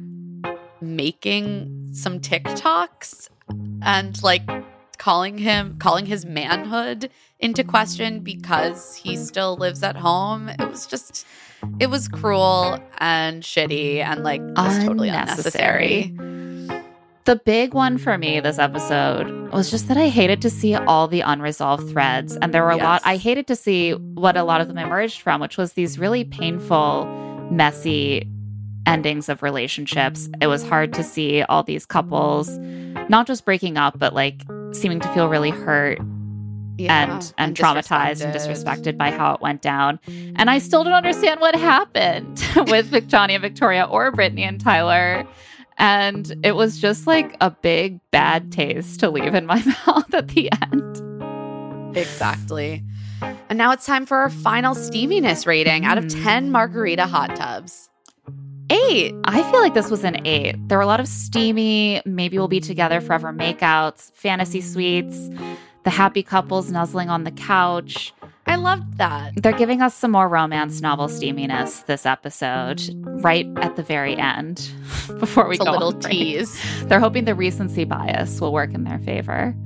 making some TikToks and like calling him, calling his manhood into question because he still lives at home. It was just, it was cruel and shitty and like just totally unnecessary. The big one for me this episode was just that I hated to see all the unresolved threads. And there were a yes. lot, I hated to see what a lot of them emerged from, which was these really painful, messy endings of relationships. It was hard to see all these couples not just breaking up, but like seeming to feel really hurt yeah, and, and and traumatized and disrespected by how it went down. And I still don't understand what happened with Johnny and Victoria or Brittany and Tyler. And it was just like a big bad taste to leave in my mouth at the end. Exactly. And now it's time for our final steaminess rating out of ten margarita hot tubs. Eight. I feel like this was an eight. There were a lot of steamy, maybe we'll be together forever makeouts, fantasy suites, the happy couples nuzzling on the couch. I loved that. They're giving us some more romance novel steaminess this episode, right at the very end, before we it's go a little on break. Tease. They're hoping the recency bias will work in their favor.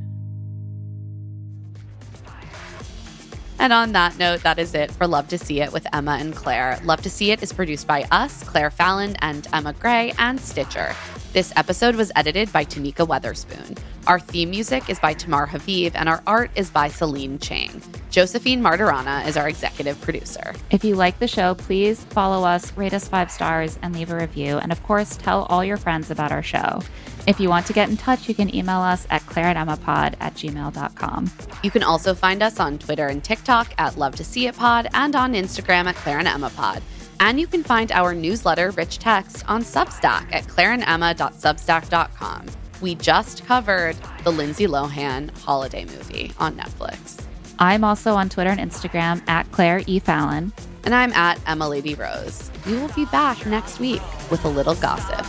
And on that note, that is it for Love to See It with Emma and Claire. Love to See It is produced by us, Claire Fallon and Emma Gray, and Stitcher. This episode was edited by Tamika Weatherspoon. Our theme music is by Tamar Haviv, and our art is by Celine Chang. Josephine Martirana is our executive producer. If you like the show, please follow us, rate us five stars, and leave a review. And of course, tell all your friends about our show. If you want to get in touch, you can email us at claire and emma pod at gmail dot com. You can also find us on Twitter and TikTok at Love to See It Pod and on Instagram at Claire and Emma Pod. And you can find our newsletter, Rich Text, on Substack at claire and emma dot substack dot com. We just covered the Lindsay Lohan holiday movie on Netflix. I'm also on Twitter and Instagram at Claire E. Fallon. And I'm at Emma Lady Rose. We will be back next week with a little gossip.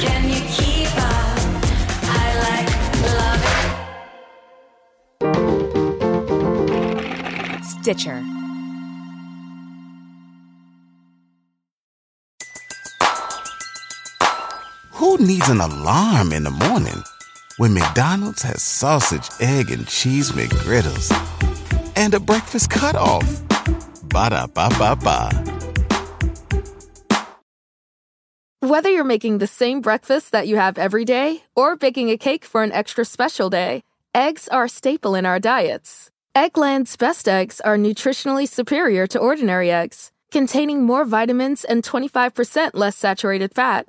Can you keep up? I like love it. Stitcher. Who needs an alarm in the morning when McDonald's has sausage, egg, and cheese McGriddles and a breakfast cutoff? Ba-da-ba-ba-ba. Whether you're making the same breakfast that you have every day or baking a cake for an extra special day, eggs are a staple in our diets. Eggland's Best eggs are nutritionally superior to ordinary eggs, containing more vitamins and twenty-five percent less saturated fat.